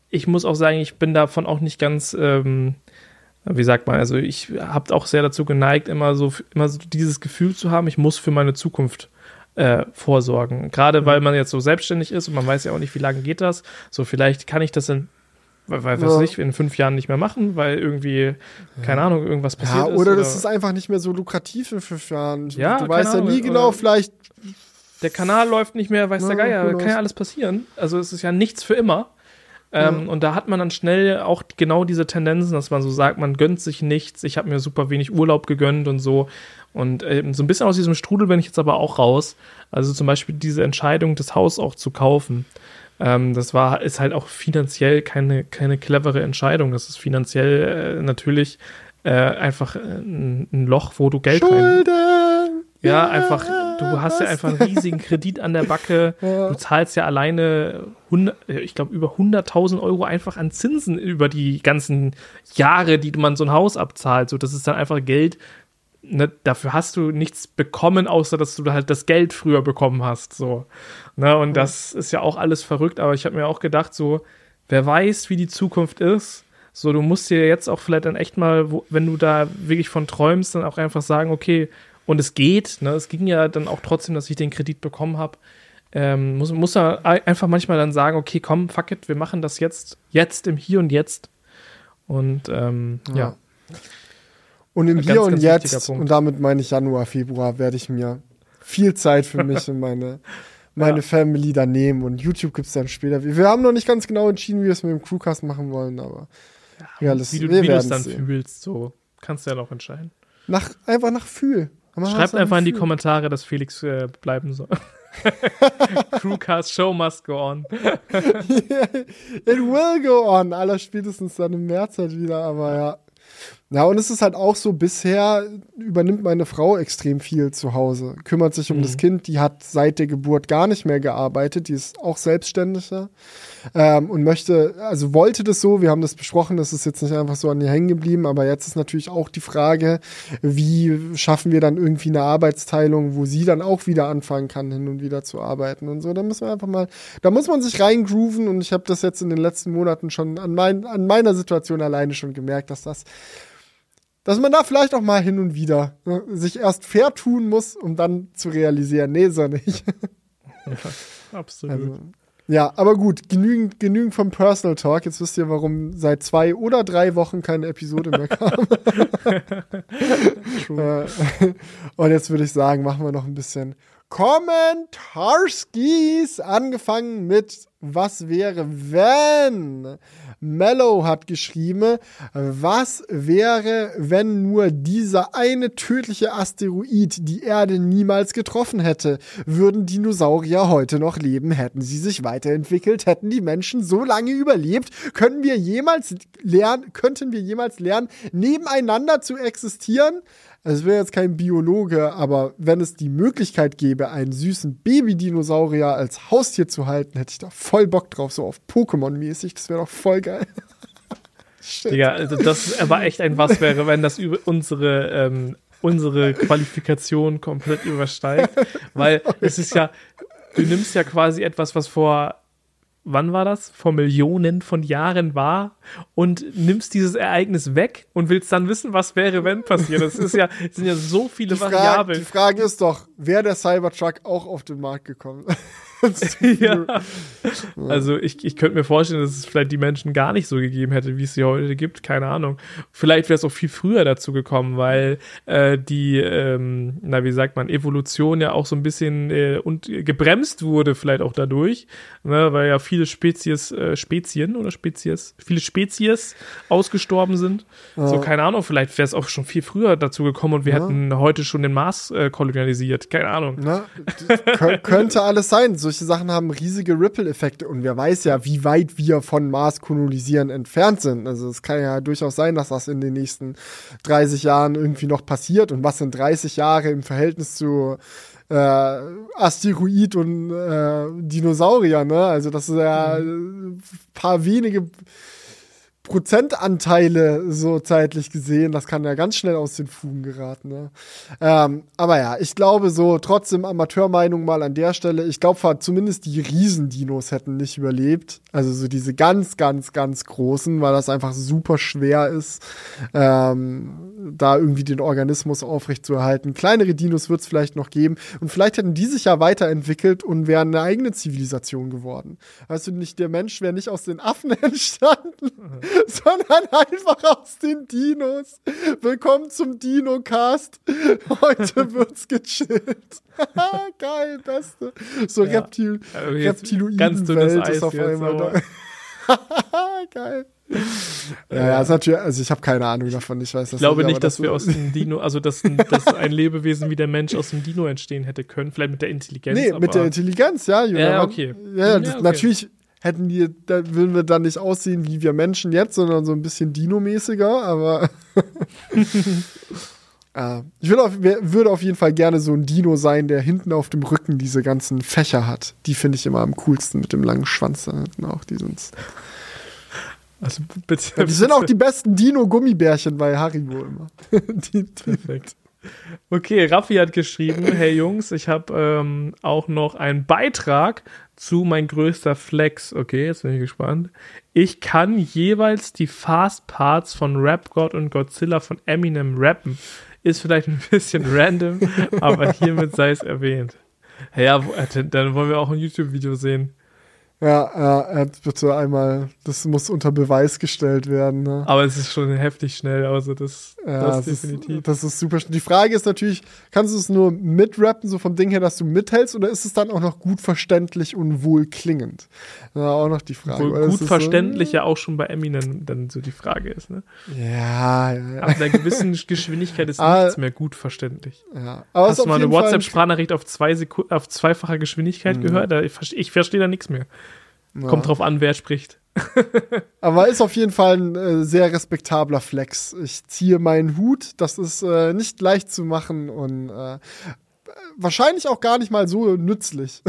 ich muss auch sagen, ich bin davon auch nicht ganz, wie sagt man, also ich habe auch sehr dazu geneigt, immer so dieses Gefühl zu haben, ich muss für meine Zukunft vorsorgen. Gerade weil man jetzt so selbstständig ist und man weiß ja auch nicht, wie lange geht das. So, vielleicht kann ich das dann in 5 Jahren nicht mehr machen, weil irgendwie, keine Ahnung, irgendwas passiert ist. Oder das ist einfach nicht mehr so lukrativ in 5 Jahren. Ja, du weißt Ahnung, ja nie genau, vielleicht der Kanal läuft nicht mehr, weiß der Geier, kann ja alles passieren. Also es ist ja nichts für immer. Und da hat man dann schnell auch genau diese Tendenzen, dass man so sagt, man gönnt sich nichts, ich habe mir super wenig Urlaub gegönnt und so. Und so ein bisschen aus diesem Strudel bin ich jetzt aber auch raus. Also zum Beispiel diese Entscheidung, das Haus auch zu kaufen. Das ist halt auch finanziell keine clevere Entscheidung. Das ist finanziell natürlich einfach ein Loch, wo du Geld Schulden! Ja, einfach, du hast ja einfach einen riesigen Kredit an der Backe. Ja. Du zahlst ja alleine, über 100.000 Euro einfach an Zinsen über die ganzen Jahre, die man so ein Haus abzahlt. So, das ist dann einfach Geld, ne, dafür hast du nichts bekommen, außer dass du halt das Geld früher bekommen hast. So. Ne, und das ist ja auch alles verrückt, aber ich habe mir auch gedacht, so, wer weiß, wie die Zukunft ist, so, du musst dir jetzt auch vielleicht dann echt mal, wenn du da wirklich von träumst, dann auch einfach sagen, okay, und es geht, ne, es ging ja dann auch trotzdem, dass ich den Kredit bekommen habe, muss da einfach manchmal dann sagen, okay, komm, fuck it, wir machen das jetzt im Hier und Jetzt. Und Und im Hier und Jetzt, und damit meine ich Januar, Februar, werde ich mir viel Zeit für mich und meine Family daneben. Und YouTube gibt's dann später. Wir haben noch nicht ganz genau entschieden, wie wir es mit dem KREWKAST machen wollen, aber ja, wie du es dann fühlst, so kannst du ja noch entscheiden. Einfach nach Gefühl. Schreibt einfach in die Kommentare, dass Felix bleiben soll. KREWKAST Show must go on. Yeah, it will go on. Aller spätestens dann im März halt wieder, aber ja. Ja, und es ist halt auch so, bisher übernimmt meine Frau extrem viel zu Hause, kümmert sich um das Kind, die hat seit der Geburt gar nicht mehr gearbeitet, die ist auch selbstständiger und wollte das so, wir haben das besprochen, das ist jetzt nicht einfach so an ihr hängen geblieben, aber jetzt ist natürlich auch die Frage, wie schaffen wir dann irgendwie eine Arbeitsteilung, wo sie dann auch wieder anfangen kann, hin und wieder zu arbeiten und so, da muss man sich reingrooven und ich habe das jetzt in den letzten Monaten schon an meiner Situation alleine schon gemerkt, dass man da vielleicht auch mal hin und wieder sich erst fair tun muss, um dann zu realisieren, nee, so nicht. Ja, absolut. Also, ja, aber gut, genügend vom Personal Talk. Jetzt wisst ihr, warum seit 2 oder 3 Wochen keine Episode mehr kam. Und jetzt würde ich sagen, machen wir noch ein bisschen Kommentarskis, angefangen mit Was wäre, wenn? Mellow hat geschrieben, was wäre, wenn nur dieser eine tödliche Asteroid die Erde niemals getroffen hätte? Würden Dinosaurier heute noch leben? Hätten sie sich weiterentwickelt? Hätten die Menschen so lange überlebt? Könnten wir jemals lernen, nebeneinander zu existieren? Also ich bin jetzt kein Biologe, aber wenn es die Möglichkeit gäbe, einen süßen Baby-Dinosaurier als Haustier zu halten, hätte ich da voll Bock drauf, so auf Pokémon-mäßig. Das wäre doch voll geil. Shit. Digga, also das war echt ein Was wäre, wenn das über unsere Qualifikation komplett übersteigt. Weil es ist ja, du nimmst ja quasi etwas, was vor Millionen von Jahren war und nimmst dieses Ereignis weg und willst dann wissen, was wäre, wenn passiert. Das sind ja so viele Variablen. Die Frage ist doch, wäre der Cybertruck auch auf den Markt gekommen? Ja. Also ich könnte mir vorstellen, dass es vielleicht die Menschen gar nicht so gegeben hätte, wie es sie heute gibt. Keine Ahnung. Vielleicht wäre es auch viel früher dazu gekommen, weil Evolution ja auch so ein bisschen gebremst wurde, vielleicht auch dadurch, ne? Weil ja viele Spezies ausgestorben sind. Ja. So, keine Ahnung, vielleicht wäre es auch schon viel früher dazu gekommen und wir hätten heute schon den Mars kolonialisiert. Keine Ahnung. Na, könnte alles sein. Solche Sachen haben riesige Ripple-Effekte und wer weiß ja, wie weit wir von Mars kolonisieren entfernt sind. Also es kann ja durchaus sein, dass das in den nächsten 30 Jahren irgendwie noch passiert und was sind 30 Jahre im Verhältnis zu Asteroid und Dinosaurier, ne? Also das ist ja ein paar wenige Prozentanteile so zeitlich gesehen, das kann ja ganz schnell aus den Fugen geraten. Ne? Aber ja, ich glaube so, trotzdem Amateurmeinung mal an der Stelle, ich glaube zumindest die Riesendinos hätten nicht überlebt, also so diese ganz, ganz, ganz großen, weil das einfach super schwer ist, da irgendwie den Organismus aufrechtzuerhalten. Kleinere Dinos wird es vielleicht noch geben und vielleicht hätten die sich ja weiterentwickelt und wären eine eigene Zivilisation geworden. Weißt du, nicht der Mensch wäre nicht aus den Affen entstanden, sondern einfach aus den Dinos. Willkommen zum Dino-Cast. Heute wird's gechillt. Geil, Beste. So ja. Reptiloiden-Welt ist auf einmal da. Geil. Ja, ist natürlich, also ich habe keine Ahnung davon. Ich glaube nicht, dass ein Lebewesen wie der Mensch aus dem Dino entstehen hätte können. Vielleicht mit der Intelligenz. Nee, mit der Intelligenz, ja. Okay. Ja, okay. Natürlich würden wir dann nicht aussehen wie wir Menschen jetzt, sondern so ein bisschen dinomäßiger, aber ich würde auf jeden Fall gerne so ein Dino sein, der hinten auf dem Rücken diese ganzen Fächer hat. Die finde ich immer am coolsten mit dem langen Schwanz da hinten auch, die sonst. Also bitte. Die sind auch die besten Dino-Gummibärchen bei Haribo immer. Perfekt. Okay, Raffi hat geschrieben, hey Jungs, ich habe auch noch einen Beitrag zu mein größter Flex. Okay, jetzt bin ich gespannt. Ich kann jeweils die Fast Parts von Rap God und Godzilla von Eminem rappen. Ist vielleicht ein bisschen random, aber hiermit sei es erwähnt. Ja, dann wollen wir auch ein YouTube-Video sehen. Ja, bitte einmal, das muss unter Beweis gestellt werden. Ne? Aber es ist schon heftig schnell, also das definitiv. Das ist super schnell. Die Frage ist natürlich, kannst du es nur mitrappen, so vom Ding her, dass du mithältst, oder ist es dann auch noch gut verständlich und wohl klingend? Ja, auch noch die Frage. Wohl gut verständlich so, ja auch schon bei Eminem dann so die Frage ist, ne? Ja. Ab einer gewissen Geschwindigkeit ist nichts mehr gut verständlich. Ja. Aber hast du mal eine WhatsApp-Sprachnachricht auf zweifacher Geschwindigkeit gehört? Ich verstehe da nichts mehr. Ja. Kommt drauf an, wer spricht. Aber ist auf jeden Fall ein sehr respektabler Flex. Ich ziehe meinen Hut, das ist nicht leicht zu machen und wahrscheinlich auch gar nicht mal so nützlich.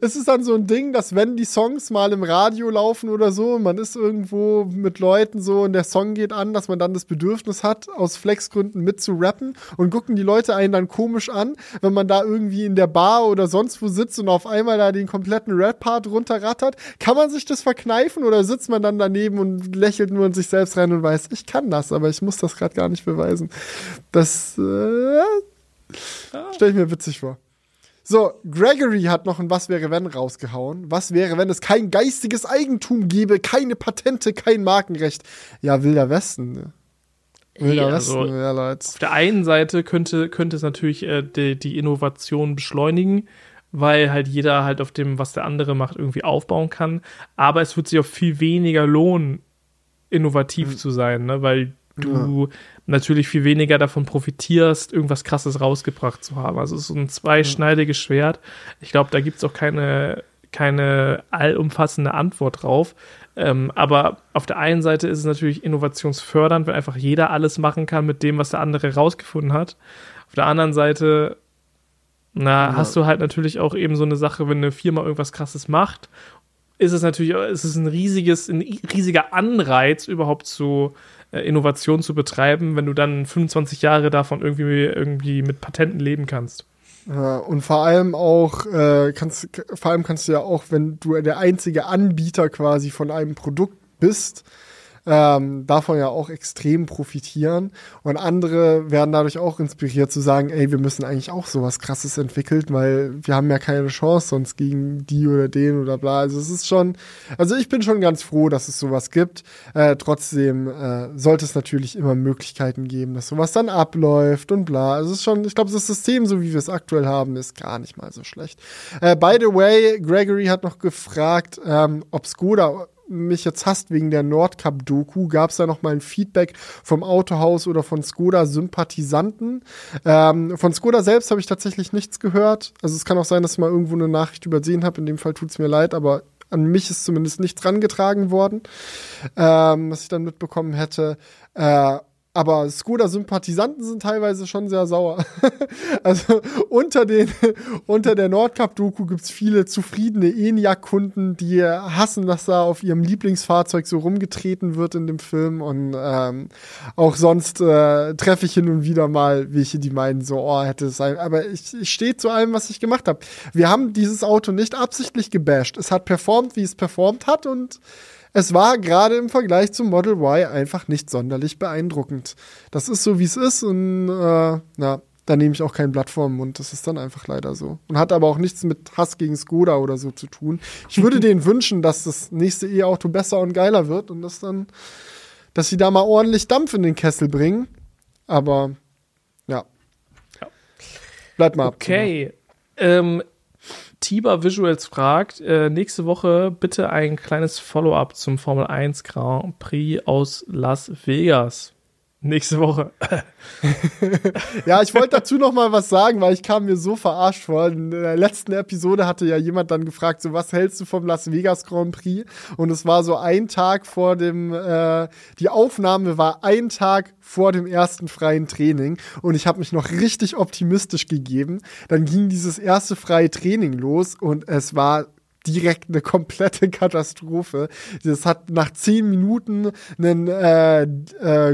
Es ist dann so ein Ding, dass wenn die Songs mal im Radio laufen oder so, man ist irgendwo mit Leuten so und der Song geht an, dass man dann das Bedürfnis hat, aus Flexgründen mit zu rappen, und gucken die Leute einen dann komisch an, wenn man da irgendwie in der Bar oder sonst wo sitzt und auf einmal da den kompletten Rap-Part runterrattert. Kann man sich das verkneifen oder sitzt man dann daneben und lächelt nur in sich selbst rein und weiß, ich kann das, aber ich muss das gerade gar nicht beweisen. Das stell ich mir witzig vor. So, Gregory hat noch ein Was-wäre-wenn rausgehauen. Was wäre, wenn es kein geistiges Eigentum gäbe, keine Patente, kein Markenrecht? Ja, wilder Westen. Ne? Wilder Westen, ja, Leute. Auf der einen Seite könnte es natürlich die Innovation beschleunigen, weil halt jeder halt auf dem, was der andere macht, irgendwie aufbauen kann. Aber es wird sich auch viel weniger lohnen, innovativ zu sein, ne? Weil du natürlich viel weniger davon profitierst, irgendwas Krasses rausgebracht zu haben. Also es ist so ein zweischneidiges Schwert. Ich glaube, da gibt es auch keine allumfassende Antwort drauf. Aber auf der einen Seite ist es natürlich innovationsfördernd, wenn einfach jeder alles machen kann mit dem, was der andere rausgefunden hat. Auf der anderen Seite hast du halt natürlich auch eben so eine Sache, wenn eine Firma irgendwas Krasses macht, ist es natürlich ein riesiger Anreiz, überhaupt zu Innovation zu betreiben, wenn du dann 25 Jahre davon irgendwie mit Patenten leben kannst. Ja, und vor allem auch kannst du ja auch, wenn du der einzige Anbieter quasi von einem Produkt bist, davon ja auch extrem profitieren, und andere werden dadurch auch inspiriert zu sagen, ey, wir müssen eigentlich auch sowas Krasses entwickeln, weil wir haben ja keine Chance sonst gegen die oder den oder bla. Also es ist schon, ich bin schon ganz froh, dass es sowas gibt. Trotzdem sollte es natürlich immer Möglichkeiten geben, dass sowas dann abläuft und bla. Also es ist schon, ich glaube, das System, so wie wir es aktuell haben, ist gar nicht mal so schlecht. By the way, Gregory hat noch gefragt, ob Skoda mich jetzt hasst wegen der Nordcup-Doku. Gab es da noch mal ein Feedback vom Autohaus oder von Skoda-Sympathisanten? Von Skoda selbst habe ich tatsächlich nichts gehört. Also es kann auch sein, dass ich mal irgendwo eine Nachricht übersehen habe. In dem Fall tut es mir leid, aber an mich ist zumindest nichts rangetragen worden, was ich dann mitbekommen hätte. Aber Skoda-Sympathisanten sind teilweise schon sehr sauer. Also unter der Nordcup-Doku gibt es viele zufriedene ENIAC-Kunden, die hassen, dass da auf ihrem Lieblingsfahrzeug so rumgetreten wird in dem Film. Und auch sonst treffe ich hin und wieder mal welche, die meinen so, hätte es sein. Aber ich stehe zu allem, was ich gemacht habe. Wir haben dieses Auto nicht absichtlich gebasht. Es hat performt, wie es performt hat, und es war gerade im Vergleich zum Model Y einfach nicht sonderlich beeindruckend. Das ist so, wie es ist, und da nehme ich auch kein Blatt vor den Mund. Das ist dann einfach leider so. Und hat aber auch nichts mit Hass gegen Skoda oder so zu tun. Ich würde denen wünschen, dass das nächste E-Auto besser und geiler wird und dass sie da mal ordentlich Dampf in den Kessel bringen. Aber ja. Bleibt mal ab. Okay. Tiber Visuals fragt, nächste Woche bitte ein kleines Follow-up zum Formel 1 Grand Prix aus Las Vegas. Nächste Woche. Ja, ich wollte dazu noch mal was sagen, weil ich kam mir so verarscht vor. In der letzten Episode hatte ja jemand dann gefragt, so, was hältst du vom Las Vegas Grand Prix? Und es war so ein Tag vor dem, die Aufnahme war ein Tag vor dem ersten freien Training, und ich habe mich noch richtig optimistisch gegeben. Dann ging dieses erste freie Training los und es war direkt eine komplette Katastrophe. Das hat nach 10 Minuten einen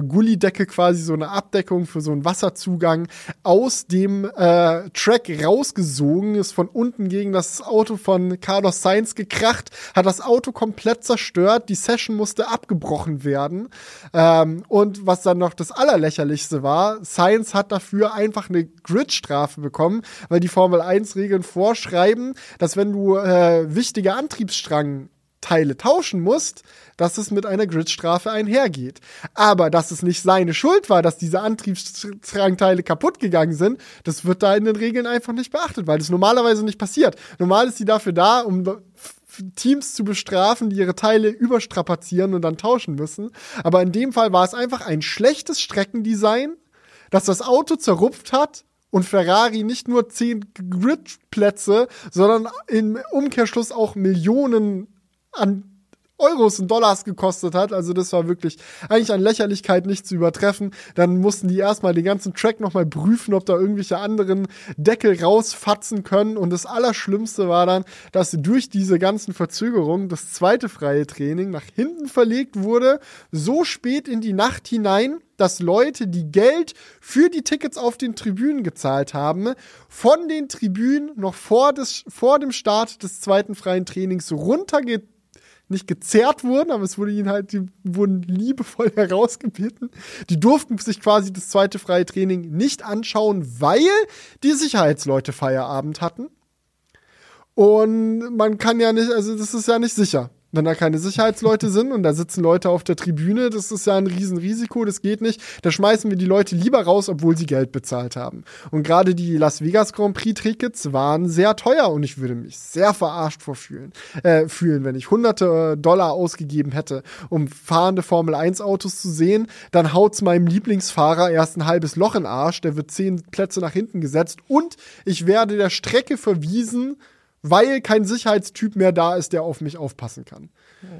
Gullideckel, quasi so eine Abdeckung für so einen Wasserzugang, aus dem Track rausgesogen, ist von unten gegen das Auto von Carlos Sainz gekracht, hat das Auto komplett zerstört, die Session musste abgebrochen werden. Und was dann noch das Allerlächerlichste war, Sainz hat dafür einfach eine Gridstrafe bekommen, weil die Formel 1 Regeln vorschreiben, dass wenn du wichtige Antriebsstrangteile tauschen musst, dass es mit einer Gridstrafe einhergeht. Aber dass es nicht seine Schuld war, dass diese Antriebsstrangteile kaputt gegangen sind, das wird da in den Regeln einfach nicht beachtet, weil das normalerweise nicht passiert. Normal ist sie dafür da, um Teams zu bestrafen, die ihre Teile überstrapazieren und dann tauschen müssen. Aber in dem Fall war es einfach ein schlechtes Streckendesign, dass das Auto zerrupft hat und Ferrari nicht nur 10 Gridplätze, sondern im Umkehrschluss auch Millionen an Euros und Dollars gekostet hat. Also das war wirklich eigentlich an Lächerlichkeit nicht zu übertreffen. Dann mussten die erstmal den ganzen Track nochmal prüfen, ob da irgendwelche anderen Deckel rausfatzen können. Und das Allerschlimmste war dann, dass durch diese ganzen Verzögerungen das zweite freie Training nach hinten verlegt wurde, so spät in die Nacht hinein, dass Leute, die Geld für die Tickets auf den Tribünen gezahlt haben, von den Tribünen noch vor dem Start des zweiten freien Trainings nicht gezerrt wurden, aber es wurde ihnen halt, die wurden liebevoll herausgebeten. Die durften sich quasi das zweite freie Training nicht anschauen, weil die Sicherheitsleute Feierabend hatten. Und man kann ja nicht, also das ist ja nicht sicher. Wenn da keine Sicherheitsleute sind und da sitzen Leute auf der Tribüne, das ist ja ein Riesenrisiko, das geht nicht. Da schmeißen wir die Leute lieber raus, obwohl sie Geld bezahlt haben. Und gerade die Las Vegas Grand Prix Tickets waren sehr teuer und ich würde mich sehr verarscht fühlen, wenn ich hunderte Dollar ausgegeben hätte, um fahrende Formel-1-Autos zu sehen. Dann haut's meinem Lieblingsfahrer erst ein halbes Loch in den Arsch, der wird 10 Plätze nach hinten gesetzt und ich werde der Strecke verwiesen, weil kein Sicherheitstyp mehr da ist, der auf mich aufpassen kann.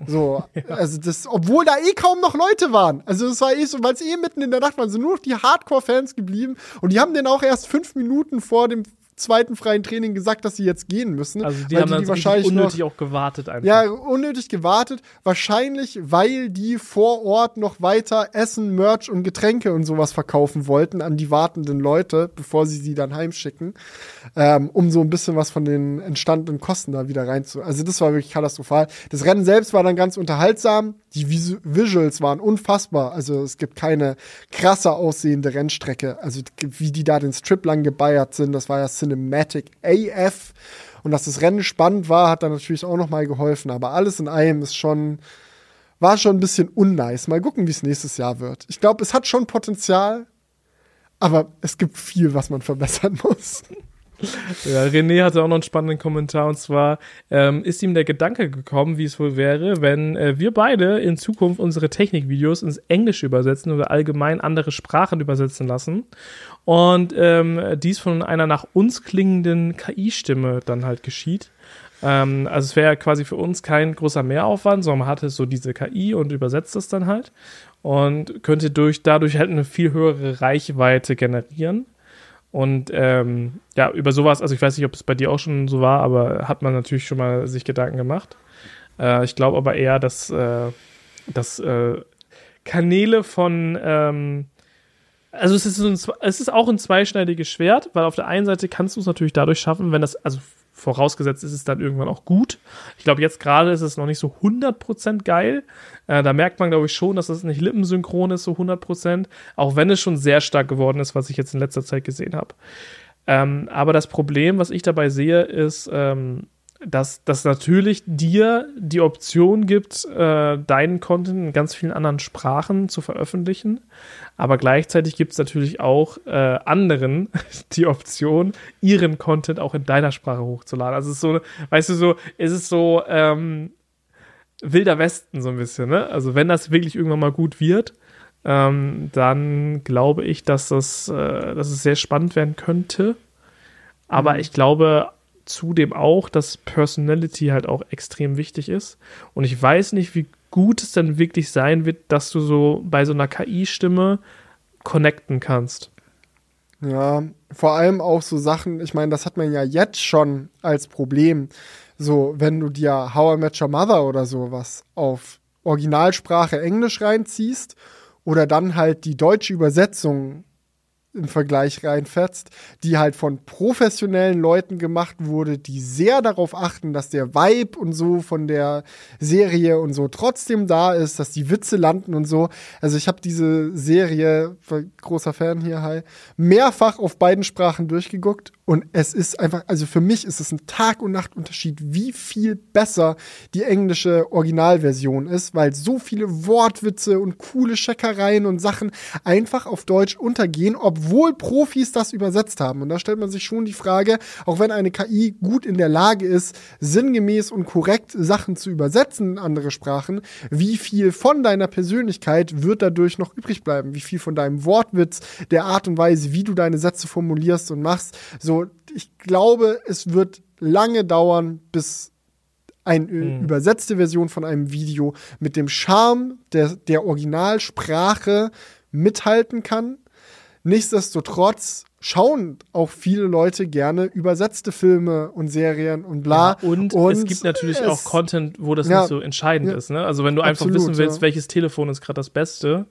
So, ja. Also das, obwohl da kaum noch Leute waren. Also das war so, weil es mitten in der Nacht waren, sind nur noch die Hardcore-Fans geblieben und die haben den auch erst 5 Minuten vor dem zweiten freien Training gesagt, dass sie jetzt gehen müssen. Also die haben dann wahrscheinlich unnötig noch, auch gewartet einfach. Ja, unnötig gewartet. Wahrscheinlich, weil die vor Ort noch weiter Essen, Merch und Getränke und sowas verkaufen wollten an die wartenden Leute, bevor sie dann heimschicken, um so ein bisschen was von den entstandenen Kosten da wieder reinzuholen. Also das war wirklich katastrophal. Das Rennen selbst war dann ganz unterhaltsam. Die Visuals waren unfassbar. Also es gibt keine krasser aussehende Rennstrecke. Also wie die da den Strip lang gebeiert sind, das war ja Cinematic AF. Und dass das Rennen spannend war, hat dann natürlich auch nochmal geholfen. Aber alles in allem war schon ein bisschen unnice. Mal gucken, wie es nächstes Jahr wird. Ich glaube, es hat schon Potenzial, aber es gibt viel, was man verbessern muss. Ja, René hatte auch noch einen spannenden Kommentar und zwar ist ihm der Gedanke gekommen, wie es wohl wäre, wenn wir beide in Zukunft unsere Technikvideos ins Englische übersetzen oder allgemein andere Sprachen übersetzen lassen und dies von einer nach uns klingenden KI-Stimme dann halt geschieht. Also es wäre ja quasi für uns kein großer Mehraufwand, sondern man hatte so diese KI und übersetzt es dann halt und könnte dadurch halt eine viel höhere Reichweite generieren. Und ja, über sowas, also ich weiß nicht, ob es bei dir auch schon so war, aber hat man natürlich schon mal sich Gedanken gemacht. Ich glaube aber eher, dass Kanäle von also es ist auch ein zweischneidiges Schwert, weil auf der einen Seite kannst du es natürlich dadurch schaffen, wenn das, also vorausgesetzt ist es dann irgendwann auch gut. Ich glaube, jetzt gerade ist es noch nicht so 100% geil. Da merkt man, glaube ich, schon, dass es nicht lippensynchron ist, so 100%, auch wenn es schon sehr stark geworden ist, was ich jetzt in letzter Zeit gesehen habe. Aber das Problem, was ich dabei sehe, ist, dass das natürlich dir die Option gibt, deinen Content in ganz vielen anderen Sprachen zu veröffentlichen. Aber gleichzeitig gibt es natürlich auch anderen die Option, ihren Content auch in deiner Sprache hochzuladen. Also es ist so, weißt du, so, es ist so Wilder Westen so ein bisschen, ne? Also wenn das wirklich irgendwann mal gut wird, dann glaube ich, dass es sehr spannend werden könnte. Aber ich glaube zudem auch, dass Personality halt auch extrem wichtig ist. Und ich weiß nicht, wie gut es dann wirklich sein wird, dass du so bei so einer KI-Stimme connecten kannst. Ja, vor allem auch so Sachen, ich meine, das hat man ja jetzt schon als Problem. So, wenn du dir How I Met Your Mother oder sowas auf Originalsprache Englisch reinziehst oder dann halt die deutsche Übersetzung im Vergleich reinfetzt, die halt von professionellen Leuten gemacht wurde, die sehr darauf achten, dass der Vibe und so von der Serie und so trotzdem da ist, dass die Witze landen und so. Also ich habe diese Serie, großer Fan hier, mehrfach auf beiden Sprachen durchgeguckt Und es ist einfach, also für mich ist es ein Tag- und Nachtunterschied, wie viel besser die englische Originalversion ist, weil so viele Wortwitze und coole Scheckereien und Sachen einfach auf Deutsch untergehen, obwohl Profis das übersetzt haben. Und da stellt man sich schon die Frage, auch wenn eine KI gut in der Lage ist, sinngemäß und korrekt Sachen zu übersetzen in andere Sprachen, wie viel von deiner Persönlichkeit wird dadurch noch übrig bleiben? Wie viel von deinem Wortwitz, der Art und Weise, wie du deine Sätze formulierst und machst, so, ich glaube, es wird lange dauern, bis eine übersetzte Version von einem Video mit dem Charme der Originalsprache mithalten kann. Nichtsdestotrotz schauen auch viele Leute gerne übersetzte Filme und Serien und bla. Ja, und es gibt natürlich auch Content, wo das nicht so entscheidend ist. Ne? Also wenn du einfach wissen willst, welches Telefon ist gerade das Beste,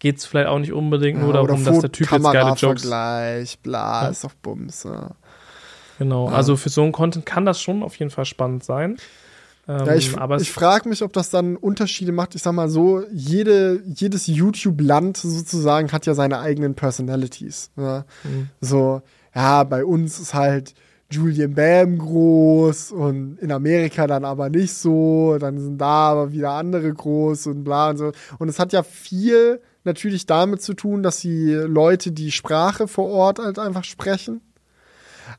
geht es vielleicht auch nicht unbedingt nur darum, dass der Typ jetzt geile Jokes... Vergleich, bla, ist doch Bums. Ja. Genau, also für so einen Content kann das schon auf jeden Fall spannend sein. Ich frage mich, ob das dann Unterschiede macht. Ich sag mal so, jedes YouTube-Land sozusagen hat ja seine eigenen Personalities. Ne? Mhm. So, ja, bei uns ist halt Julian Bam groß und in Amerika dann aber nicht so. Dann sind da aber wieder andere groß und bla und so. Und es hat ja viel natürlich damit zu tun, dass die Leute die Sprache vor Ort halt einfach sprechen.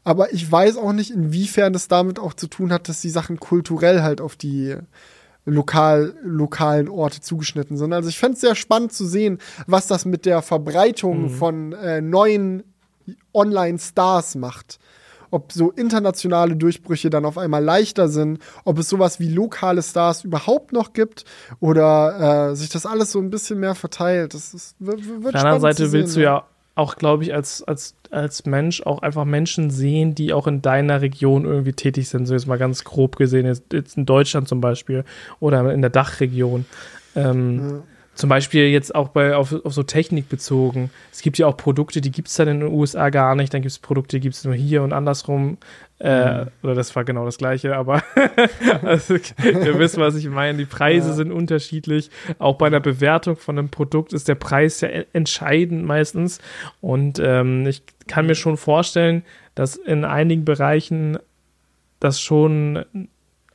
Aber ich weiß auch nicht, inwiefern das damit auch zu tun hat, dass die Sachen kulturell halt auf die lokalen Orte zugeschnitten sind. Also ich fände es sehr spannend zu sehen, was das mit der Verbreitung von neuen Online-Stars macht. Ob so internationale Durchbrüche dann auf einmal leichter sind, ob es sowas wie lokale Stars überhaupt noch gibt oder sich das alles so ein bisschen mehr verteilt. Das wird spannend. Auf der anderen Seite willst du ja auch, glaube ich, als Mensch auch einfach Menschen sehen, die auch in deiner Region irgendwie tätig sind, so jetzt mal ganz grob gesehen, jetzt in Deutschland zum Beispiel oder in der Dachregion. Zum Beispiel jetzt auch auf so Technik bezogen. Es gibt ja auch Produkte, die gibt es dann in den USA gar nicht. Dann gibt es Produkte, die gibt es nur hier und andersrum. Oder das war genau das Gleiche, aber also, ihr wisst, was ich meine. Die Preise sind unterschiedlich. Auch bei einer Bewertung von einem Produkt ist der Preis ja entscheidend meistens. Und ich kann mir schon vorstellen, dass in einigen Bereichen das schon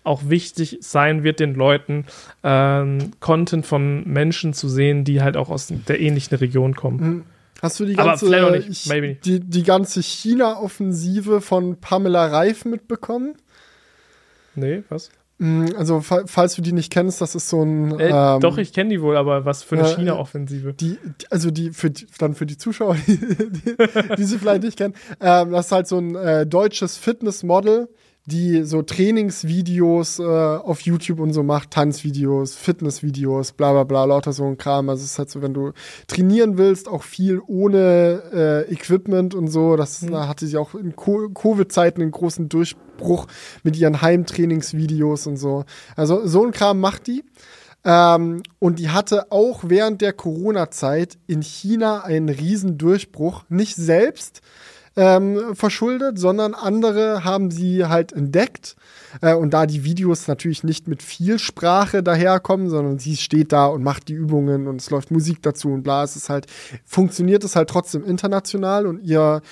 auch wichtig sein wird, den Leuten Content von Menschen zu sehen, die halt auch aus der ähnlichen Region kommen. Hast du die ganze China-Offensive von Pamela Reif mitbekommen? Nee, was? Also, falls du die nicht kennst, das ist so ein... doch, ich kenne die wohl, aber was für eine China-Offensive. Für die Zuschauer, die sie vielleicht nicht kennen, das ist halt so ein deutsches Fitnessmodel, die so Trainingsvideos auf YouTube und so macht, Tanzvideos, Fitnessvideos, bla bla bla, lauter so ein Kram. Also es ist halt so, wenn du trainieren willst, auch viel ohne Equipment und so. Das hatte sie auch in Covid-Zeiten einen großen Durchbruch mit ihren Heimtrainingsvideos und so. Also so ein Kram macht die. Und die hatte auch während der Corona-Zeit in China einen riesen Durchbruch. Nicht selbst verschuldet, sondern andere haben sie halt entdeckt. Und da die Videos natürlich nicht mit viel Sprache daherkommen, sondern sie steht da und macht die Übungen und es läuft Musik dazu und bla, funktioniert es halt trotzdem international und ihre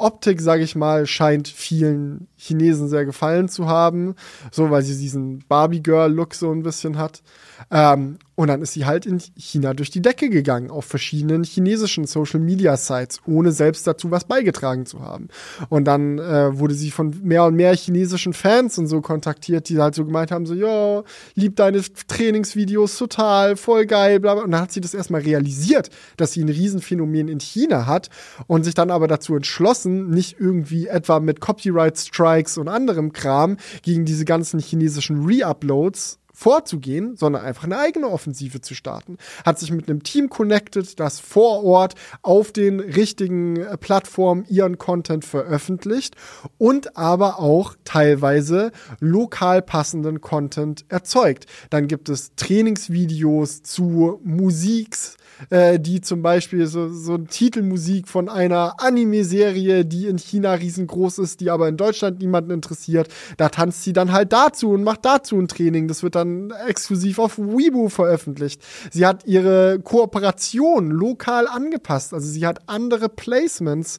Optik, sage ich mal, scheint vielen Chinesen sehr gefallen zu haben, so, weil sie diesen Barbie-Girl-Look so ein bisschen hat. Und dann ist sie halt in China durch die Decke gegangen, auf verschiedenen chinesischen Social-Media-Sites, ohne selbst dazu was beigetragen zu haben. Und dann wurde sie von mehr und mehr chinesischen Fans und so kontaktiert, die halt so gemeint haben, so, yo, lieb deine Trainingsvideos total, voll geil, bla bla. Und dann hat sie das erstmal realisiert, dass sie ein Riesenphänomen in China hat und sich dann aber dazu entschlossen, nicht irgendwie etwa mit Copyright-Strikes und anderem Kram gegen diese ganzen chinesischen Reuploads vorzugehen, sondern einfach eine eigene Offensive zu starten. Hat sich mit einem Team connected, das vor Ort auf den richtigen Plattformen ihren Content veröffentlicht und aber auch teilweise lokal passenden Content erzeugt. Dann gibt es Trainingsvideos zu Musiks, die zum Beispiel so Titelmusik von einer Anime-Serie, die in China riesengroß ist, die aber in Deutschland niemanden interessiert. Da tanzt sie dann halt dazu und macht dazu ein Training. Das wird dann dann exklusiv auf Weibo veröffentlicht. Sie hat ihre Kooperation lokal angepasst. Also sie hat andere Placements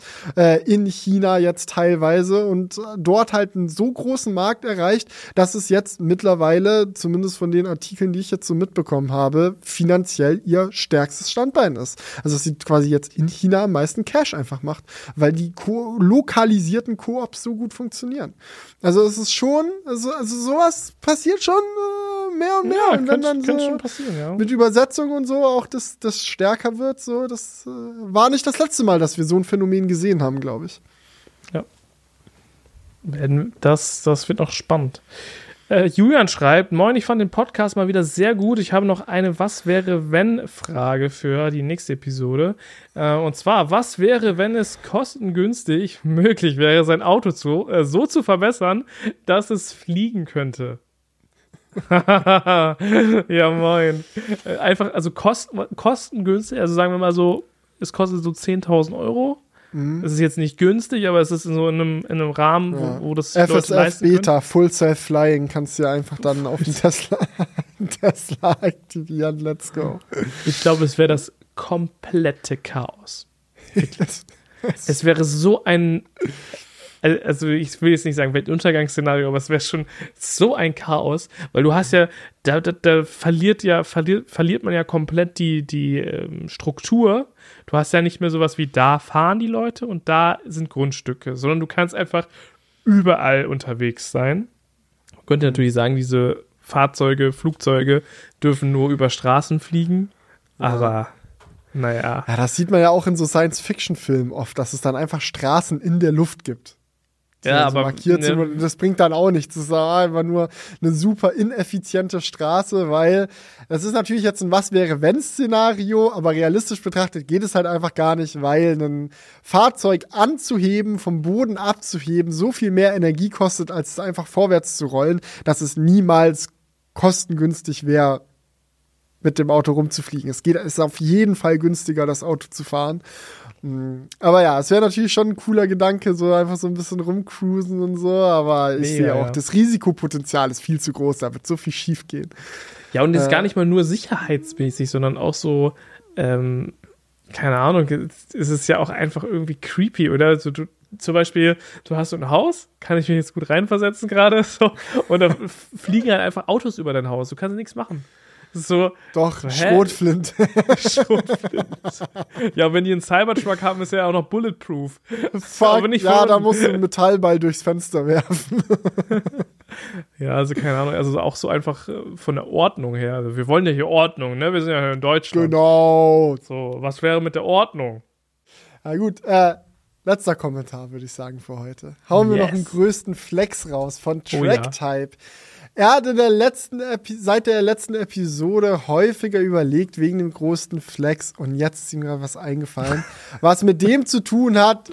in China jetzt teilweise und dort halt einen so großen Markt erreicht, dass es jetzt mittlerweile, zumindest von den Artikeln, die ich jetzt so mitbekommen habe, finanziell ihr stärkstes Standbein ist. Also dass sie quasi jetzt in China am meisten Cash einfach macht, weil die lokalisierten Koops so gut funktionieren. Also es ist schon, also sowas passiert schon mehr und mehr. Ja, und wenn dann so schon passieren, ja. Mit Übersetzung und so auch das stärker wird, so, das war nicht das letzte Mal, dass wir so ein Phänomen gesehen haben, glaube ich. Ja. Das wird noch spannend. Julian schreibt, moin, ich fand den Podcast mal wieder sehr gut. Ich habe noch eine Was-wäre-wenn-Frage für die nächste Episode. Und zwar, was wäre, wenn es kostengünstig möglich wäre, sein Auto so zu verbessern, dass es fliegen könnte? Ja, moin. Einfach, also kostengünstig, also sagen wir mal so, es kostet so 10.000 Euro. Mhm. Es ist jetzt nicht günstig, aber es ist so in einem Rahmen, ja, wo das FSF Leute leisten können. Beta, Full Self Flying, kannst du ja einfach dann auf den Tesla aktivieren. Let's go. Ich glaube, es wäre das komplette Chaos. Es wäre so ein, also ich will jetzt nicht sagen Weltuntergangsszenario, aber es wäre schon so ein Chaos, weil du hast ja, da verliert man ja komplett die Struktur. Du hast ja nicht mehr sowas wie, da fahren die Leute und da sind Grundstücke, sondern du kannst einfach überall unterwegs sein. Man könnte natürlich sagen, diese Flugzeuge dürfen nur über Straßen fliegen, aber... Naja. Ja, das sieht man ja auch in so Science-Fiction-Filmen oft, dass es dann einfach Straßen in der Luft gibt. Ja, also aber markiert sind und das bringt dann auch nichts. Das ist einfach nur eine super ineffiziente Straße, weil das ist natürlich jetzt ein Was-wäre-wenn-Szenario, aber realistisch betrachtet geht es halt einfach gar nicht, weil ein Fahrzeug anzuheben, vom Boden abzuheben, so viel mehr Energie kostet, als es einfach vorwärts zu rollen, dass es niemals kostengünstig wäre, mit dem Auto rumzufliegen. Es ist auf jeden Fall günstiger, das Auto zu fahren. Aber ja, es wäre natürlich schon ein cooler Gedanke, so einfach so ein bisschen rumcruisen und so, aber ich sehe auch, das Risikopotenzial ist viel zu groß, da wird so viel schief gehen. Ja, und ist gar nicht mal nur sicherheitsmäßig, sondern auch so, keine Ahnung, es ist ja auch einfach irgendwie creepy, oder? Also, zum Beispiel, du hast so ein Haus, kann ich mich jetzt gut reinversetzen gerade, so, und da fliegen halt einfach Autos über dein Haus, du kannst nichts machen. So, doch, so, Schrotflinte. Ja, wenn die einen Cybertruck haben, ist er ja auch noch bulletproof. Fuck, nicht ja, da musst du einen Metallball durchs Fenster werfen. Ja, also keine Ahnung, also auch so einfach von der Ordnung her. Also, wir wollen ja hier Ordnung, ne? Wir sind ja in Deutschland. Genau. So, was wäre mit der Ordnung? Na gut, letzter Kommentar, würde ich sagen, für heute. Hauen wir noch den größten Flex raus von Tracktype. Er hat seit der letzten Episode häufiger überlegt wegen dem großen Flex und jetzt ist ihm gerade was eingefallen, was mit dem zu tun hat,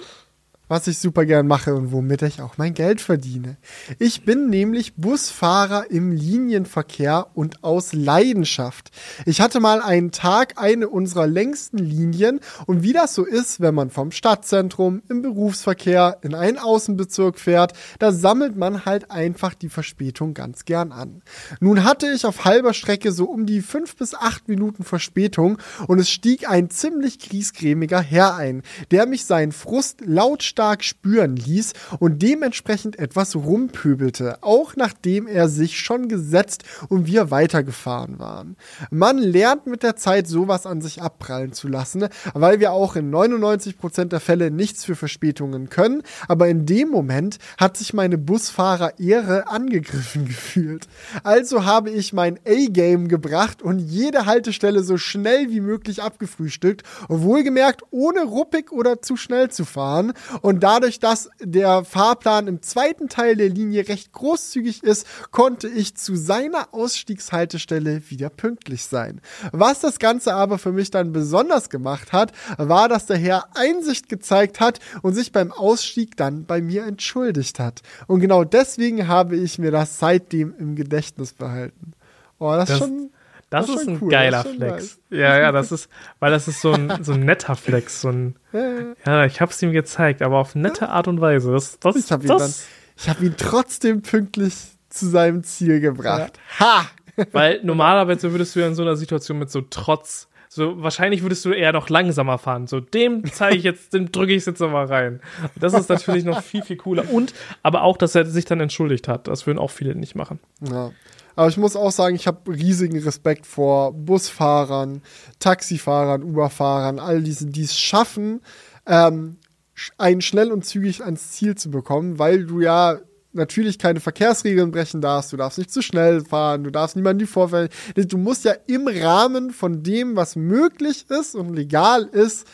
was ich super gern mache und womit ich auch mein Geld verdiene. Ich bin nämlich Busfahrer im Linienverkehr und aus Leidenschaft. Ich hatte mal einen Tag eine unserer längsten Linien und wie das so ist, wenn man vom Stadtzentrum im Berufsverkehr in einen Außenbezirk fährt, da sammelt man halt einfach die Verspätung ganz gern an. Nun hatte ich auf halber Strecke so um die 5 bis 8 Minuten Verspätung und es stieg ein ziemlich griesgrämiger Herr ein, der mich seinen Frust lautstark spüren ließ und dementsprechend etwas rumpöbelte, auch nachdem er sich schon gesetzt und wir weitergefahren waren. Man lernt mit der Zeit sowas an sich abprallen zu lassen, weil wir auch in 99% der Fälle nichts für Verspätungen können, aber in dem Moment hat sich meine Busfahrer-Ehre angegriffen gefühlt. Also habe ich mein A-Game gebracht und jede Haltestelle so schnell wie möglich abgefrühstückt, wohlgemerkt ohne ruppig oder zu schnell zu fahren. Und dadurch, dass der Fahrplan im zweiten Teil der Linie recht großzügig ist, konnte ich zu seiner Ausstiegshaltestelle wieder pünktlich sein. Was das Ganze aber für mich dann besonders gemacht hat, war, dass der Herr Einsicht gezeigt hat und sich beim Ausstieg dann bei mir entschuldigt hat. Und genau deswegen habe ich mir das seitdem im Gedächtnis behalten. Oh, das ist schon ein cool, geiler Flex. Nice. Ja, das ist so ein netter Flex. Ja, ich hab's ihm gezeigt, aber auf nette Art und Weise. Ich hab ihn trotzdem pünktlich zu seinem Ziel gebracht. Ja. Ha! Weil normalerweise würdest du ja in so einer Situation mit so Trotz, so wahrscheinlich würdest du eher noch langsamer fahren. So, dem zeige ich jetzt, dem drücke ich es jetzt nochmal rein. Das ist natürlich noch viel, viel cooler. Und, aber auch, dass er sich dann entschuldigt hat. Das würden auch viele nicht machen. Ja. Aber ich muss auch sagen, ich habe riesigen Respekt vor Busfahrern, Taxifahrern, Uberfahrern, all diesen, die es schaffen, einen schnell und zügig ans Ziel zu bekommen, weil du ja natürlich keine Verkehrsregeln brechen darfst, du darfst nicht zu schnell fahren, du darfst niemanden die Vorfälle, du musst ja im Rahmen von dem, was möglich ist und legal ist,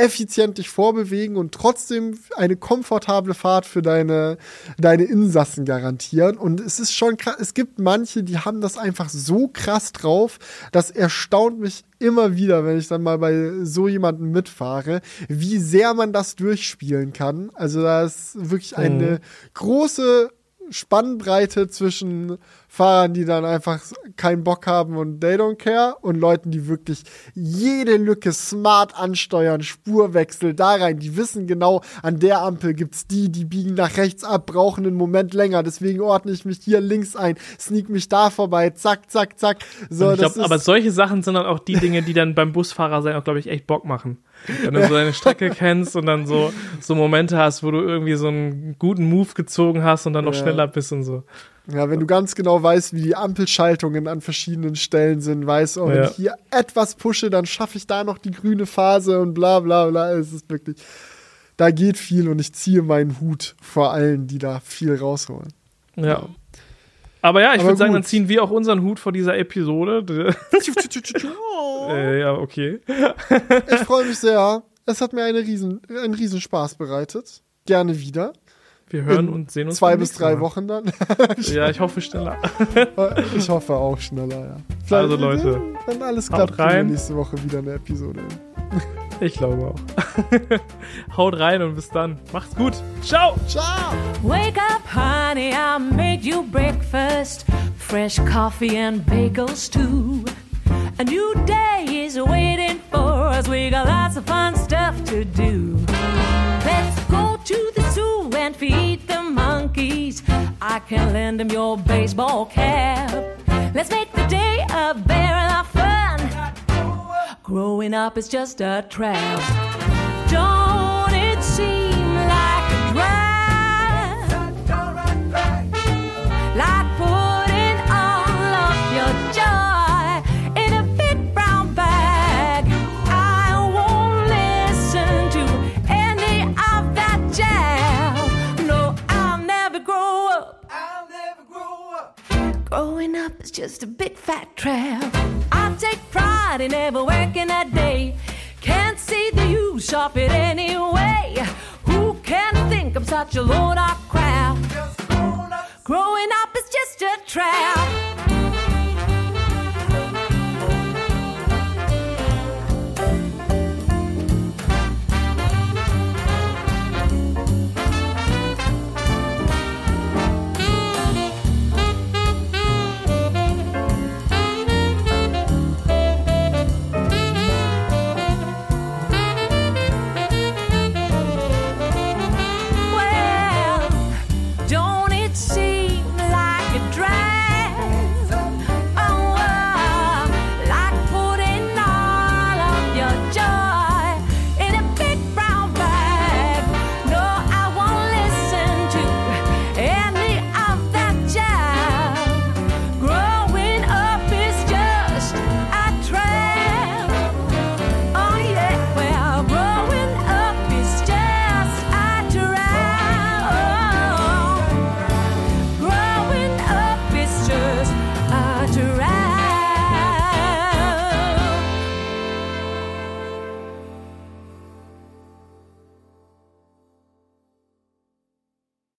effizient dich vorbewegen und trotzdem eine komfortable Fahrt für deine Insassen garantieren. Und es ist schon krass, es gibt manche, die haben das einfach so krass drauf, das erstaunt mich immer wieder, wenn ich dann mal bei so jemandem mitfahre, wie sehr man das durchspielen kann. Also da ist wirklich eine große Spannbreite zwischen Fahrern, die dann einfach keinen Bock haben und they don't care, und Leuten, die wirklich jede Lücke smart ansteuern, Spurwechsel da rein, die wissen genau, an der Ampel gibt's die biegen nach rechts ab, brauchen einen Moment länger, deswegen ordne ich mich hier links ein, sneak mich da vorbei, zack, zack, zack. So, ich glaube, aber solche Sachen sind dann auch die Dinge, die dann beim Busfahrer sein auch, glaube ich, echt Bock machen. Wenn du so deine Strecke kennst und dann so Momente hast, wo du irgendwie so einen guten Move gezogen hast und dann noch schneller bist und so. Ja, wenn du ganz genau weißt, wie die Ampelschaltungen an verschiedenen Stellen sind, weißt du, wenn ich hier etwas pushe, dann schaffe ich da noch die grüne Phase und bla bla bla. Es ist wirklich, da geht viel, und ich ziehe meinen Hut vor allen, die da viel rausholen. Ja. Aber ja, ich würde sagen, dann ziehen wir auch unseren Hut vor dieser Episode. Ja, okay. Ich freue mich sehr. Es hat mir einen riesen Spaß bereitet. Gerne wieder. Wir hören und sehen uns 2 bis 3 Wochen dann. Ja, ich hoffe schneller. Ich hoffe auch schneller, ja. Vielleicht, also Leute, wenn alles klappt, rein. Nächste Woche wieder eine Episode. Ich glaube auch. Haut rein und bis dann. Macht's gut. Ciao. Ciao. Wake up, honey, I made you breakfast. Fresh coffee and bagels too. A new day is waiting for us. We got lots of fun stuff to do. Let's go to the zoo and feed the monkeys. I can lend them your baseball cap. Let's make the day a barrel of fun. Growing up is just a trap. Don't it seem like a drag? Like putting all of your joy in a big brown bag. I won't listen to any of that jazz. No, I'll never grow up. I'll never grow up. Growing up is just a big fat trap. I take pride in never working a day. Can't see the use of it anyway. Who can think I'm such a lord of crap? Growing up is just a trap. See